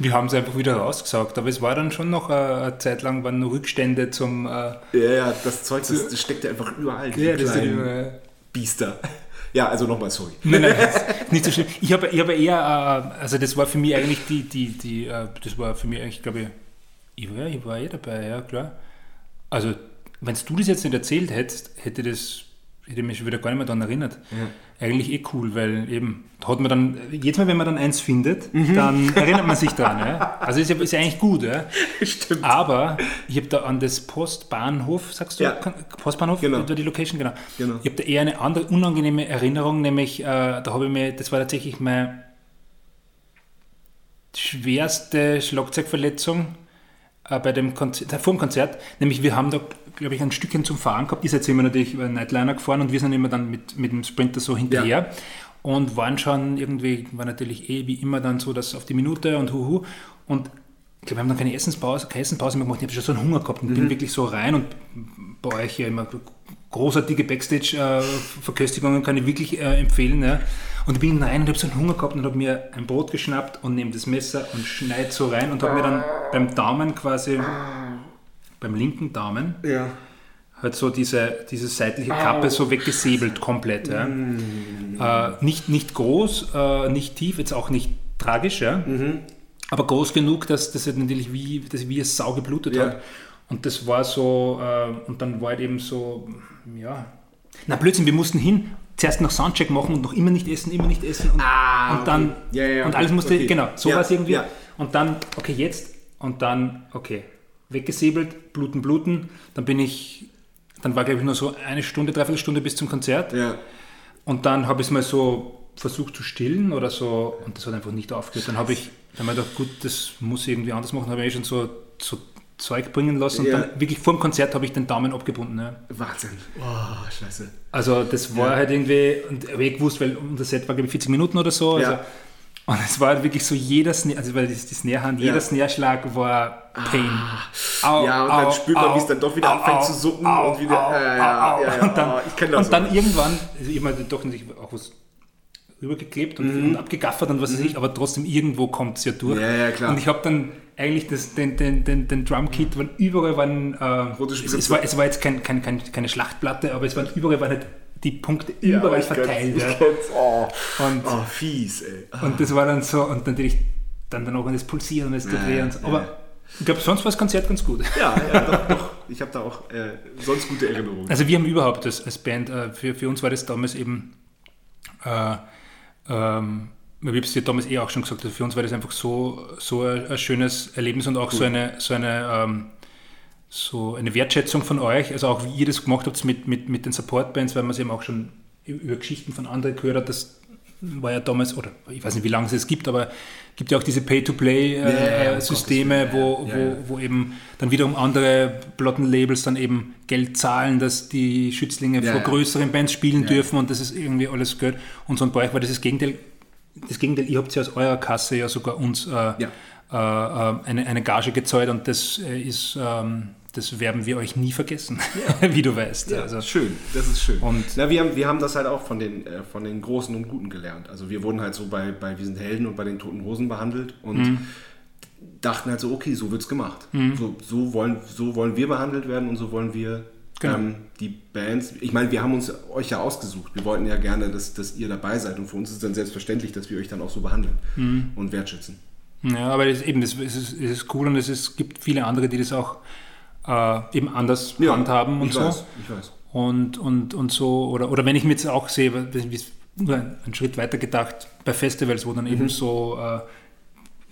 Wir haben es einfach wieder rausgesaugt, aber es war dann schon noch eine Zeit lang, waren nur Rückstände zum... das Zeug, das steckt ja einfach überall, Biester. Ja, also nochmal, sorry. Nein, nicht so schlimm. Ich habe eher, also das war für mich eigentlich das war für mich eigentlich, glaube ich, ich war dabei, ja klar. Also, wenn du das jetzt nicht erzählt hättest, hätte mich schon wieder gar nicht mehr daran erinnert. Ja. Eigentlich cool, weil eben, hat man dann, jedes Mal, wenn man dann eins findet, dann erinnert man sich dran. Ja? Also ist ja eigentlich gut. Ja? Stimmt. Aber ich habe da an das Postbahnhof, sagst du? Ja. Postbahnhof? Genau. Die Location, genau. Ich habe da eher eine andere unangenehme Erinnerung, nämlich, da habe ich mir, das war tatsächlich meine schwerste Schlagzeugverletzung bei dem vor dem Konzert, nämlich wir haben da, glaube ich, ein Stückchen zum Fahren gehabt. Ihr seid immer natürlich über Nightliner gefahren und wir sind immer dann mit dem Sprinter so hinterher und waren schon irgendwie, war natürlich wie immer dann so, dass auf die Minute und huhu. Und ich glaube, wir haben dann keine Essenspause mehr gemacht. Ich habe schon so einen Hunger gehabt und bin wirklich so rein und bei euch ja immer großartige Backstage-Verköstigungen kann ich wirklich empfehlen. Ja. Und ich bin rein und habe so einen Hunger gehabt und habe mir ein Brot geschnappt und nehme das Messer und schneide so rein und habe mir dann beim Daumen quasi, beim linken Daumen, halt so diese seitliche Kappe so weggesäbelt komplett. Ja. Nicht groß, nicht tief, jetzt auch nicht tragisch, aber groß genug, dass das natürlich wie es sau geblutet hat. Und das war so, und dann war halt eben so, ja. Na Blödsinn, wir mussten hin, zuerst noch Soundcheck machen und noch immer nicht essen. Und dann, okay. Und alles musste, okay. Genau, so war es irgendwie. Ja. Und dann, okay, jetzt, und dann, okay, weggesäbelt, bluten, dann war glaube ich nur so eine Stunde, dreiviertel Stunde bis zum Konzert. Ja. Und dann habe ich es mal so versucht zu stillen oder so, und das hat einfach nicht aufgehört. Dann habe ich gedacht, gut, das muss ich irgendwie anders machen, habe ich schon so Zeug bringen lassen und dann wirklich vor dem Konzert habe ich den Daumen abgebunden. Ja. Wahnsinn. Oh, scheiße. Also das war halt irgendwie, und ich gewusst, weil unser Set war glaube ich 40 Minuten oder so. Ja. Also, und es war halt wirklich so jeder Snare, also weil das die Snare haben, jeder Snare-Schlag war Pain. Und dann spürt man, wie es dann doch wieder anfängt zu suppen und wieder. Ich kenne das. Und dann irgendwann, also ich meine doch nicht auch was rübergeklebt und abgegaffert und was weiß ich, aber trotzdem irgendwo kommt es ja durch. Ja, klar. Und ich habe dann eigentlich den Drumkit, weil überall waren, es war jetzt keine Schlachtplatte, aber es waren überall halt die Punkte überall verteilt. Fies, ey. Und das war dann so, und natürlich dann auch das Pulsieren, das Gedrehen und so. Aber ich glaube, sonst war das Konzert ganz gut. Ja, doch. Ich habe da auch sonst gute Erinnerungen. Also wir haben überhaupt das als Band, für uns war das damals eben, ich habe es dir damals auch schon gesagt, für uns war das einfach so ein schönes Erlebnis und auch cool. so eine Wertschätzung von euch, also auch wie ihr das gemacht habt mit den Support-Bands, weil man es eben auch schon über Geschichten von anderen gehört hat, das war ja damals, oder ich weiß nicht, wie lange es es gibt, aber es gibt ja auch diese Pay-to-Play-Systeme, wo eben dann wiederum andere Plattenlabels dann eben Geld zahlen, dass die Schützlinge vor größeren Bands spielen dürfen und das ist irgendwie alles gehört. Und so ein Bereich war das Gegenteil. Das Gegenteil, ihr habt ja aus eurer Kasse ja sogar uns eine Gage gezahlt und das ist... Das werden wir euch nie vergessen, wie du weißt. Ja, also. Schön, das ist schön. Und wir haben das halt auch von den Großen und Guten gelernt. Also wir wurden halt so bei Wir sind Helden und bei den Toten Hosen behandelt und dachten halt so, okay, so wird's gemacht. So wollen wir behandelt werden und so wollen wir die Bands. Ich meine, wir haben uns euch ja ausgesucht. Wir wollten ja gerne, dass ihr dabei seid und für uns ist es dann selbstverständlich, dass wir euch dann auch so behandeln und wertschätzen. Ja, aber es ist cool und es gibt viele andere, die das auch eben anders handhaben und ich weiß. Und so, oder wenn ich mir jetzt auch sehe, einen Schritt weiter gedacht, bei Festivals, wo dann eben so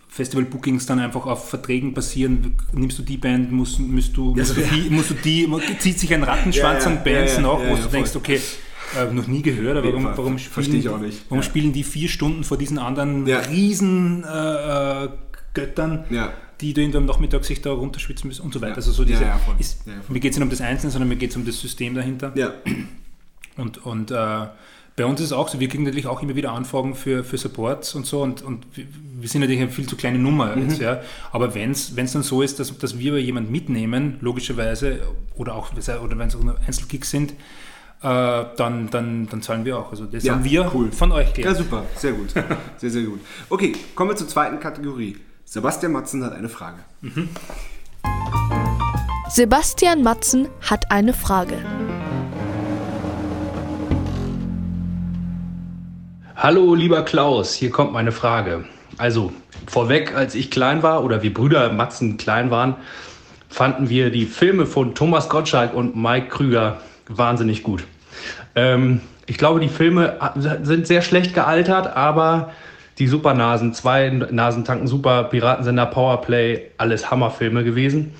Festival-Bookings dann einfach auf Verträgen basieren, nimmst du die Band, musst du die, zieht sich ein Rattenschwanz an Bands wo du denkst, okay, noch nie gehört, aber warum verstehe ich auch nicht. Warum spielen die 4 Stunden vor diesen anderen riesen Göttern? Ja. Die du in deinem Nachmittag sich da runterschwitzen müssen und so weiter. Ja. Also so diese, mir geht es nicht um das Einzelne, sondern mir geht es um das System dahinter. Ja. Und bei uns ist es auch so, wir kriegen natürlich auch immer wieder Anfragen für Supports und so und wir sind natürlich eine viel zu kleine Nummer jetzt, aber wenn es dann so ist, dass wir jemanden mitnehmen, logischerweise, oder wenn es auch nur Einzelgigs sind, dann zahlen wir auch. Also das haben wir von euch gelernt. Ja, super, sehr gut. Sehr, sehr gut. Okay, kommen wir zur zweiten Kategorie. Sebastian Matzen hat eine Frage. Sebastian Matzen hat eine Frage. Hallo, lieber Klaus, hier kommt meine Frage. Also, vorweg, als ich klein war oder wir Brüder Matzen klein waren, fanden wir die Filme von Thomas Gottschalk und Mike Krüger wahnsinnig gut. Ich glaube, die Filme sind sehr schlecht gealtert, aber... Die Supernasen, 2 Nasentanken Super, Piratensender, Powerplay, alles Hammerfilme gewesen.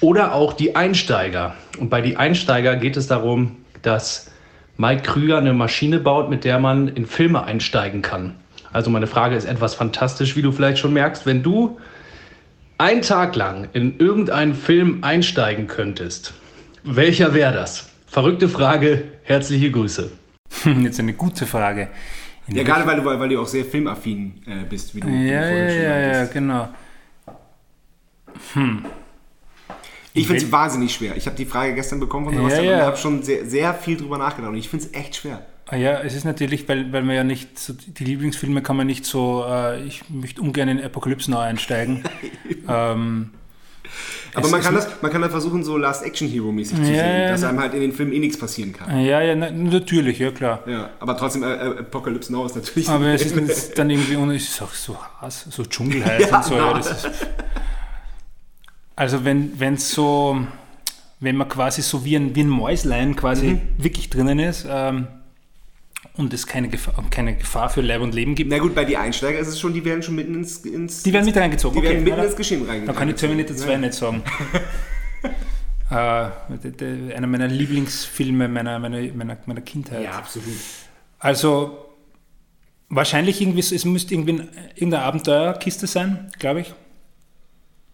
Oder auch Die Einsteiger. Und bei Die Einsteiger geht es darum, dass Mike Krüger eine Maschine baut, mit der man in Filme einsteigen kann. Also meine Frage ist etwas fantastisch, wie du vielleicht schon merkst. Wenn du einen Tag lang in irgendeinen Film einsteigen könntest, welcher wäre das? Verrückte Frage, herzliche Grüße. Jetzt eine gute Frage. Ja, gerade weil du auch sehr filmaffin bist, wie du vorhin schon meintest. Ja, genau. Ich finde es wahnsinnig schwer. Ich habe die Frage gestern bekommen von Sebastian und habe schon sehr, sehr viel drüber nachgedacht und ich finde es echt schwer. Ja, es ist natürlich, weil man ja nicht, so, die Lieblingsfilme kann man nicht so, ich möchte ungern in Apocalypse Now einsteigen. Aber man kann das versuchen, so Last-Action-Hero-mäßig zu sehen, dass einem halt in den Filmen nichts passieren kann. Natürlich, klar. Ja, aber trotzdem, Apocalypse Now ist natürlich... Aber es ist dann irgendwie, ich sag so Dschungelheiß und so. Ja, das ist, Also wenn man quasi so wie ein Mäuslein quasi wirklich drinnen ist und es keine Gefahr für Leib und Leben gibt. Na gut, bei den Einsteiger ist es schon, die werden schon mitten ins Die werden mit reingezogen. Die werden mitten ins Geschehen reingezogen. Dann kann ich Terminator 2 nicht sagen. Einer meiner Lieblingsfilme meiner Kindheit. Ja, absolut. Also wahrscheinlich irgendwie, es müsste irgendwie irgendeine Abenteuerkiste sein, glaube ich.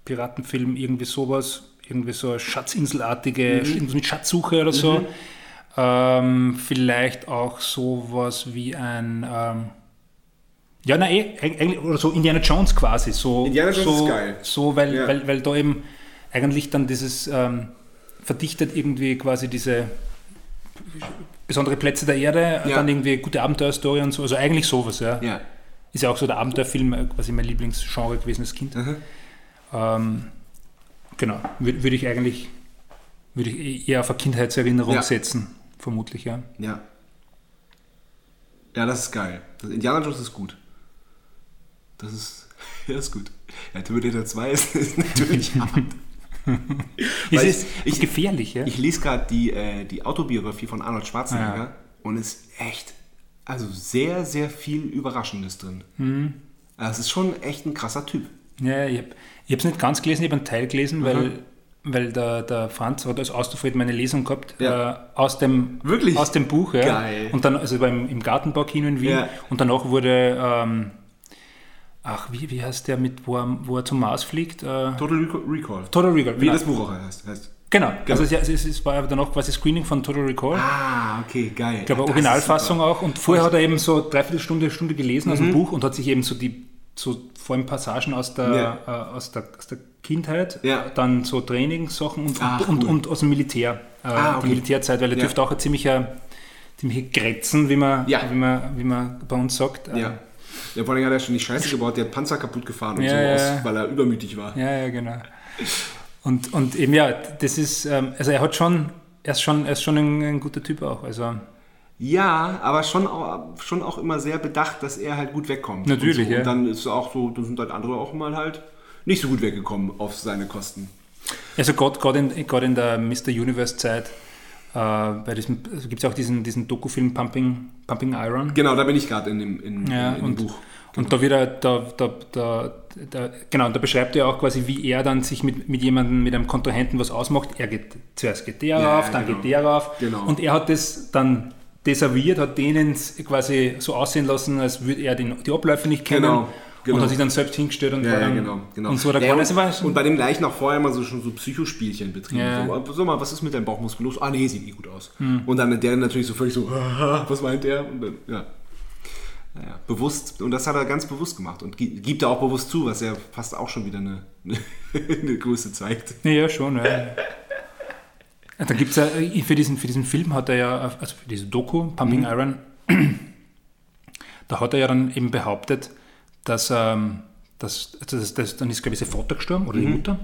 Piratenfilm, irgendwie sowas, irgendwie so Schatzinselartige, mit Schatzsuche oder so. Vielleicht auch sowas wie ein eigentlich, oder so Indiana Jones quasi. So, Indiana Jones so, ist geil. So, weil da eben eigentlich dann dieses verdichtet irgendwie quasi diese besondere Plätze der Erde, dann irgendwie gute Abenteuerstory und so. Also eigentlich sowas, ja. Ist ja auch so der Abenteuerfilm quasi mein Lieblingsgenre gewesen als Kind. Mhm. Genau, würde ich eher auf eine Kindheitserinnerung setzen, vermutlich, ja. Ja, das ist geil. Das Indiana Jones ist gut. Das ist gut. Ja, Terminator 2 ist natürlich hart. Es ist gefährlich, ja. Ich lese gerade die Autobiografie von Arnold Schwarzenegger und es ist echt, also sehr, sehr viel Überraschendes drin. Mhm. Es ist schon echt ein krasser Typ. Ja, ich habe es nicht ganz gelesen, ich habe einen Teil gelesen, weil der Franz hat als Austrofred meine Lesung gehabt, aus dem Buch. Ja. Geil. Und dann, also im Gartenbaukino in Wien, und danach wurde, wie heißt der, wo er zum Mars fliegt? Total Recall. Genau. Wie das Buch auch heißt. Genau. Also es war danach quasi Screening von Total Recall. Ah, okay, geil. Ich glaube, Originalfassung auch. Und vorher hat er eben so Stunde gelesen aus dem Buch und hat sich eben so vor allem Passagen aus der Kindheit, dann so Trainingssachen und aus dem Militär, die Militärzeit, weil er dürfte auch ein ziemlicher Gretzen, wie man bei uns sagt. Ja, vor allem hat er schon die Scheiße gebaut, der Panzer kaputt gefahren und so, weil er übermütig war. Ja, genau. Und eben, das ist, also er ist schon ein guter Typ auch, also... Ja, aber schon auch immer sehr bedacht, dass er halt gut wegkommt. Natürlich, und dann ist es auch so, da sind halt andere auch mal halt nicht so gut weggekommen auf seine Kosten. Also gerade in der Mr. Universe-Zeit, gibt es auch diesen Dokufilm Pumping Iron. Genau, da bin ich gerade in dem Buch. Genau. Und da wieder, da beschreibt er auch quasi, wie er dann sich mit jemandem, mit einem Kontrahenten was ausmacht. Zuerst geht der rauf, dann geht der rauf. Und er hat das dann... desavouiert, hat denen quasi so aussehen lassen, als würde er die Abläufe nicht kennen. Genau. Und hat sich dann selbst hingestellt und war dann... Genau. Und so hat und bei dem gleichen auch vorher mal so Psychospielchen betrieben. Ja. So, mal, was ist mit deinem Bauchmuskel los? Ah, nee, sieht nicht gut aus. Und dann der natürlich so völlig so, was meint der? Und dann, bewusst. Und das hat er ganz bewusst gemacht. Und gibt er auch bewusst zu, was ja fast auch schon wieder eine Größe zeigt. Ja, schon, Da gibt's ja, für diesen Film hat er ja, also für diese Doku, Pumping Iron, da hat er ja dann eben behauptet, dass dann ist, glaube ich, sein Vater gestorben oder die Mutter.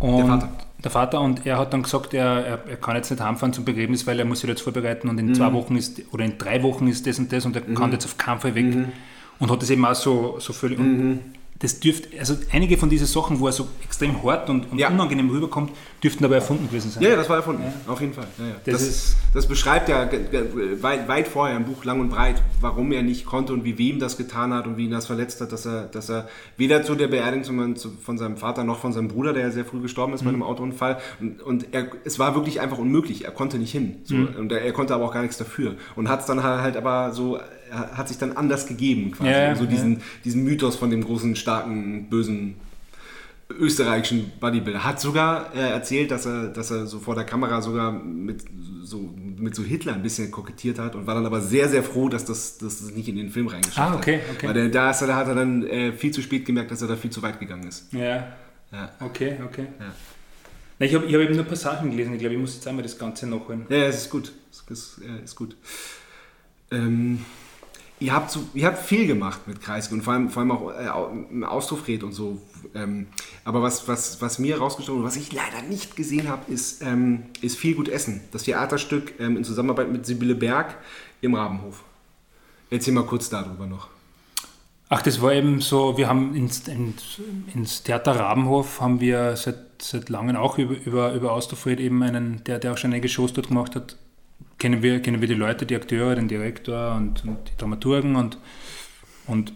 Und der Vater. Und er hat dann gesagt, er kann jetzt nicht heimfahren zum Begräbnis, weil er muss sich jetzt vorbereiten und in 2 Wochen oder in 3 Wochen ist das und das und er kann jetzt auf keinen Fall weg. Und hat das eben auch so völlig... Das dürfte, also einige von diesen Sachen, wo er so extrem hart und unangenehm rüberkommt, dürften dabei erfunden gewesen sein. Ja, das war erfunden, auf jeden Fall. Ja. Das beschreibt ja weit vorher im Buch lang und breit, warum er nicht konnte und wie wem das getan hat und wie ihn das verletzt hat, dass er weder zu der Beerdigung von seinem Vater noch von seinem Bruder, der ja sehr früh gestorben ist bei einem Autounfall, es war wirklich einfach unmöglich, er konnte nicht hin und er konnte aber auch gar nichts dafür und hat es dann halt aber so... hat sich dann anders gegeben, quasi. Yeah, so diesen Mythos von dem großen, starken, bösen österreichischen Bodybuilder. Hat sogar erzählt, dass er so vor der Kamera sogar mit so Hitler ein bisschen kokettiert hat und war dann aber sehr, sehr froh, dass das nicht in den Film reingeschafft hat. Weil da hat er dann viel zu spät gemerkt, dass er da viel zu weit gegangen ist. Ja. Ja. Na, ich hab eben nur ein paar Sachen gelesen. Ich glaube, ich muss jetzt einmal das Ganze nachholen. Ja, es ist gut. Es ist gut. Ihr habt viel gemacht mit Kreisky und vor allem auch Austrofred und so. Aber was mir rausgestellt wurde, was ich leider nicht gesehen habe, ist Viel gut Essen. Das Theaterstück in Zusammenarbeit mit Sibylle Berg im Rabenhof. Erzähl mal kurz darüber noch. Ach, das war eben so, wir haben ins Theater Rabenhof haben wir seit langem auch über Austrofred eben einen, der auch schon einige Shows dort gemacht hat, kennen wir die Leute, die Akteure, den Direktor und die Dramaturgen und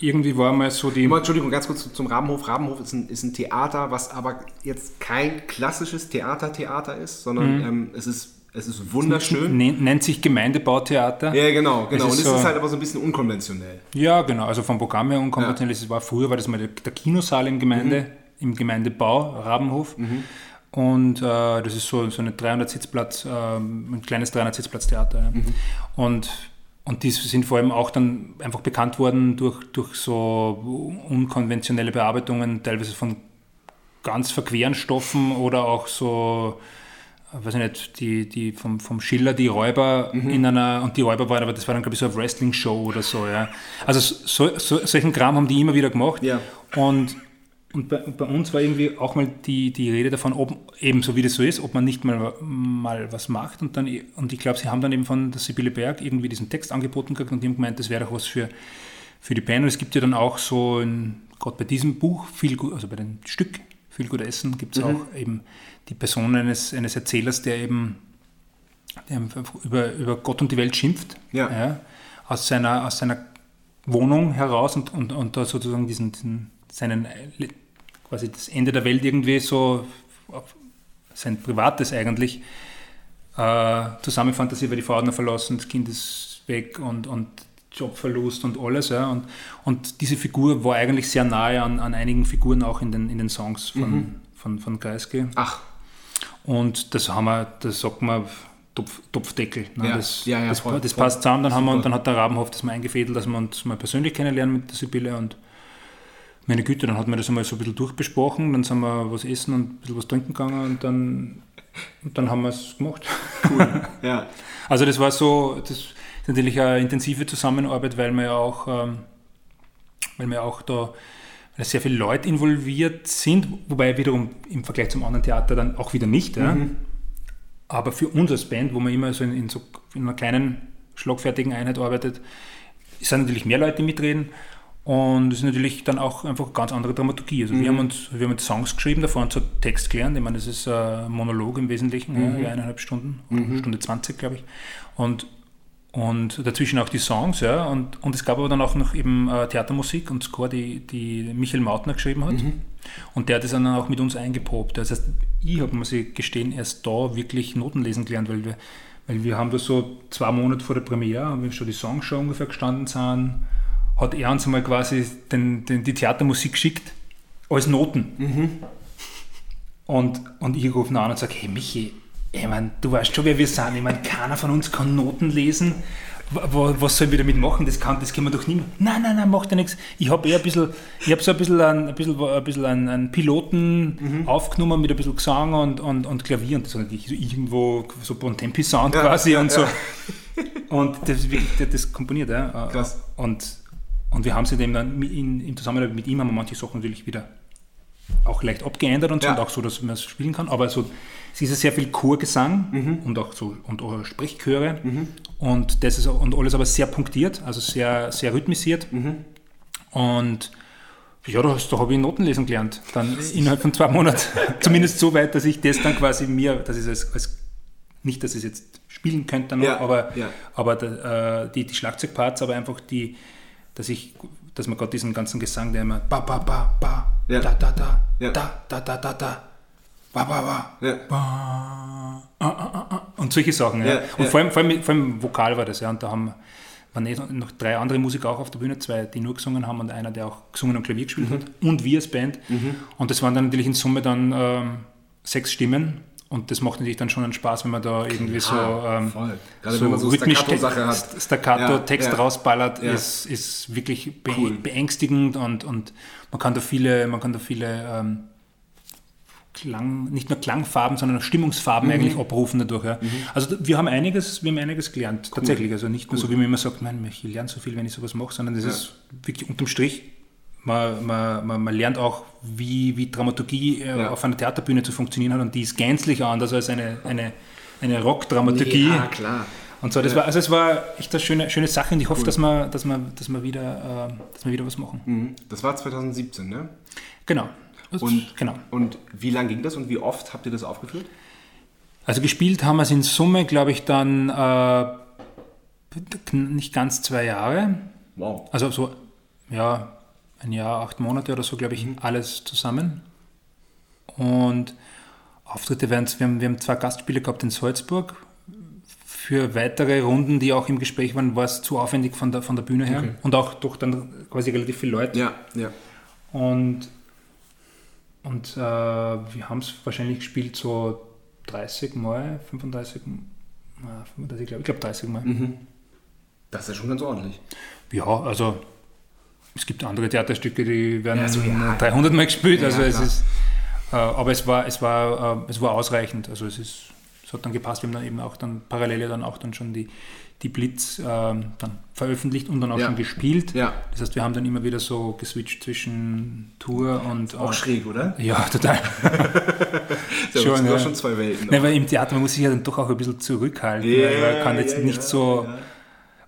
irgendwie war mal so die... Entschuldigung, ganz kurz zum Rabenhof. Rabenhof ist ein Theater, was aber jetzt kein klassisches Theater ist, sondern es ist wunderschön. Nennt sich Gemeindebautheater. Ja, genau. Und es ist halt aber so ein bisschen unkonventionell. Ja, genau. Also vom Programm her unkonventionell. Ja. Früher war das mal der Kinosaal im Gemeindebau Rabenhof. Mhm. Und das ist so eine 300-Sitzplatz, ein kleines 300-Sitzplatz-Theater. Ja. Mhm. Und die sind vor allem auch dann einfach bekannt worden durch so unkonventionelle Bearbeitungen, teilweise von ganz verqueren Stoffen oder auch so, weiß ich nicht, die vom Schiller, die Räuber das war dann, glaube ich, so eine Wrestling-Show oder so, ja. Also solchen Kram haben die immer wieder gemacht. Ja. Und bei uns war irgendwie auch mal die Rede davon, ob, eben so wie das so ist, ob man nicht mal was macht. Und ich glaube, sie haben dann eben von der Sibylle Berg irgendwie diesen Text angeboten gekriegt und die haben gemeint, das wäre doch was für die Band. Und es gibt ja dann auch so, gerade bei diesem Buch, bei dem Stück Viel gutes Essen, gibt es auch eben die Person eines Erzählers, der über Gott und die Welt schimpft, ja, aus seiner Wohnung heraus und da sozusagen seinen quasi das Ende der Welt irgendwie so, sein Privates eigentlich, Zusammenfantasie, weil die Frau hat noch verlassen, das Kind ist weg und Jobverlust und alles. Ja. Und diese Figur war eigentlich sehr nahe an einigen Figuren auch in den Songs von Kreisky. Ach. Und das sagt man Topfdeckel. Ne? Ja. Das passt zusammen. Dann hat der Rabenhof das mal eingefädelt, dass wir uns mal persönlich kennenlernen mit der Sibylle und meine Güte, dann hat man das einmal so ein bisschen durchbesprochen, dann sind wir was essen und ein bisschen was trinken gegangen und dann haben wir es gemacht. Cool, ja. Also das war so, das ist natürlich eine intensive Zusammenarbeit, weil sehr viele Leute involviert sind, wobei wiederum im Vergleich zum anderen Theater dann auch wieder nicht. Mhm. Ja. Aber für uns als Band, wo man immer so in einer kleinen, schlagfertigen Einheit arbeitet, sind natürlich mehr Leute, die mitreden. Und es ist natürlich dann auch einfach ganz andere Dramaturgie. Also wir haben uns Songs geschrieben, davor uns so Text gelernt. Ich meine, das ist ein Monolog im Wesentlichen, ja, 1,5 Stunden, Stunde 20, glaube ich. Und dazwischen auch die Songs, ja. Und es gab aber dann auch noch eben Theatermusik und Score, die Michael Mautner geschrieben hat. Mhm. Und der hat das dann auch mit uns eingeprobt. Das heißt, ich habe, muss ich gestehen, erst da wirklich Noten lesen gelernt, weil wir haben da so 2 Monate vor der Premiere, haben wir schon die Songs schon ungefähr gestanden sind, hat er uns einmal quasi die Theatermusik geschickt, als Noten. Mhm. Und ich rufe ihn an und sage, hey Michi, ich mein, du weißt schon, wer wir sind. Ich meine, keiner von uns kann Noten lesen. Was sollen wir damit machen? Das können wir doch nicht mehr. Nein, macht ja nichts. Ich habe einen Piloten aufgenommen mit ein bisschen Gesang und Klavier und das war natürlich so irgendwo so ein Tempi-Sound quasi und so. Und das komponiert, ja. Krass. Und wir haben sie dem dann im Zusammenhang mit ihm haben wir manche Sachen natürlich wieder auch leicht abgeändert und so, und auch so, dass man es spielen kann. Aber so, es ist sehr viel Chorgesang und auch so und auch Sprechchöre und das ist und alles aber sehr punktiert, also sehr, sehr rhythmisiert. Und ja, da habe ich Notenlesen gelernt, dann innerhalb von 2 Monaten. Zumindest so weit, dass ich das dann quasi mir, dass ich es als nicht, dass ich es jetzt spielen könnte, noch, aber die Schlagzeugparts, aber einfach die, dass man gerade diesen ganzen Gesang, der immer ba ba ba ba da da da da da da da da ba ba ba ba und solche Sachen. Ja. Und vor allem Vokal war das, ja. Und da waren noch 3 andere Musiker auch auf der Bühne, 2, die nur gesungen haben und einer, der auch gesungen und Klavier gespielt hat und wir als Band. Und das waren dann natürlich in Summe dann 6 Stimmen. Und das macht natürlich dann schon einen Spaß, wenn man da irgendwie so rhythmisch Staccato-Text rausballert, ist wirklich cool, beängstigend und man kann da viele nicht nur Klangfarben, sondern auch Stimmungsfarben eigentlich abrufen dadurch. Ja. Also wir haben einiges gelernt, tatsächlich. Also nicht nur so, wie man immer sagt, ich lerne so viel, wenn ich sowas mache, sondern das ist wirklich unterm Strich. Man lernt auch, wie Dramaturgie auf einer Theaterbühne zu funktionieren hat und die ist gänzlich anders als eine Rock-Dramaturgie. Ja, klar. Und so, das war, also es war echt eine schöne Sache und ich hoffe, dass wir wieder was machen. Mhm. Das war 2017, ne? Genau. Und wie lang ging das und wie oft habt ihr das aufgeführt? Also gespielt haben wir es in Summe, glaube ich, dann nicht ganz 2 Jahre. Wow. Also so, ja, 1 Jahr, 8 Monate oder so, glaube ich, alles zusammen. Und Auftritte wir haben 2 Gastspiele gehabt in Salzburg. Für weitere Runden, die auch im Gespräch waren, war es zu aufwendig von der Bühne her. Okay. Und auch durch dann quasi relativ viele Leute. Ja, ja. Und wir haben es wahrscheinlich gespielt so 30 Mal, 35 glaube 30 Mal. Mhm. Das ist ja schon ganz ordentlich. Ja, also es gibt andere Theaterstücke, die werden 300 Mal gespielt. Ja, also es ist, aber es war ausreichend. Also es hat dann gepasst. Wir haben dann eben auch dann parallel schon die Blitz dann veröffentlicht und dann auch schon gespielt. Ja. Das heißt, wir haben dann immer wieder so geswitcht zwischen Tour und... Auch schräg, oder? Ja, total. Das sind doch schon 2 Welten. Nein, weil im Theater man muss sich ja dann doch auch ein bisschen zurückhalten. Weil man kann jetzt nicht so... Ja.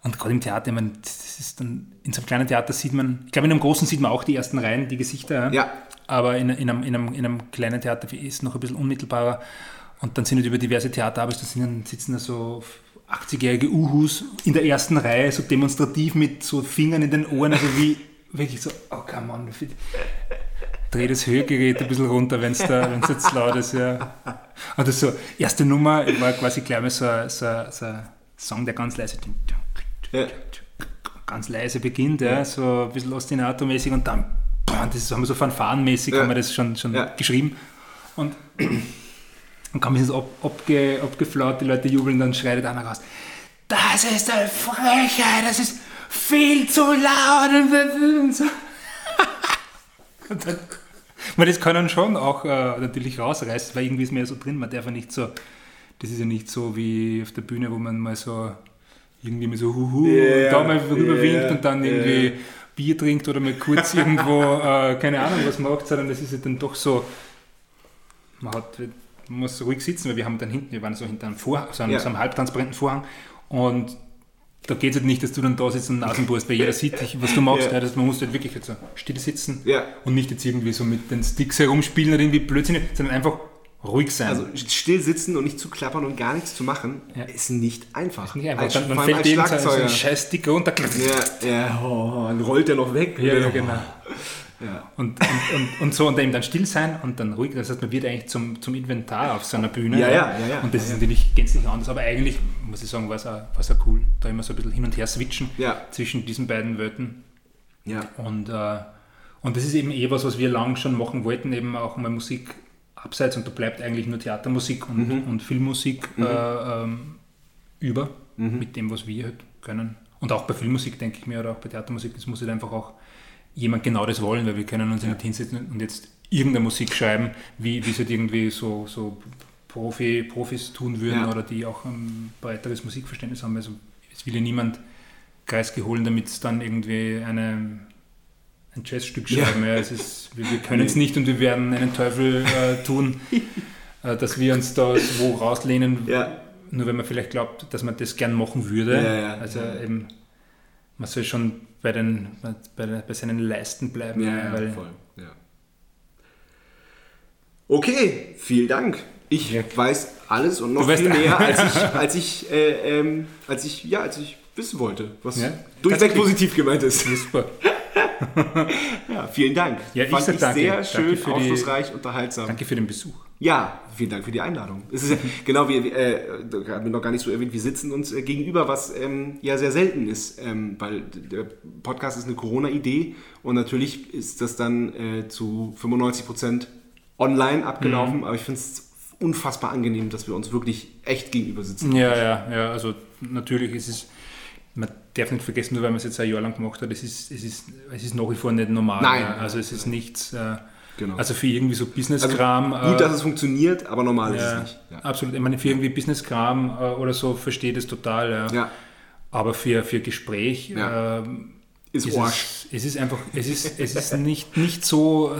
Und gerade im Theater, ich meine, das ist dann, in so einem kleinen Theater sieht man, ich glaube, in einem großen sieht man auch die ersten Reihen, die Gesichter. Ja. Aber in einem kleinen Theater ist es noch ein bisschen unmittelbarer. Und dann sind nicht über diverse Theaterarbeit, dann sitzen da so 80-jährige Uhus in der ersten Reihe, so demonstrativ mit so Fingern in den Ohren, also wie wirklich so, oh come on, dreh das Hörgerät ein bisschen runter, wenn es jetzt laut ist. Ja. Und das so, erste Nummer war quasi gleich mal so ein Song, der ganz leise, ganz leise beginnt, ja, so ein bisschen ostinato-mäßig und dann, das haben wir so fanfarenmäßig, haben wir das schon geschrieben. Und kam es abgeflaut, die Leute jubeln, dann schreit einer raus, das ist eine Frechheit, das ist viel zu laut. Und so. Und dann, man, das kann dann schon auch natürlich rausreißen, weil irgendwie ist man ja so drin, man darf ja nicht so, das ist ja nicht so wie auf der Bühne, wo man mal so irgendwie mal so huhu, da mal rüberwinkt und dann irgendwie Bier trinkt oder mal kurz irgendwo, keine Ahnung was macht, sondern das ist ja dann doch so, man muss ruhig sitzen, weil wir haben dann hinten, wir waren so hinter einem Vorhang, so einem halbtransparenten Vorhang und da geht es halt nicht, dass du dann da sitzt und Nasenbohrst, weil jeder sieht dich, was du machst. Ja. Man muss halt wirklich halt so still sitzen und nicht jetzt irgendwie so mit den Sticks herumspielen oder irgendwie Blödsinn, sondern einfach ruhig sein. Also still sitzen und nicht zu klappern und gar nichts zu machen, ist nicht einfach. Ist nicht einfach. Man fällt dem so einen scheiß Stick runter, dann rollt der noch weg. Ja, genau. Ja. Und so, und eben dann still sein und dann ruhig, das heißt, man wird eigentlich zum Inventar auf so einer Bühne. Ja. Und das ist natürlich gänzlich anders, aber eigentlich, muss ich sagen, war es auch cool, da immer so ein bisschen hin und her switchen zwischen diesen beiden Welten. Ja. Und das ist eben was wir lang schon machen wollten, eben auch mal Musik abseits, und da bleibt eigentlich nur Theatermusik und Filmmusik über, mit dem, was wir halt können. Und auch bei Filmmusik, denke ich mir, oder auch bei Theatermusik, das muss halt einfach auch jemand genau das wollen, weil wir können uns nicht hinsetzen und jetzt irgendeine Musik schreiben, wie es halt irgendwie so Profis tun würden oder die auch ein breiteres Musikverständnis haben. Also es will ja niemand Kreisky holen, damit es dann irgendwie ein Jazzstück schreiben. Ja. Wir können es nicht und wir werden einen Teufel tun, dass wir uns da so rauslehnen, nur wenn man vielleicht glaubt, dass man das gern machen würde. Ja. Also eben, man soll schon bei seinen Leisten bleiben. Voll. Ja. Okay, vielen Dank. Ich weiß alles und noch viel mehr, als ich wissen wollte, was durchweg positiv gemeint ist. Super. Ja, vielen Dank. Ja, fand ich sehr schön, aufschlussreich, unterhaltsam. Danke für den Besuch. Ja, vielen Dank für die Einladung. Es ist genau, wir haben noch gar nicht so erwähnt, wir sitzen uns gegenüber, was sehr selten ist, weil der Podcast ist eine Corona-Idee und natürlich ist das dann zu 95% online abgelaufen, aber ich finde es unfassbar angenehm, dass wir uns wirklich echt gegenüber sitzen. Ja, also natürlich ist es... Man darf nicht vergessen, nur weil man es jetzt ein Jahr lang gemacht hat, es ist nach wie vor nicht normal. Nein. Also es ist nichts, genau. Also für irgendwie so Business-Kram. Also gut, dass es funktioniert, aber normal ist es nicht. Ja. Absolut, ich meine, für irgendwie Business-Kram oder so verstehe ich das total. Ja. Aber für Gespräch ist Arsch. Es ist nicht so,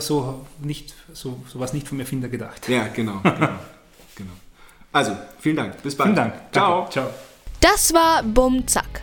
nicht so, sowas nicht vom Erfinder gedacht. Ja, genau. Also, vielen Dank, bis bald. Vielen Dank. Ciao. Danke. Ciao. Das war BummZack.